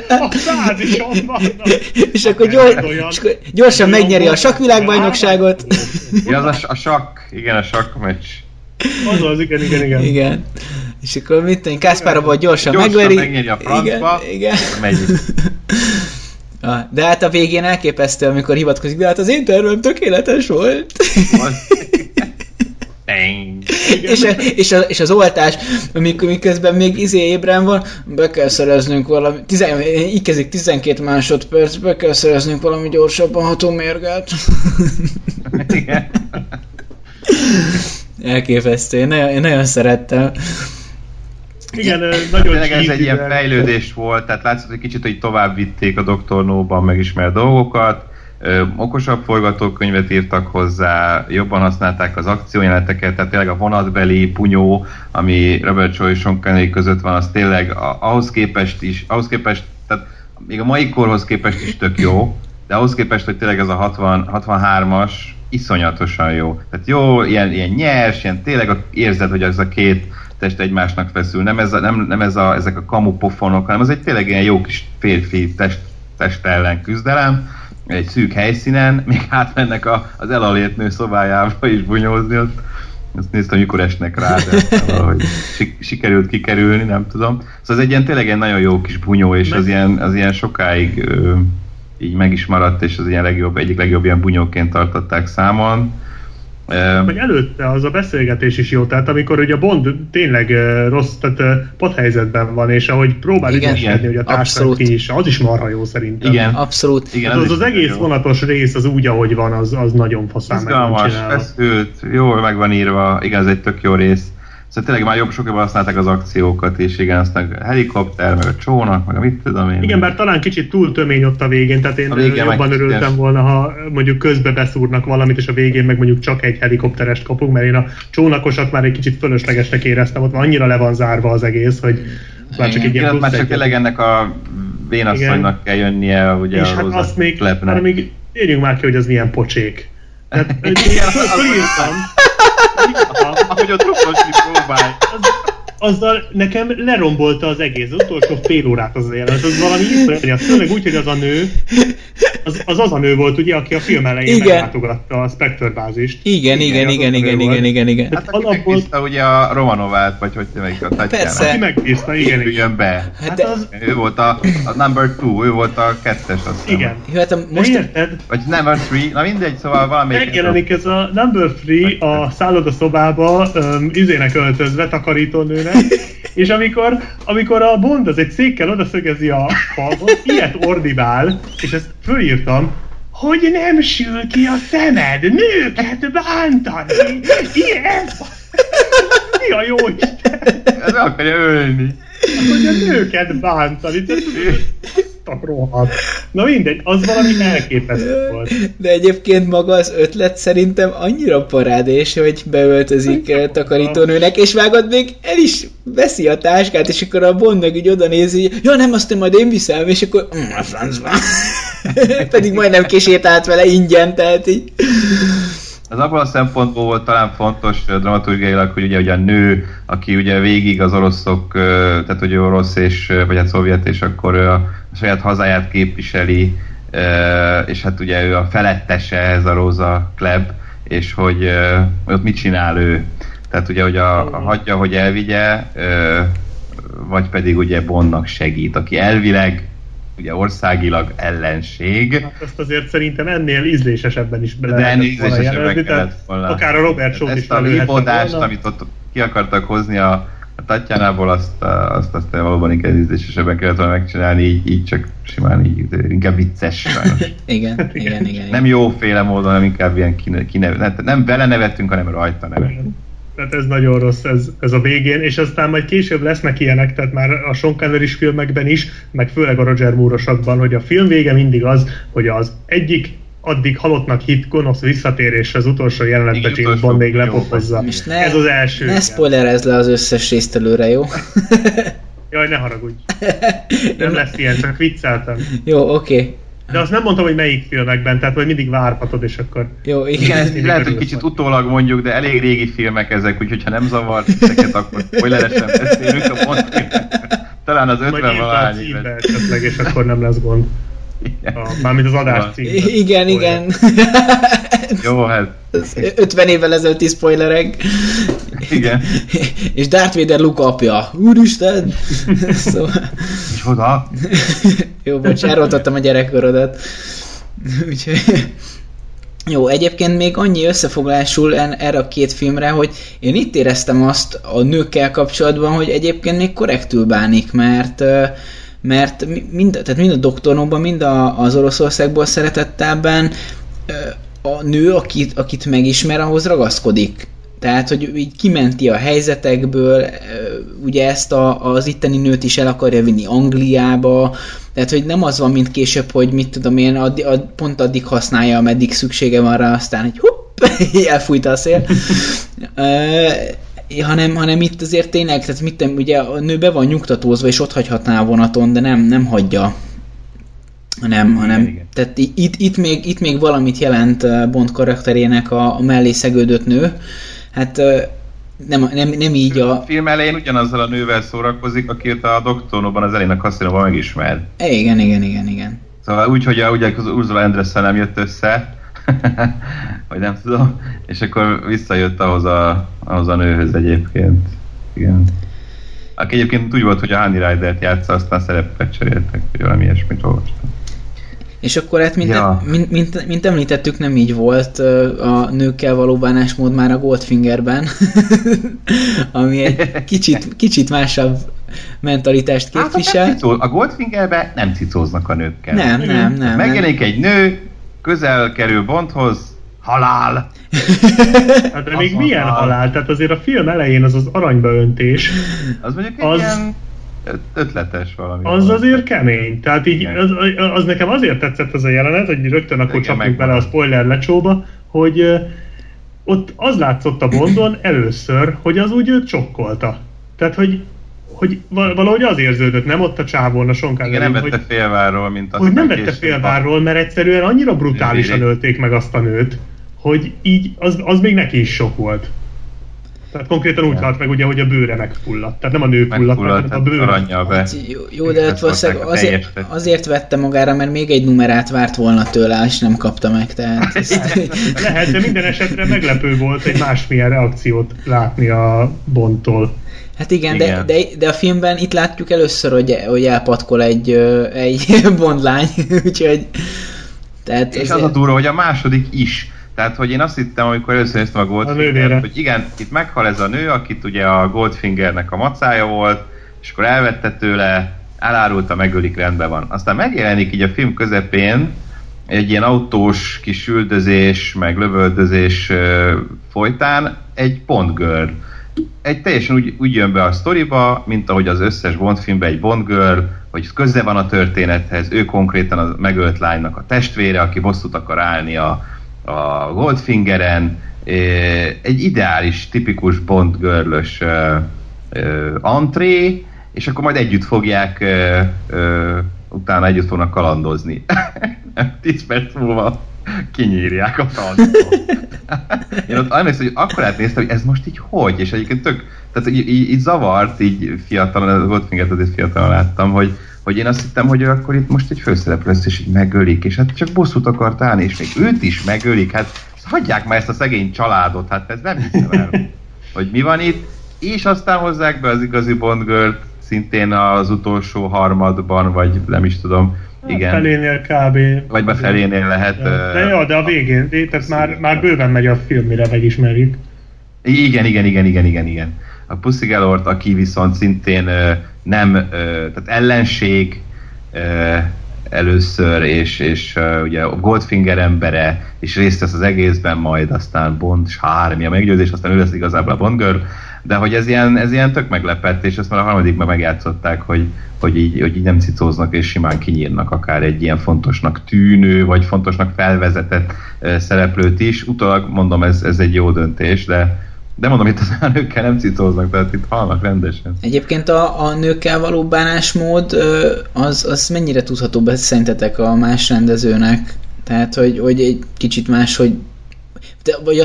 A bázison vannak. És akkor gyorsan megnyeri a sakkvilágbajnokságot. Ja, az a sakk. Igen, a sakkmeccs. Azaz, igen. És akkor mit tenni? Kászpároból gyorsan megnyeri a francba. Igen. De hát a végén elképesztő, amikor hivatkozik, de hát az én tervem tökéletes volt. És az oltás, amikor miközben még ébren van, be kell szereznünk valami, így kezdik 12 másodperc, be kell szereznünk valami gyorsabban hatómérget. Igen. Elképesztő, én nagyon szerettem. Igen, nagyon csík. Ez egy ilyen fejlődés volt, tehát látszott, hogy kicsit, hogy tovább vitték a Dr. No-ban megismert dolgokat, okosabb forgatókönyvet írtak hozzá, jobban használták az akciójeleneteket, tehát tényleg a vonatbeli punyó, ami Robert Shaw és Sean Connery között van, az tényleg ahhoz képest, tehát még a mai korhoz képest is tök jó, de ahhoz képest, hogy tényleg ez a 63-as iszonyatosan jó. Tehát jó, ilyen nyers, ilyen tényleg érzed, hogy az a két test egymásnak feszül. Nem ezek a kamupofonok, hanem az egy tényleg ilyen jó kis férfi test ellen küzdelem, egy szűk helyszínen, még átmennek az elalért nő szobájába is bunyózni. Azt néztem, mikor esnek rá, de valahogy sikerült kikerülni, nem tudom. Szóval ez egy ilyen tényleg ilyen nagyon jó kis bunyó, és az ilyen sokáig így meg is maradt, és az ilyen egyik legjobb ilyen bunyóként tartották számon. Vagy előtte az a beszélgetés is jó, tehát amikor ugye a Bond tényleg rossz, tehát padhelyzetben van, és ahogy próbál ügyeskedni, hogy a társad ki is, az is marha jó szerintem. Igen, abszolút. Igen, hát az egész vonatos rész, az úgy, ahogy van, az nagyon faszán megvan csinálva. Feszült, jól meg van írva, igen, ez egy tök jó rész. Szóval tényleg már sokkal használták az akciókat, és igen, aztán a helikopter, meg a csónak, meg a mit tudom én. Igen, bár talán kicsit túl tömény ott a végén, tehát én jobban örültem volna, ha mondjuk közbe beszúrnak valamit, és a végén meg mondjuk csak egy helikopterest kapunk, mert én a csónakosat már egy kicsit fölöslegesnek éreztem, ott már annyira le van zárva az egész, hogy már csak egy ilyen plusz. Már csak tényleg ennek a vénasszonynak kell jönnie, ugye és a Róza hát Klepnek. Hát még érjünk már ki, hogy az milyen pocsék. Tehát, ahogy ott rosszosni próbálj. Azzal nekem lerombolta az egész, az utolsó fél órát az jelenet, az valami iszonyat. Főleg úgy, hogy az a nő, az a nő volt, ugye, aki a film elején meglátogatta a Spectre bázist. Igen. Hát aki megbízta ugye a Romanovát, vagy hogy te meg a Tatiana. Persze. Aki megbízta, igen. Üljön be. Hát ő volt a number 2, ő volt a 2-es aztán. Igen. Hát most érted? Vagy number 3, na mindegy, szóval valamelyik. Megjelenik ez a number 3 a szállodaszobába izének öltözve, takarítónőnek. És amikor a Bond az egy székkel odaszögezi a falhoz, ilyet ordibál, és ezt fölírtam, hogy nem sül ki a szemed, nőket bántani, ilyen mi a jó Isten? Ez akarja ölni. Hogy a nőket bántani, rohadt. Na mindegy, az valami elképesztő volt. De egyébként maga az ötlet szerintem annyira parádés, hogy beöltözik takarítónőnek, és vágod még el is veszi a táskát, és akkor a Bond meg így oda nézi, ja nem, azt majd én viszem, és akkor a francba. Pedig majdnem kisétált vele ingyen, tehát így. Az abban a szempontból volt talán fontos dramaturgiailag, hogy ugye a nő, aki ugye végig az oroszok, tehát hogy orosz és, vagy hát szovjet, és akkor a saját hazáját képviseli, és hát ugye ő a felettese, ez a Rosa Klebb, és hogy ott mit csinál ő? Tehát ugye, hogy a hagyja, hogy elvigye, vagy pedig ugye Bondnak segít, aki elvileg ugye országilag ellenség. Hát ezt azért szerintem ennél ízlésesebben is bele lehetett volna jelezni, tehát akár a Robert Shaw is belőhetett volna. Ezt a hibódást, amit ott ki akartak hozni a Tatjánából, azt valóban inkább ízlésesebben kellett volna megcsinálni, így csak simán így, inkább vicces. igen. Nem jóféle módon, hanem inkább ilyen nem vele nevettünk, hanem rajta nevettünk. Tehát ez nagyon rossz, ez a végén, és aztán majd később lesznek ilyenek, tehát már a Sean Connery-s filmekben is, meg főleg a Roger Moore-osakban, hogy a film vége mindig az, hogy az egyik addig halottnak hit gonosz visszatérésre az utolsó jelenetben James Bond még lepofozza. Ez az első. Ne spoilerezd le az összes részt előre, jó? Jaj, ne haragudj. Nem lesz ilyen, csak vicceltem. Jó, oké. De azt nem mondtam, hogy melyik filmekben, tehát majd mindig várhatod, és akkor... Jó, igen, lehet, hogy kicsit utólag mondjuk, de elég régi filmek ezek, úgyhogy ha nem zavart ezeket, akkor spoileresen beszélünk a pontfilmekben. Talán az 50-valahány évet. Majd esetleg, és akkor nem lesz gond. Mármint az adás címben. Igen. Jó, hát... 50 évvel ezelőtti spoilerek. Igen. És Darth Vader Luke apja. Úristen! Szóval... És oda? Jó, bocs, elrontottam a gyerekkorodat. Úgyhogy... Jó, egyébként még annyi összefoglalásul erre a két filmre, hogy én itt éreztem azt a nőkkel kapcsolatban, hogy egyébként még korrektül bánik, mert mind a Dr. No-ban, mind az Oroszországból szeretettában a nő, akit megismer, ahhoz ragaszkodik. Tehát, hogy így kimenti a helyzetekből, ugye ezt az itteni nőt is el akarja vinni Angliába, tehát, hogy nem az van, mint később, hogy mit tudom én, pont addig használja, ameddig szüksége van rá, aztán, hogy hopp, elfújta a szél. Hanem itt azért tényleg, tehát ugye a nő be van nyugtatózva, és ott hagyhatná a vonaton, de nem hagyja. Nem. Tehát itt még valamit jelent Bond karakterének a mellé szegődött nő. Hát nem így a... film elején ugyanazzal a nővel szórakozik, aki a Dr. No-ban az elején a kaszinóban megismer. Igen. Szóval úgy, hogy ugye az Ursula Andressel nem jött össze, vagy nem tudom, és akkor visszajött ahhoz a nőhöz egyébként. Igen. Aki egyébként úgy volt, hogy a Honey Rider-t játsza, aztán szerepet cseréltek, vagy valami ilyesmit olvastam. És akkor hát, mint említettük, nem így volt a nőkkel való bánásmód már a Goldfingerben, ami egy kicsit másabb mentalitást képvisel. Hát, a Goldfingerben nem cicóznak a nőkkel. Nem. Megjelenik egy nő, közel kerül Bondhoz, halál! Hát de még milyen halál? Tehát azért a film elején az aranybaöntés. Az mondjuk egy ilyen ötletes valami. Az azért kemény. Tehát így, az nekem azért tetszett ez a jelenet, hogy rögtön akkor csapjuk bele a spoiler lecsóba, hogy ott az látszott a Bondon először, hogy az úgy őt csokkolta. Tehát, hogy valahogy az érződött, nem ott a csávón, a sonkán. Igen, nem vette félvárról, mint azt. Hogy nem vette félvárról, mert egyszerűen annyira brutálisan ölték meg azt a nőt, hogy így az még neki is sok volt. Tehát konkrétan úgy halt meg ugye, hogy a bőre megfulladt. Tehát nem a nő fulladt, hanem a bőre. Aranyja be. Hát, jó, de azért vette magára, mert még egy numerát várt volna tőle, és nem kapta meg. Tehát lehet, de minden esetre meglepő volt egy másmilyen reakciót látni a Bondtól. Hát igen. De a filmben itt látjuk először, hogy elpatkol egy Bond lány. Úgyhogy, tehát és azért... az a durva, hogy a második is. Tehát, hogy én azt hittem, amikor először néztem a Goldfingert, hogy igen, itt meghal ez a nő, akit ugye a Goldfingernek a macája volt, és akkor elvette tőle, elárulta, megölik, rendben van. Aztán megjelenik így a film közepén egy ilyen autós kis üldözés, meg lövöldözés folytán egy Bondgirl. Egy teljesen úgy jön be a sztoriba, mint ahogy az összes Bond filmben egy Bondgirl, hogy köze van a történethez, ő konkrétan a megölt lánynak a testvére, aki bosszút akar állni a Goldfingeren, egy ideális, tipikus Bond-görlös antré, és akkor majd együtt fogják, utána együtt fognak kalandozni. 10 perc múlva kinyírják a tancot. Én ott emlékszem, hogy akkorát néztem, hogy ez most így hogy, és egyébként tök, tehát így zavart, így fiatalon, a Goldfingert azért fiatalon láttam, hogy én azt hittem, hogy akkor itt most egy főszereplő lesz, és így megölik, és hát csak bosszút akart állni, és még őt is megölik, hát hagyják már ezt a szegény családot, hát ez nem hiszem el, hogy mi van itt, és aztán hozzák be az igazi Bondgirlt, szintén az utolsó harmadban, vagy nem is tudom, igen. Felénél kb. Vagy be felénél lehet. De jó, de a végén, tehát már bőven megy a film, mire megismerjük. Igen. A Pussy Galore-t, aki viszont szintén nem, tehát ellenség először, és ugye a Goldfinger embere, és részt vesz az egészben, majd aztán Bond sármi a meggyőzés, aztán ő lesz igazából a Bondgirl, de hogy ez ilyen tök meglepett, és ezt már a harmadikban megjátszották, hogy így nem cicóznak, és simán kinyírnak akár egy ilyen fontosnak tűnő, vagy fontosnak felvezetett szereplőt is. Utólag mondom, ez egy jó döntés, de mondom, itt a nőkkel nem cicóznak, tehát itt halnak rendesen. Egyébként a nőkkel való bánásmód, az mennyire tudható be szerintetek a más rendezőnek? Tehát, hogy egy kicsit más, hogy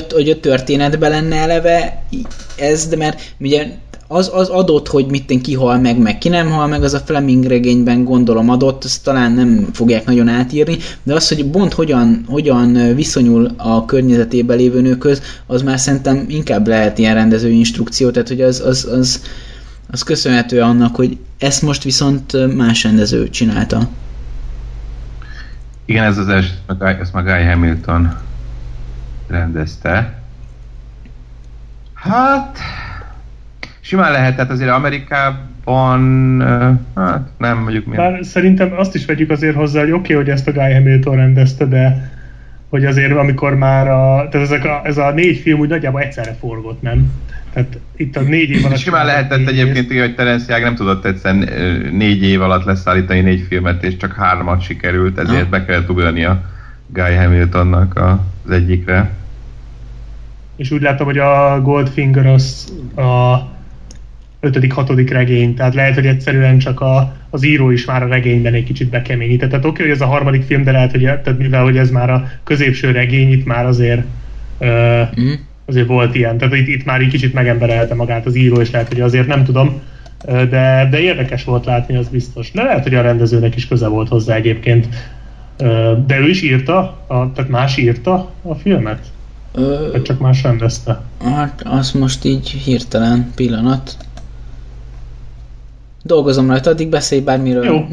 a történetben lenne eleve ez, de mert ugye az adott, hogy mitten ki hal meg ki nem hal meg, az a Fleming regényben gondolom adott, azt talán nem fogják nagyon átírni, de az, hogy Bond hogyan viszonyul a környezetében lévő nőkhöz, az már szerintem inkább lehet ilyen rendezői instrukció, tehát hogy az köszönhető annak, hogy ezt most viszont más rendező csinálta. Igen, ez az első, ezt már Guy Hamilton rendezte. Hát... simán lehet, tehát azért Amerikában hát nem mondjuk mi. Bár szerintem azt is vegyük azért hozzá, hogy oké, hogy ezt a Guy Hamilton rendezte, de hogy azért amikor már tehát ez a 4 film úgy nagyjából egyszerre forgott, nem? Tehát itt a 4 év alatt... simán lehetett egyébként, hogy Terence Young nem tudott egyszerűen 4 év alatt leszállítani 4 filmet, és csak 3-at sikerült, ezért be kellett ugrani a Guy Hamiltonnak az egyikre. És úgy látom, hogy a Goldfinger az a 5.-6. regény, tehát lehet, hogy egyszerűen csak az író is már a regényben egy kicsit bekeményített. Tehát oké, hogy ez a harmadik film, de lehet, hogy tehát mivel hogy ez már a középső regény, itt már azért volt ilyen. Tehát itt már egy kicsit megemberelte magát az író, és lehet, hogy azért nem tudom, de érdekes volt látni, az biztos. De lehet, hogy a rendezőnek is köze volt hozzá egyébként. De ő is írta, tehát más írta a filmet? Vagy csak más rendezte? Hát, az most így hirtelen pillanat. Dolgozom rajta, addig beszélj bármiről. Jó.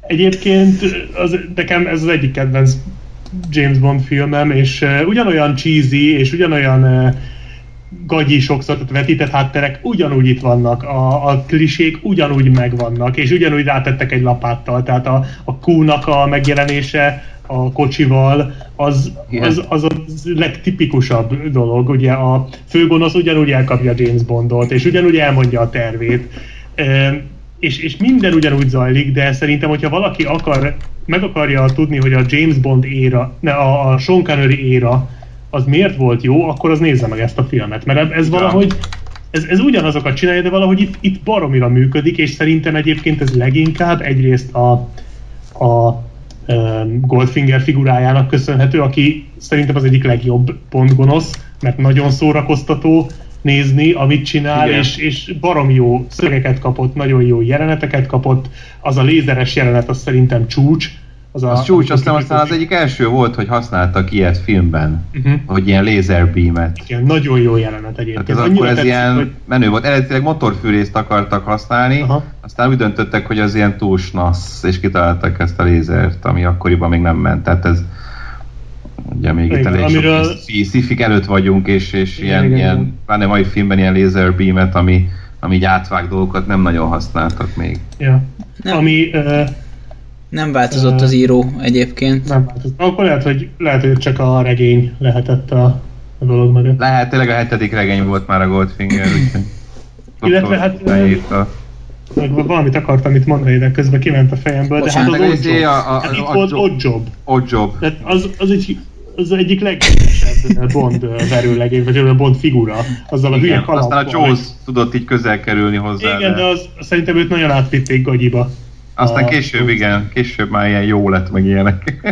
Egyébként nekem ez az egyik kedvenc James Bond filmem, és ugyanolyan cheesy, és ugyanolyan gagyi sokszor, tehát vetített hátterek ugyanúgy itt vannak, a klisék ugyanúgy megvannak, és ugyanúgy rátettek egy lapáttal, tehát a Q-nak a megjelenése a kocsival, az a legtipikusabb dolog. Ugye a főgonosz ugyanúgy elkapja James Bondot, és ugyanúgy elmondja a tervét. És minden ugyanúgy zajlik, de szerintem, hogyha valaki meg akarja tudni, hogy a James Bond éra, a Sean Connery éra, az miért volt jó, akkor az nézze meg ezt a filmet. Mert ez valahogy, ez ugyanazokat csinálja, de valahogy itt baromira működik, és szerintem egyébként ez leginkább egyrészt a Goldfinger figurájának köszönhető, aki szerintem az egyik legjobb pontgonosz, mert nagyon szórakoztató nézni, amit csinál, és barom jó szögeket kapott, nagyon jó jeleneteket kapott, az a lézeres jelenet az szerintem csúcs, Az csúcs, aztán az egyik első volt, hogy használtak ilyet filmben, hogy ilyen lézerbeamet. Igen, nagyon jó jelenet egyébként. Tehát akkor ez tetszik, ilyen hogy... menő volt. Eredetileg motorfűrészt akartak használni, aztán úgy döntöttek, hogy az ilyen túl snasz, és kitaláltak ezt a lézert, ami akkoriban még nem ment. Tehát ez ugye még itt elég amiről... sok szifik előtt vagyunk, és ilyen pláne mai filmben ilyen lézerbeamet, ami így átvág dolgokat nem nagyon használtak még. Ja. Ami... nem változott az író egyébként. Nem változott. Akkor lehet, hogy csak a regény lehetett a dolog mögött. Lehet, tényleg a 7. regény volt már a Goldfinger, úgyhogy... Illetve hát... valamit akartam itt mondani, de közben kiment a fejemből, de hát az Oddjob. Oddjob. Tehát az egyik legkevesebb Bond verőlegény, vagy a Bond figura. Azzal a hülye kalapban. Aztán a Jaws tudott így közel kerülni hozzá. Igen, de szerintem őt nagyon átvitték gagyiba. Aztán később már ilyen jó lett, meg ilyenek.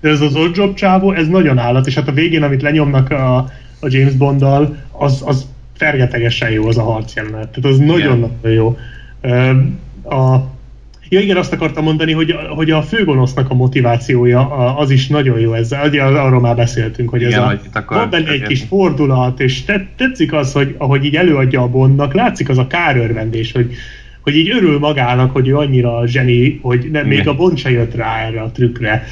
De ez az Oddjob csávó, ez nagyon állat, és hát a végén, amit lenyomnak a James Bonddal, az fergetegesen jó az a harcjelenet. Tehát az nagyon-nagyon jó. Azt akartam mondani, hogy a főgonosznak a motivációja az is nagyon jó ezzel. Arról már beszéltünk, hogy van benne egy kis fordulat, és tetszik az, hogy ahogy így előadja a Bondnak, látszik az a kárörvendés, hogy így örül magának, hogy ő annyira zseni, hogy még a Bond se jött rá erre a trükkre.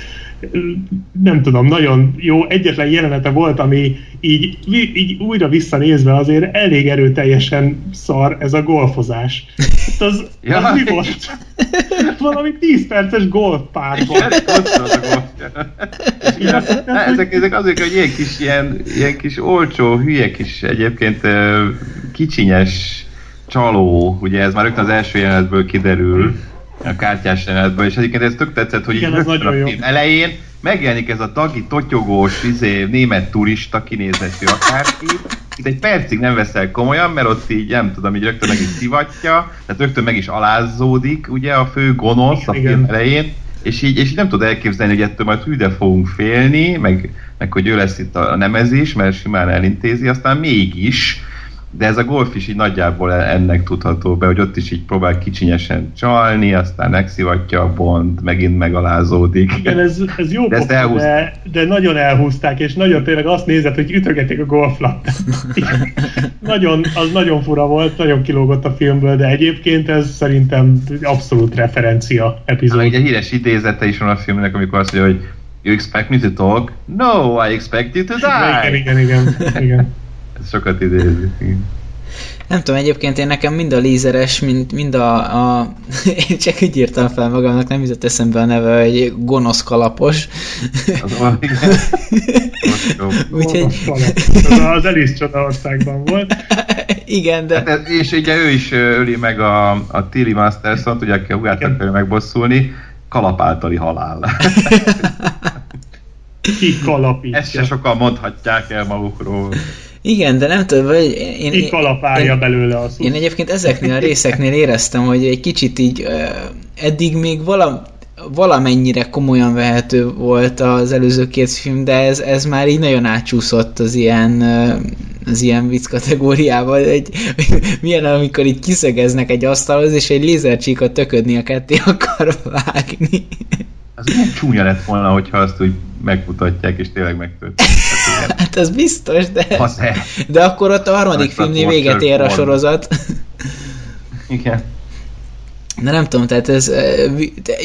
Nem tudom, nagyon jó, egyetlen jelenete volt, ami így újra visszanézve azért elég erőteljesen szar ez a golfozás. Az mi volt? Valami 10 perces golfpárban. Ezek azért, hogy ilyen kis olcsó, hülye kis egyébként kicsinyes csaló, ugye ez már rögtön az első jelenetből kiderül, a kártyás jelenetből, és egyébként ez tök tetszett, hogy igen, így rögtön a film elején megjelenik ez a dagi, totyogós, német turista kinézetű akárki, itt egy percig nem veszel komolyan, mert ott így nem tudom, így rögtön meg is szivatja, tehát rögtön meg is alázzódik, ugye a fő gonosz a film elején, és így nem tud elképzelni, hogy ettől majd hűde fogunk félni, meg hogy ő lesz itt a nemezés, mert simán elintézi, aztán mégis. De ez a golf is így nagyjából ennek tudható be, hogy ott is így próbál kicsinyesen csalni, aztán megszivatja a Bond, megint megalázódik. Igen, ez jó pop, de nagyon elhúzták, és nagyon tényleg azt nézett, hogy ütögetik a golflabdát. Az nagyon fura volt, nagyon kilógott a filmből, de egyébként ez szerintem abszolút referencia epizód. Ugye híres idézete is van a filmnek, amikor azt mondja, hogy you expect me to talk? No, I expect you to die! Igen. Ez sokat idézik. Nem tudom, egyébként én nekem mind a lézeres, mind a... Én csak úgy írtam fel magamnak, nem jutott eszembe a neve, egy gonosz kalapos. Az van, igen. Úgyhogy... az Elis Csodaországban volt. Igen, de... Hát ez, és ugye ő is öli meg a Tilly Masterson-t, ugye aki húgáltak fel megbosszulni, kalapáltali halál. Ki kalapítja. Ezt se sokan mondhatják el magukról. Igen, de nem tudom, hogy én kalapálja belőle a szót. Én egyébként ezeknél a részeknél éreztem, hogy egy kicsit így eddig még valamennyire komolyan vehető volt az előző két film, de ez már így nagyon átcsúszott az ilyen vicc kategóriával. Milyen, amikor így kiszögeznek egy asztalhoz, és egy lézercsíkot töködni a ketté akar vágni. Az milyen csúnya lett volna, hogyha azt úgy megmutatják, és tényleg megtörténik. Hát az biztos, de akkor ott a harmadik filmnél véget ér a sorozat. Igen. De nem tudom, tehát ez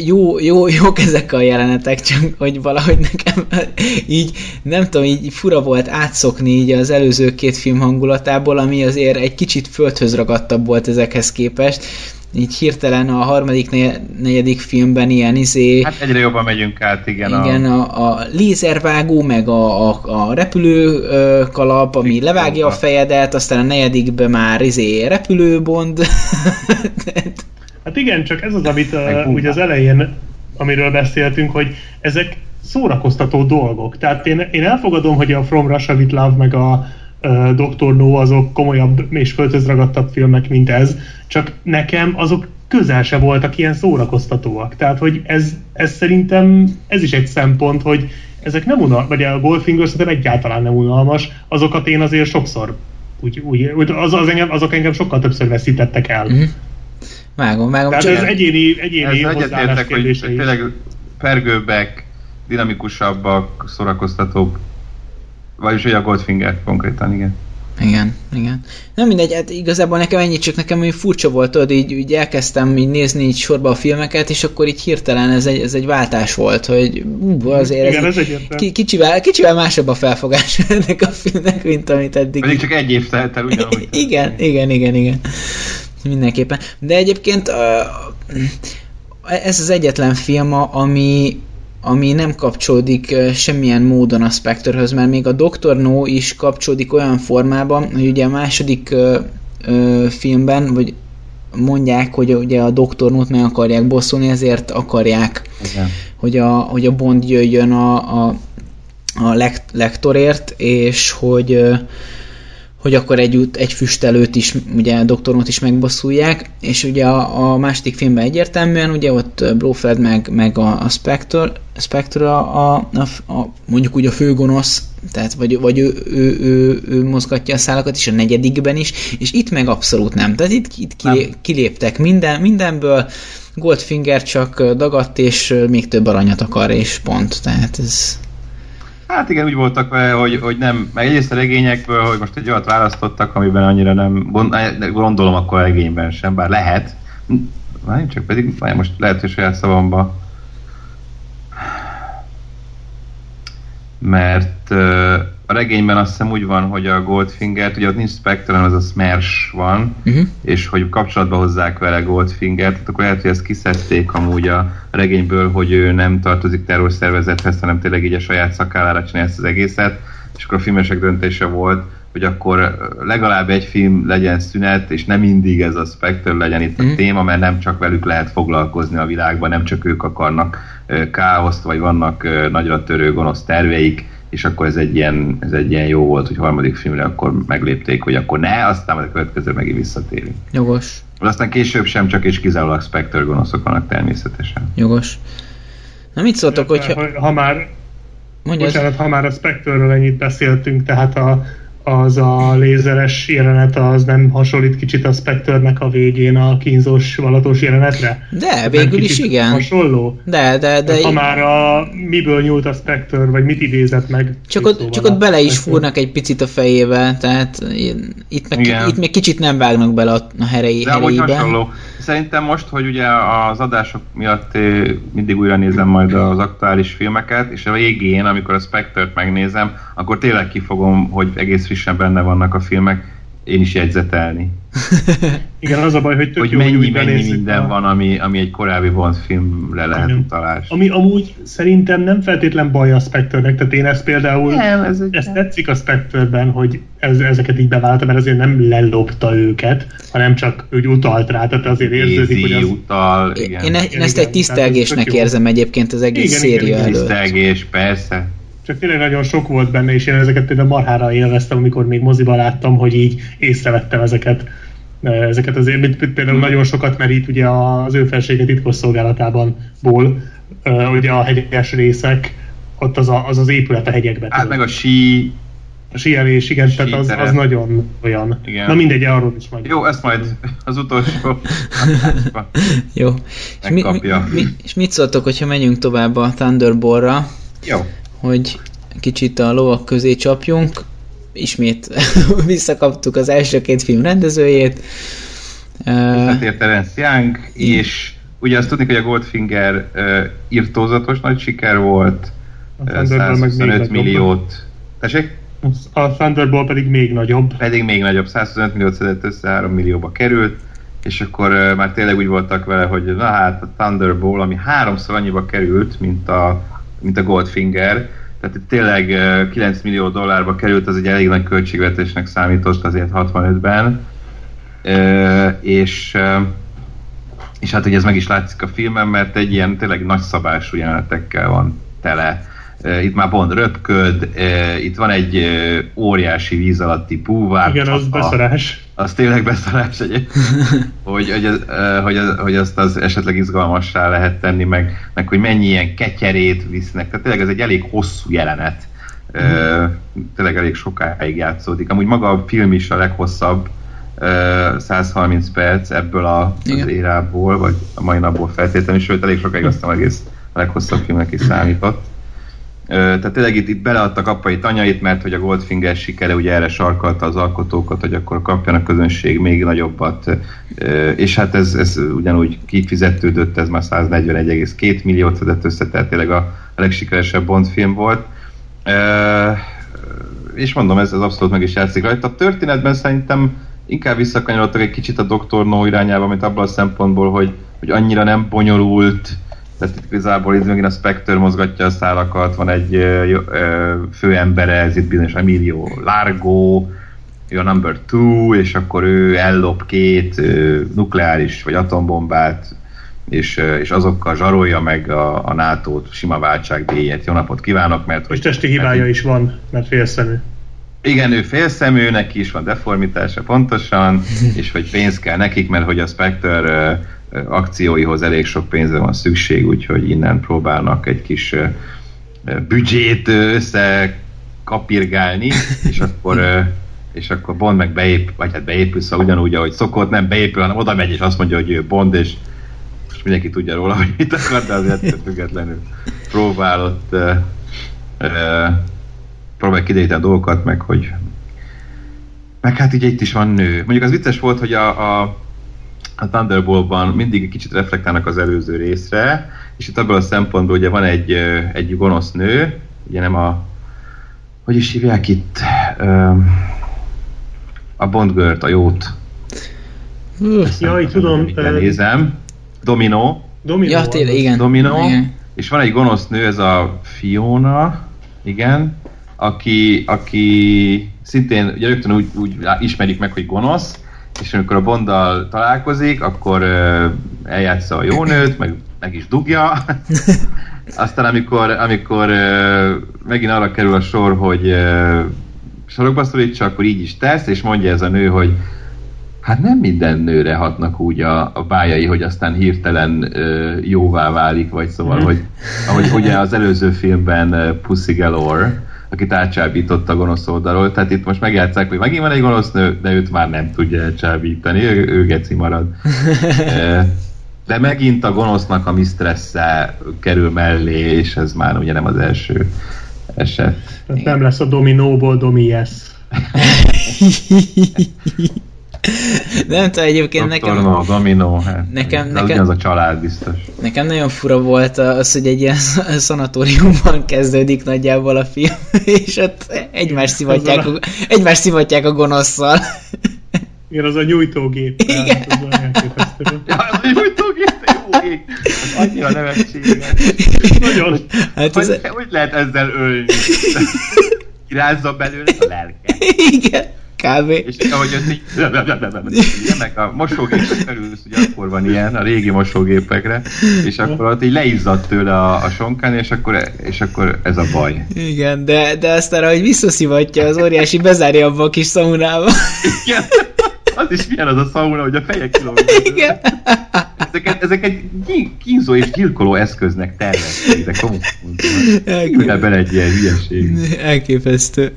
jók ezek a jelenetek, csak hogy valahogy nekem így, nem tudom, így fura volt átszokni így az előző két film hangulatából, ami azért egy kicsit földhöz ragadtabb volt ezekhez képest. Így hirtelen a harmadik, negyedik filmben ilyen Hát egyre jobban megyünk át, igen. Igen, a lézervágó, meg a repülő kalap, ami itt levágja a fejedet, aztán a negyedikben már repülőbond. Hát igen, csak ez az, amit ugye az elején, amiről beszéltünk, hogy ezek szórakoztató dolgok. Tehát én elfogadom, hogy a From Russia with Love, meg a Dr. No azok komolyabb és földhöz ragadtabb filmek, mint ez, csak nekem azok közel se voltak ilyen szórakoztatóak. Tehát, hogy ez szerintem ez is egy szempont, hogy ezek nem unalmas, vagy a Goldfinger szerintem egyáltalán nem unalmas, azokat én azért sokszor azok engem sokkal többször veszítettek el. Vágom. Tehát ez egyéni hozzáállás kérdése is. Tényleg pergőbbek, dinamikusabbak, szórakoztatóbb. Vagyis ugye a Goldfinger konkrétan, igen. Igen, igen. Nem mindegy, hát igazából nekem ennyit, csak nekem így furcsa volt, tudod, így elkezdtem így nézni így sorba a filmeket, és akkor így hirtelen ez egy váltás volt, hogy azért igen, ez kicsivel másabb a felfogás ennek a filmnek, mint amit eddig. Pedig csak egy év telt el ugyanúgy. Igen. Mindenképpen. De egyébként ez az egyetlen film, ami nem kapcsolódik semmilyen módon a Spectre-höz, mert még a Dr. No is kapcsolódik olyan formában, hogy ugye a második filmben, vagy mondják, hogy ugye a Dr. No-t meg akarják bosszulni, ezért akarják, hogy a Bond jöjjön a lektorért, és hogy akkor együtt egy füstelőt is, ugye a Dr. No-t is megbosszulják, és ugye a második filmben egyértelműen, ugye ott Blofeld meg a Spectre mondjuk úgy a főgonosz, tehát vagy ő mozgatja a szálakat is, a negyedikben is, és itt meg abszolút nem. Tehát itt kiléptek mindenből, Goldfinger csak dagadt, és még több aranyat akar, és pont. Tehát ez... Hát igen, úgy voltak vele, hogy nem, meg egyrészt a regényekből, hogy most egy olyat választottak, amiben annyira nem, gondolom akkor a regényben sem, bár lehet. Várj, csak pedig, most lehet, hogy saját szavamba. Mert a regényben azt hiszem úgy van, hogy a Goldfingert, ugye ott nincs Spectre, hanem az a Smersh van, és hogy kapcsolatba hozzák vele Goldfingert, tehát akkor lehet, hogy ezt kiszedték amúgy a regényből, hogy ő nem tartozik terrorszervezethez, hanem tényleg így a saját szakállára csinálja ezt az egészet, és akkor a filmesek döntése volt, hogy akkor legalább egy film legyen szünet, és nem mindig ez a Spectre legyen itt a téma, mert nem csak velük lehet foglalkozni a világban, nem csak ők akarnak káoszt, vagy vannak nagyra törő gonosz terveik, és akkor ez egy ilyen jó volt, hogy harmadik filmre akkor meglépték, hogy akkor ne, aztán a következő megint visszatérünk. Jogos. Aztán később sem, csak és kizárólag Spectre gonoszok vannak természetesen. Jogos. Na mit szóltok, hogyha... Ha már a Spectre-ről ennyit beszéltünk, tehát az a lézeres jelenet, az nem hasonlít kicsit a Spectre-nek a végén a kínzós, valatos jelenetre? De, végül is igen. Hasonló? De ha már miből nyúlt a Spectre, vagy mit idézett meg? Csak ott bele is fúrnak egy picit a fejével, tehát itt még kicsit nem vágnak bele a herejébe. De amúgy hasonló. Szerintem most, hogy ugye az adások miatt mindig újra nézem majd az aktuális filmeket, és a végén, amikor a Spectre-t megnézem, akkor tényleg kifogom, hogy egész frissen benne vannak a filmek, én is jegyzetelni. Igen, az a baj, hogy tök jó, hogy mennyi minden van, ami egy korábbi Bond filmre lehet utalás. Ami amúgy szerintem nem feltétlen baj a Spectre-nek, tehát én ezt például, ezt tetszik a Spectre-ben, hogy ezeket így beválta, mert azért nem lelopta őket, hanem csak úgy utalt rá, tehát azért érződik, hogy az... utal, igen. Én ezt egy tisztelgésnek érzem egyébként az egész széria előtt. Tisztelgés, persze. Csak tényleg nagyon sok volt benne, és én ezeket például marhára élveztem, amikor még moziban láttam, hogy így észrevettem ezeket azért, mint például nagyon sokat merít ugye az Ő felsége titkosszolgálatából, ugye a hegyes részek, ott az épület a hegyekben. Hát meg a sí... A síelés, igen, tehát az nagyon olyan. Igen. Na mindegy, arról is majd. Jó, ezt majd az utolsó. Jó. És mit szóltok, hogyha menjünk tovább a Thunderball-ra? Jó. Hogy kicsit a lovak közé csapjunk. Ismét visszakaptuk az első két film rendezőjét. Visszatér Terence Young, és ugye azt tudni, hogy a Goldfinger irtózatos nagy siker volt. A 125 milliót. Tessék? A Thunderball pedig még nagyobb. 125 milliót szedett össze, 3 millióba került, és akkor már tényleg úgy voltak vele, hogy na hát a Thunderball, ami 3-szor annyiba került, mint a Goldfinger, tehát itt tényleg $9 millió került, az egy elég nagy költségvetésnek számított azért 65-ben, és hát ugye ez meg is látszik a filmen, mert egy ilyen tényleg nagyszabású jelenetekkel van tele. Itt már Bond röpköd, itt van egy óriási víz alatti búvár. Igen, az beszarás. Az tényleg beszarás egyébként, hogy azt az esetleg izgalmassá lehet tenni, meg hogy mennyi ilyen ketyerét visznek. Tehát tényleg ez egy elég hosszú jelenet. Tényleg elég sokáig játszódik. Amúgy maga a film is a leghosszabb, 130 perc ebből az érából, vagy a mai napból feltétlenül, sőt elég sokáig aztán egész a leghosszabb filmnek is számított. Tehát tényleg itt beleadtak apai tanyait, mert hogy a Goldfinger sikere ugye erre sarkalta az alkotókat, hogy akkor kapjanak közönség még nagyobbat. És hát ez ugyanúgy kifizetődött, ez már 141,2 milliót fedett össze, tehát tényleg a legsikeresebb Bond film volt. És mondom, ez abszolút meg is játszik rajta. A történetben szerintem inkább visszakanyarodtak egy kicsit a Dr. No irányába, mint abban a szempontból, hogy annyira nem bonyolult. Tehát itt igazából megint a Spectre mozgatja a szálakat, van egy főembere, ez itt bizonyos Emilio Largo, ő a number 2, és akkor ő ellop 2 nukleáris vagy atombombát, és azokkal zsarolja meg a NATO-t, sima váltságdíjért. Jó napot kívánok, mert... És testi hibája is van, mert félszemű. Igen, ő félszemű, neki is van deformitása pontosan, és hogy pénz kell nekik, mert hogy a Spectre akcióihoz elég sok pénzre van szükség, úgyhogy innen próbálnak egy kis büdzsét összekapirgálni, és akkor Bond meg beépül, vagy hát beépül, szóval ugyanúgy, ahogy szokott, nem beépül, hanem oda megy, és azt mondja, hogy ő Bond, és most mindenki tudja róla, hogy mit akar, de azért függetlenül próbál kideríteni a dolgokat, meg hát ugye itt is van nő. Mondjuk az vicces volt, hogy a Thunderballban mindig kicsit reflektálnak az előző részre, és itt abban a szempontból ugye van egy gonosz nő, ugye nem a... Hogy is hívják itt? A Bond girl-t, a jót. Jaj, tudom. Nézem. Domino. Ja, tényleg, igen. Domino. Igen. És van egy gonosz nő, ez a Fiona, igen, aki szintén ugye rögtön úgy ismerik meg, hogy gonosz, és amikor a Bonddal találkozik, akkor eljátsza a jó nőt, meg is dugja. Aztán amikor megint arra kerül a sor, hogy sarokba szorítsa, akkor így is tesz, és mondja ez a nő, hogy hát nem minden nőre hatnak úgy a bájai, hogy aztán hirtelen jóvá válik, vagy szóval, hogy ahogy ugye az előző filmben Pussy Galore, akit átcsábított a gonosz oldalról, tehát itt most megjátszák, hogy megint van egy gonosz nő, de őt már nem tudja elcsábítani, ő geci marad. De megint a gonosznak a mistresse kerül mellé, és ez már ugye nem az első eset. Tehát nem lesz a dominóból domiesz. Nem tudom, egyébként nekem az a család biztos. Nekem nagyon fura volt az, hogy egy ilyen szanatóriumban kezdődik nagyjából a film, és ott egymást szivatják a gonoszszal. Igen, az a nyújtógép. Igen. Az a nyújtógép, jó ég. Az annyira nevetséges. Nagyon. Hát hogy lehet ezzel ölni? Kirázza belőle a lelke. Igen. Kb. És ahogy ezt így... Ilyenek a mosógépek felülsz, ugye akkor van ilyen, a régi mosógépekre, és akkor ott így leizzadt tőle a sonkán, és akkor ez a baj. Igen, de aztán, ahogy visszaszivatja, az óriási bezárja abba a kis szaunába. Igen. Az is milyen az a szauna, hogy a feje kilógnak. Igen. Ezek egy kínzó és gyilkoló eszköznek tervezték, de komoly. Elképesztő. Bele egy ilyen hülyeség. Elképesztő.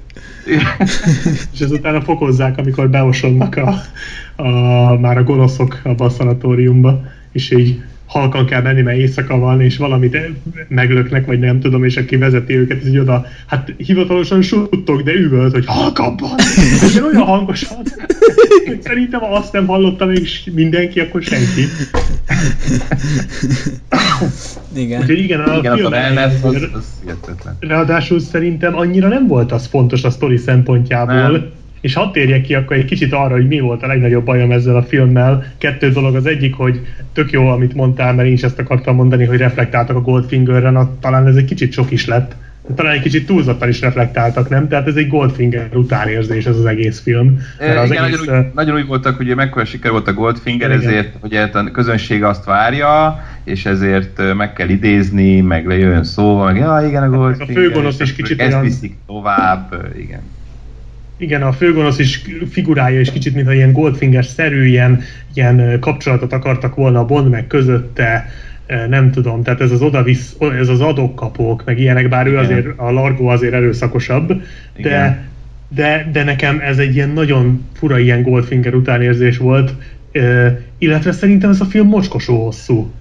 És ezután fokozzák, amikor beosonnak már a gonoszok abba a szanatóriumba, és így halkan kell menni, mert éjszaka van, és valamit meglöknek, vagy nem tudom, és aki vezeti őket, így oda, hát hivatalosan suttog, de üvölt, hogy halkabban! Én olyan hangosan! Szerintem, ha azt nem hallotta még mindenki, akkor senki. Igen. Úgyhogy igen, az ráadásul szerintem annyira nem volt az fontos a sztori szempontjából, nem. És hadd térjek ki akkor egy kicsit arra, hogy mi volt a legnagyobb bajom ezzel a filmmel. 2 dolog, az egyik, hogy tök jó, amit mondtál, mert én is ezt akartam mondani, hogy reflektáltak a Goldfingerre, talán ez egy kicsit sok is lett. Talán egy kicsit túlzottan is reflektáltak, nem? Tehát ez egy Goldfinger utánérzés ez az egész film. Nagyon úgy voltak, hogy mekkora siker volt a Goldfinger, igen. Ezért hogy a közönség azt várja, és ezért meg kell idézni, meg lejön szó, meg igen, a Goldfinger. A főgonosz is kicsit ezt olyan... viszik tovább, igen. Igen, a főgonosz is figurája is kicsit, mintha ilyen Goldfinger-szerű ilyen kapcsolatot akartak volna a Bond meg közötte, nem tudom, tehát ez az adok-kapok, meg ilyenek, bár igen. Ő azért, a Largo azért erőszakosabb, de nekem ez egy ilyen nagyon fura ilyen Goldfinger utánérzés volt, illetve szerintem ez a film mocskosó hosszú.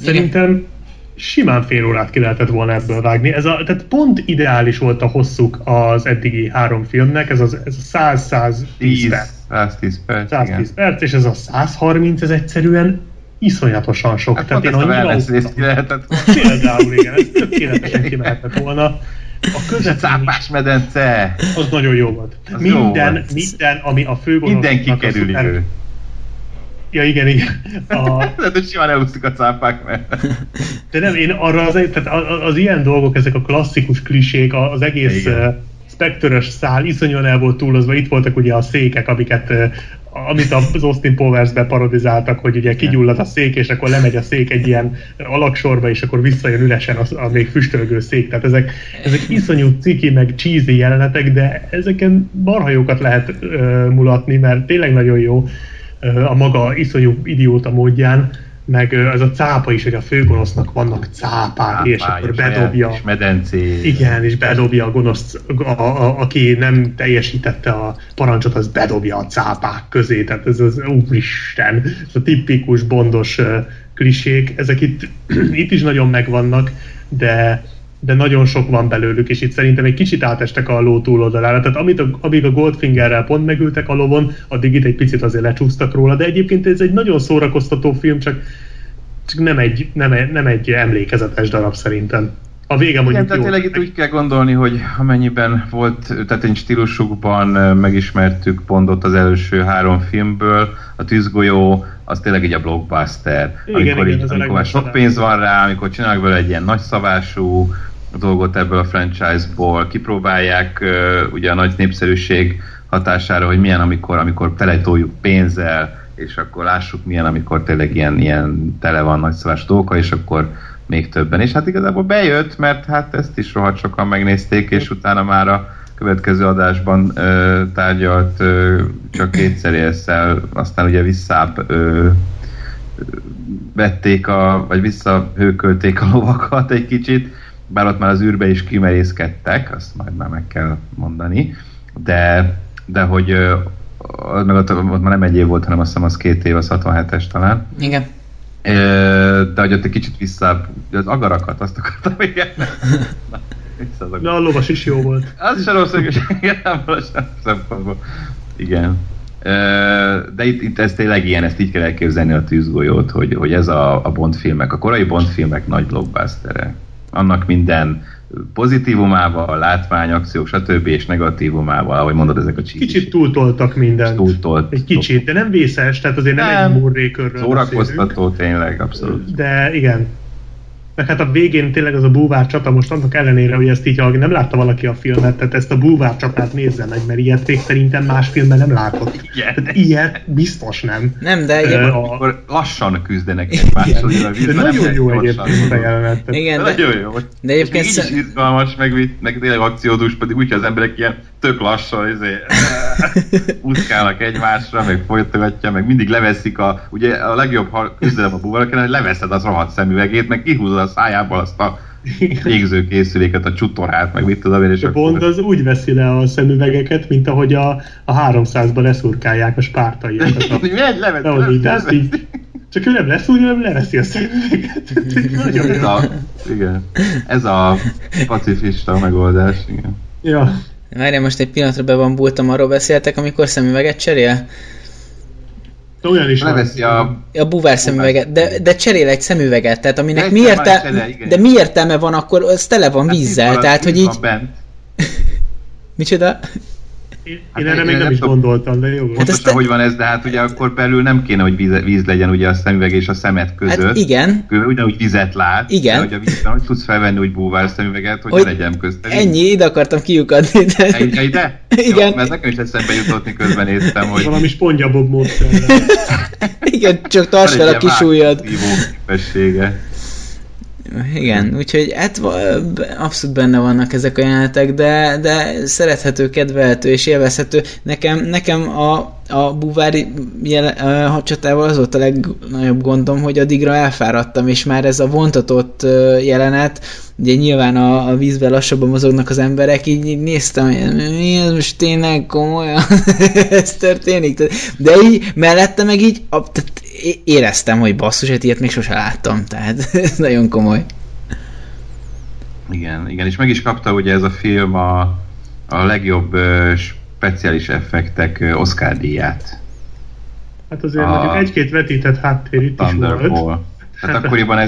Szerintem simán fél órát ki lehetett volna ebből vágni. Tehát pont ideális volt a hosszuk az eddigi három filmnek, ez a 100-110 perc. 110 perc, 110 perc, és ez a 130, ez egyszerűen iszonyatosan sok. Hát pont ezt a wellness-részt ki lehetett volna. Például igen, ez tökéletesen ki lehetett volna. A közepes medence! Az nagyon jó volt. Minden, ami a főgonosznak... Minden kikerüli ő. Ja, igen. Tehát, hogy simán elúszik a cápák mellett. De nem, én arra az ilyen dolgok, ezek a klasszikus klisék, az egész Spectre-ös szál iszonyan el volt túlozva. Itt voltak ugye a székek, amit az Austin Powers-ben parodizáltak, hogy ugye kigyullad a szék, és akkor lemegy a szék egy ilyen alaksorba, és akkor visszajön ülesen a még füstölgő szék. Tehát ezek iszonyú ciki, meg cheesy jelenetek, de ezeken barhajókat lehet mulatni, mert tényleg nagyon jó a maga iszonyú idióta módján, meg ez a cápa is, hogy a főgonosznak vannak cápák, és akkor bedobja. És medencé. Igen, és bedobja a gonosz, aki nem teljesítette a parancsot, az bedobja a cápák közé. Tehát ez az úristen, ez a tipikus bondos klisék. Ezek itt is nagyon megvannak, de nagyon sok van belőlük, és itt szerintem egy kicsit átestek a ló túloldalára. Tehát amíg a Goldfingerrel pont megültek a lovon, addig itt egy picit azért lecsúsztak róla, de egyébként ez egy nagyon szórakoztató film, csak nem egy emlékezetes darab szerintem. A vége mondjuk igen, tehát tényleg itt úgy kell gondolni, hogy amennyiben volt, tehát egy stílusukban megismertük Bondot az első három filmből, a Tűzgolyó, az tényleg egy a blockbuster. Amikor már sok pénz van rá, amikor csinálnak belőle egy ilyen nagyszabású dolgot ebből a franchise-ból, kipróbálják ugye a nagy népszerűség hatására, hogy milyen, amikor teletoljuk pénzzel, és akkor lássuk milyen, amikor tényleg ilyen tele van nagyszabású dolga, és akkor még többen. És hát igazából bejött, mert hát ezt is rohadt sokan megnézték, és utána már a következő adásban tárgyalt csak kétszer élszel, aztán ugye visszább vették, vagy visszahőkölték a lovakat egy kicsit, bár ott már az űrbe is kimerészkedtek, azt majd már meg kell mondani, de hogy meg ott már nem egy év volt, hanem azt hiszem az 2 év, az 67-es talán. Igen. De hogy ott egy kicsit vissza, az agarakat azt akartam, igen. De a lovas is jó volt. Az sem rossz, hogy szempontból. Igen. De itt ez tényleg ilyen, ezt így kell elképzelni a Tűzgolyót, hogy ez a Bond filmek, a korai Bond filmek nagy blockbusterek. Annak minden pozitívumával, látvány, akciók, stb. És negatívumával, ahogy mondod, ezek a csíkiség. Kicsit túltoltak mindent. Egy kicsit, de nem vészes, tehát azért nem egy murrékörről szórakoztató tényleg, abszolút. De igen. Meg hát a végén tényleg az a búvárcsata, most annak ellenére, hogy ezt így, ha nem látta valaki a filmet, tehát ezt a búvárcsatát nézze meg, mert ilyet még szerintem más filmben nem látott. Ilyet biztos nem. Nem, de igen. Akkor lassan küzdenek egy másodra a vízben. Nagyon jó egyébként a jelenet. Igen, nagyon jó. De egyébként így is izgalmas, meg tényleg akciódús, pedig úgyhogy az emberek ilyen tök lassan úszkálnak egymásra, meg folytogatja, meg mindig leveszik ugye a legjobb küzdelem a búvároknál, hogy leveszed az rohadt szemüvegét, meg kihúzod a szájából azt a légzőkészüléket, a csutorát, meg mit tudom én, és a Bond az úgy veszi le a szemüvegeket, mint ahogy a 300-ban leszurkálják a spártaiakat. Csak ő nem leszúrja, nem leveszi a szemüveget. Nagyon jó. Igen. Ez a pacifista megoldás. Igen. Ja. Várjál, most egy pillanatra bebambultam, arról beszéltek, amikor szemüveget cserél? Olyan is leveszi a búvár szemüveget, de cserél egy szemüveget, tehát aminek mi értelme van, akkor az tele van vízzel, hát tehát hogy így... Micsoda? Én erre még nem is gondoltam, de jó. Pontosan, hogy van ez, de hát ugye akkor belül nem kéne, hogy víz legyen ugye a szemüveg és a szemed között. Hát igen. Ugyanúgy vizet lát. Igen. Hogy a vízben, hogy tudsz felvenni úgy búvár szemüveget, hogy ne legyen köztem. Ennyi, ide akartam kiukadni. Ide? Igen. Jó, mert nekem is eszembe jutottni, közben néztem, hogy... Valami spongyabob módszerrel. Igen, csak tarts fel a kis ujjad. Igen, úgyhogy hát abszolút benne vannak ezek a jelenetek, de szerethető, kedvelhető és élvezhető. Nekem a búvári csatával az volt a legnagyobb gondom, hogy addigra elfáradtam, és már ez a vontatott jelenet, ugye nyilván a vízben lassabban mozognak az emberek, így néztem, hogy mi ez most tényleg komolyan, ez történik. De így mellette meg így éreztem, hogy basszus, hát ilyet még sose láttam, tehát ez nagyon komoly. Igen, igen, és meg is kapta ugye ez a film a legjobb speciális effektek Oscar-díját. Hát azért mondjuk egy-két vetített háttér itt is volt. Hát akkoriban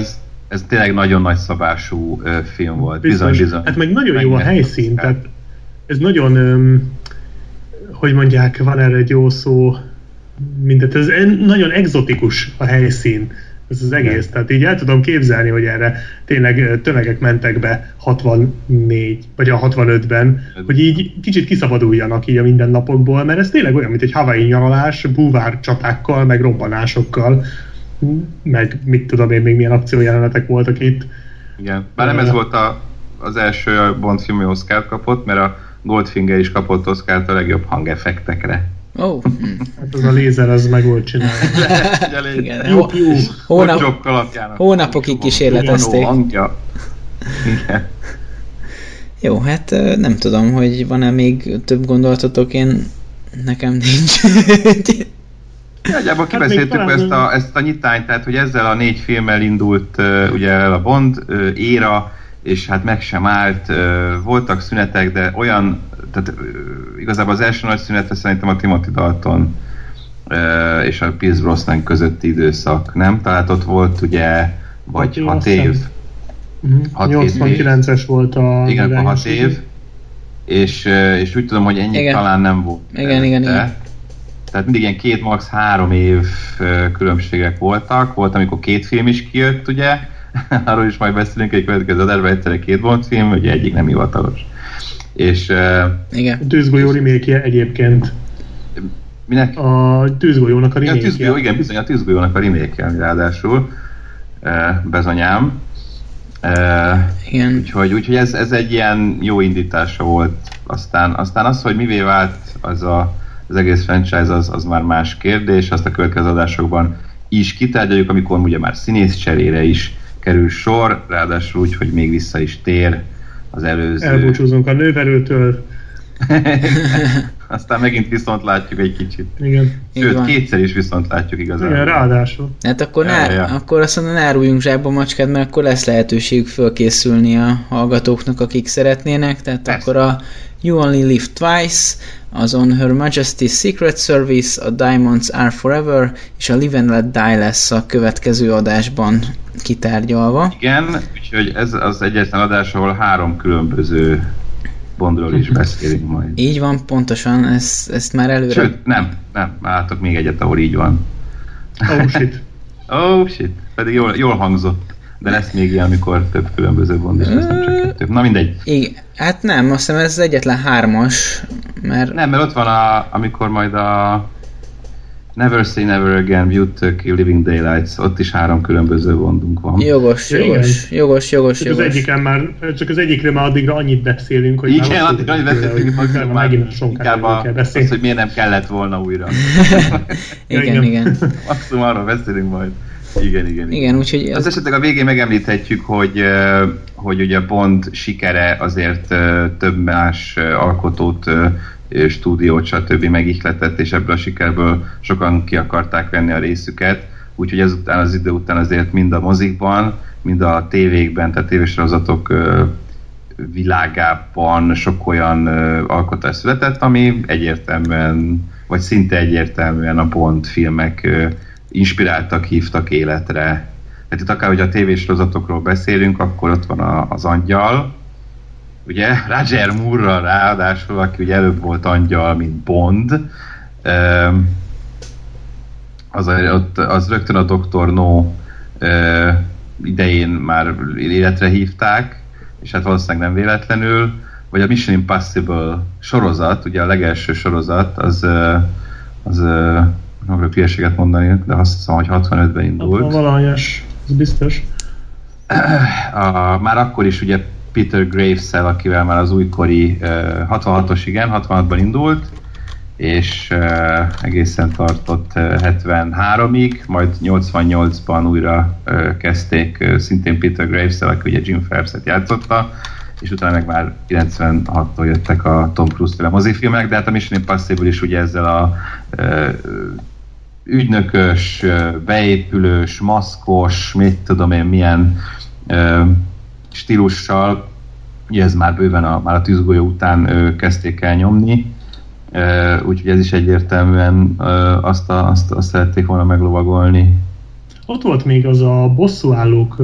ez tényleg nagyon nagy szabású film volt. Bizony. Hát meg nagyon jó a helyszín, tehát ez nagyon, hogy mondják, van erre egy jó szó, mindent, ez nagyon egzotikus a helyszín. Ez az egész, de. Tehát így el tudom képzelni, hogy erre tényleg tömegek mentek be 64, vagy a 65-ben, hogy így kicsit kiszabaduljanak így a mindennapokból, mert ez tényleg olyan, mint egy Hawaii nyaralás, búvár csatákkal, meg robbanásokkal, meg mit tudom én, még milyen akciójelenetek voltak itt. Igen, bár nem ez volt az első Bond film, ami Oscart kapott, mert a Goldfinger is kapott Oscart a legjobb hangeffektekre. Oh. Hát az a lézer, az meg volt csinálva. Igen. Jó. Hónapokig kísérletezték. Jó, hát nem tudom, hogy van-e még több gondolatotok, nekem nincs. Nagyjából kibeszéltük hát ezt a nyitányt, tehát hogy ezzel a 4 filmmel indult ugye el a Bond éra, és hát meg sem állt, voltak szünetek, de olyan, tehát igazából az első nagy szünetre szerintem a Timothy Dalton és a Pierce Brosnan közötti időszak, nem? Tehát ott volt ugye, vagy 6 év. 89-es volt a... Igen, a 6 év, és úgy tudom, hogy ennyi igen. Talán nem volt. Igen. Tehát mindig ilyen 2, max. 3 év különbségek voltak, volt amikor 2 film is kijött, ugye, arról is majd beszélünk egy következő adásban, egyszerre 2 Bond film, ugye egyik nem hivatalos. És... Igen. A Tűzgolyó remake-je egyébként. Minek? A Tűzgolyónak a remake-je. Igen, bizony, a Tűzgolyónak a remake-je ráadásul. Bezonyám. Igen. Úgyhogy ez egy ilyen jó indítása volt. Aztán az, hogy mivé vált az egész franchise, az már más kérdés. Azt a következő adásokban is kitárgyaljuk, amikor ugye már színész cserére is kerül sor, ráadásul úgy, hogy még vissza is tér az előző... Elbúcsúzunk a nőverőtől. Aztán megint viszont látjuk egy kicsit. Igen. Sőt, kétszer is viszont látjuk igazából. Igen, ráadásul. Hát akkor, akkor azt mondom, ne áruljunk zsákba macskát, mert akkor lesz lehetőségük fölkészülni a hallgatóknak, akik szeretnének. Tehát persze. Akkor a You Only Live Twice, az On Her Majesty's Secret Service, a Diamonds Are Forever, és a Live and Let Die lesz a következő adásban kitárgyalva. Igen, úgyhogy ez az egyetlen adás, ahol 3 különböző Bondról is beszélünk majd. Így van, pontosan, ezt már előre... Sőt, nem, látok még egyet, ahol így van. Oh shit, pedig jól hangzott. De lesz még ilyen, amikor több különböző Bond is lesz, nem csak 2. Na mindegy. Igen. Hát nem, azt hiszem ez az egyetlen 3-as, mert... Nem, mert ott van amikor majd a Never Say Never Again, View to Kill, Living Daylights, ott is 3 különböző Bondunk van. Jogos. Csak az egyikre már addigra annyit beszélünk, hogy igen, addigra annyit beszélünk, hogy már inkább az, hogy miért nem kellett volna újra. igen. Maximum arról beszélünk majd. Igen, úgyhogy... Az esetleg a végén megemlíthetjük, hogy ugye Bond sikere azért több más alkotót, stúdiót, stb. Megihletett, és ebből a sikerből sokan ki akarták venni a részüket, úgyhogy ezután az idő után azért mind a mozikban, mind a tévékben, tehát tévésorozatok világában sok olyan alkotás született, ami egyértelműen, vagy szinte egyértelműen a Bond filmek inspiráltak, hívtak életre. Tehát itt akár, hogy a tévésorozatokról beszélünk, akkor ott van az Angyal, ugye, Roger Moore-ra ráadásul, aki ugye előbb volt Angyal, mint Bond. Az rögtön a Dr. No idején már életre hívták, és hát valószínűleg nem véletlenül, vagy a Mission Impossible sorozat, ugye a legelső sorozat, az nem akarok hülyeséget mondani, de azt hiszem, hogy 65-ben indult. Valahányos, ez biztos. Már akkor is ugye Peter Graves-szel, akivel már az újkori 66-ban indult, és egészen tartott 73-ig, majd 88-ban újra kezdték szintén Peter Graves-szel, aki ugye Jim Phelps-et játszotta, és utána meg már 96-tól jöttek a Tom Cruise-től mozifilmek, de hát a Mission Impossible is ugye ezzel a ügynökös, beépülős, maszkos, mit tudom én milyen stílussal ez már bőven már a tűzgolyó után kezdték el nyomni, úgyhogy ez is egyértelműen azt szerették volna meglovagolni. Ott volt még az a Bosszúállók,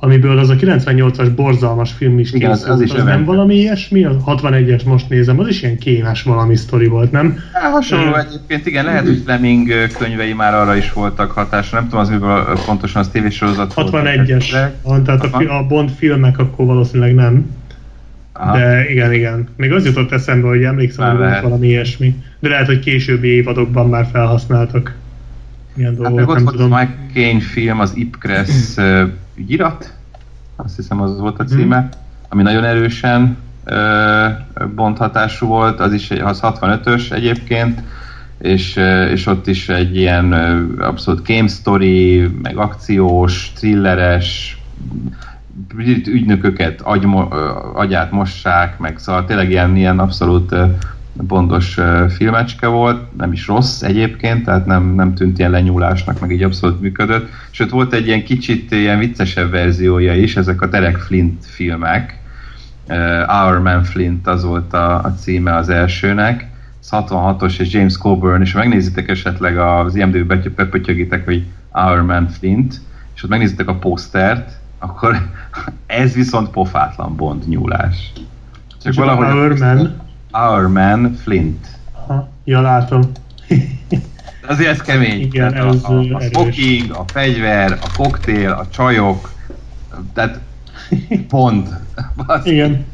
amiből az a 98-as borzalmas film is készült. Igen, az nem event. Valami ilyesmi? A 61-es most nézem, az is ilyen kémes valami sztori volt, nem? Hasonló egyébként, igen, lehet, hogy Fleming könyvei már arra is voltak hatásra. Nem tudom, az miből pontosan, az tévésorozat 61-es. Volt. Tehát a Bond filmek akkor valószínűleg nem. Aha. De igen. Még az jutott eszembe, hogy emlékszem, hogy volt valami ilyesmi. De lehet, hogy későbbi évadokban már felhasználtak. Milyen dolgot, hát nem tudom. Mike Caine film, az Ipcress ügyirat, azt hiszem az volt a címe, ami nagyon erősen Bond hatású volt, az 65-ös egyébként, és ott is egy ilyen abszolút game story, meg akciós, thrilleres, ügynököket agyát mossák, meg szóval tényleg ilyen abszolút bondos filmecske volt, nem is rossz egyébként, tehát nem tűnt ilyen lenyúlásnak, meg így abszolút működött. Sőt, volt egy ilyen kicsit ilyen viccesebb verziója is, ezek a Derek Flint filmek. Our Man Flint, az volt a címe az elsőnek. Ez 66-os, és James Coburn, és megnézitek esetleg az IMDb-t, bepötyögitek, hogy Our Man Flint, és ott megnézitek a posztert, akkor ez viszont pofátlan Bond nyúlás. Csak valahogy Our Man... Our Man Flint. Aha, jól látom. Azért ez kemény. Igen, tehát ez a smoking, a fegyver, a koktél, a csajok, tehát pont. Igen.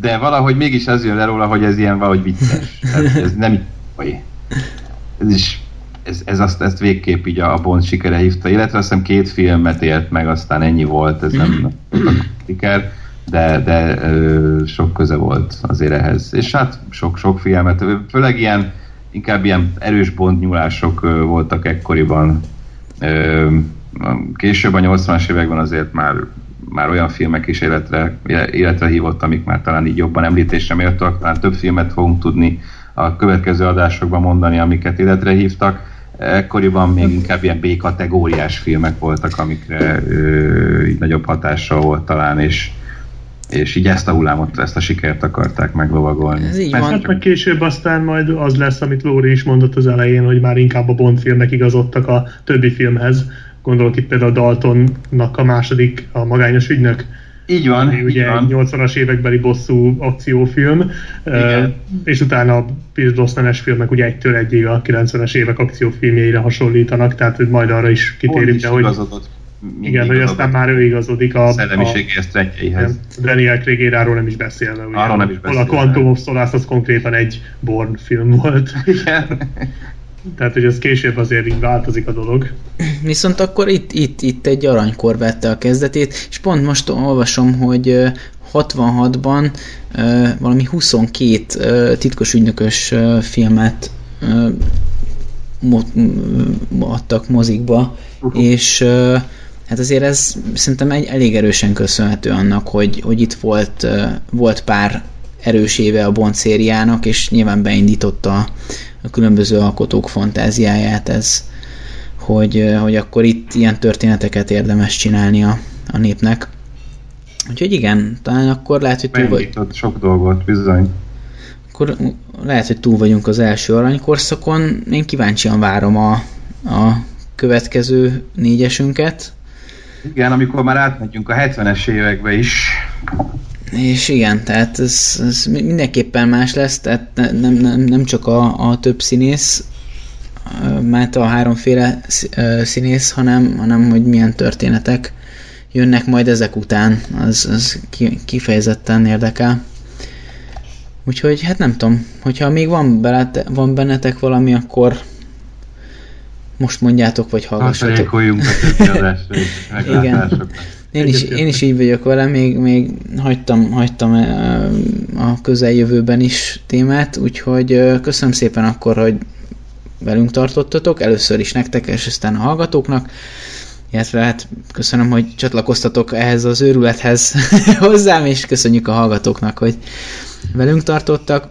De valahogy mégis ez jön le róla, hogy ez ilyen valahogy vicces. Tehát ez nem így. Ezt végképp így a Bond sikere hívta. Illetve azt hiszem 2 filmet élt meg, aztán ennyi volt. Ez nem siker. De sok köze volt azért ehhez. És hát sok filmet, főleg ilyen, inkább ilyen erős bondnyúlások voltak ekkoriban. Később a 80-as években azért már olyan filmek is életre hívott, amik már talán így jobban említésre méltóak, talán több filmet fogunk tudni a következő adásokban mondani, amiket életre hívtak. Ekkoriban még inkább ilyen B-kategóriás filmek voltak, amikre így nagyobb hatással volt talán, és így ezt a hullámot, ezt a sikert akarták meglovagolni. Hát meg később aztán majd az lesz, amit Lóri is mondott az elején, hogy már inkább a Bond filmek igazodtak a többi filmhez. Gondolok itt például Daltonnak a második, a Magányos ügynök. Így van, ami ugye így van. 80-as évekbeli bosszú akciófilm, és utána a Pierce Brosnan-es filmek ugye 1-től 1-ig a 90-es évek akciófilmjeire hasonlítanak, tehát majd arra is kitérünk, de hogy... Igen, hogy aztán már ő igazodik a szellemiségi esztrendjeihez. Daniel Craig-éráról nem is beszélve. Ugye? Arról nem is beszélve. A Quantum of Solace az konkrétan egy Bourne film volt. Igen. Tehát, hogy ez később azért így változik a dolog. Viszont akkor itt egy aranykor vette a kezdetét, és pont most olvasom, hogy 66-ban valami 22 titkos ügynökös filmet adtak mozikba, és... Hát azért ez szerintem elég erősen köszönhető annak, hogy itt volt pár erős éve a Bond szériának, és nyilván beindította a különböző alkotók fantáziáját ez, hogy akkor itt ilyen történeteket érdemes csinálni a népnek. Úgyhogy igen, talán akkor lehet, hogy beindított sok dolgot, bizony. Akkor lehet, hogy túl vagyunk az első aranykorszakon. Én kíváncsian várom a következő négyesünket. Igen, amikor már átmegyünk a 70-es évekbe is. És igen, tehát ez mindenképpen más lesz, tehát nem csak a több színész, mert a 3 színész, hanem hogy milyen történetek jönnek majd ezek után, az kifejezetten érdekel. Úgyhogy hát nem tudom, hogyha még van bennetek valami, akkor most mondjátok, vagy hallgassatok. Tartalékoljunk a többi adásra és meglátásokra. Én is így vagyok vele, még hagytam a közeljövőben is témát, úgyhogy köszönöm szépen akkor, hogy velünk tartottatok, először is nektek, és aztán a hallgatóknak, illetve hát köszönöm, hogy csatlakoztatok ehhez az őrülethez hozzám, és köszönjük a hallgatóknak, hogy velünk tartottak.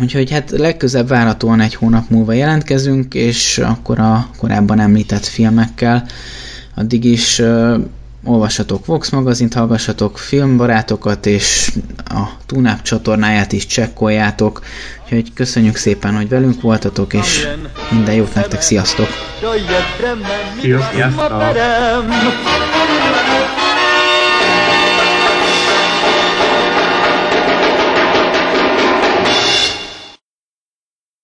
Úgyhogy hát legközebb várhatóan 1 hónap múlva jelentkezünk, és akkor a korábban említett filmekkel. Addig is olvassatok Vox magazint, hallgassatok filmbarátokat, és a TuneUp csatornáját is csekkoljátok. Úgyhogy köszönjük szépen, hogy velünk voltatok, és minden jót nektek, sziasztok! Sziasztok!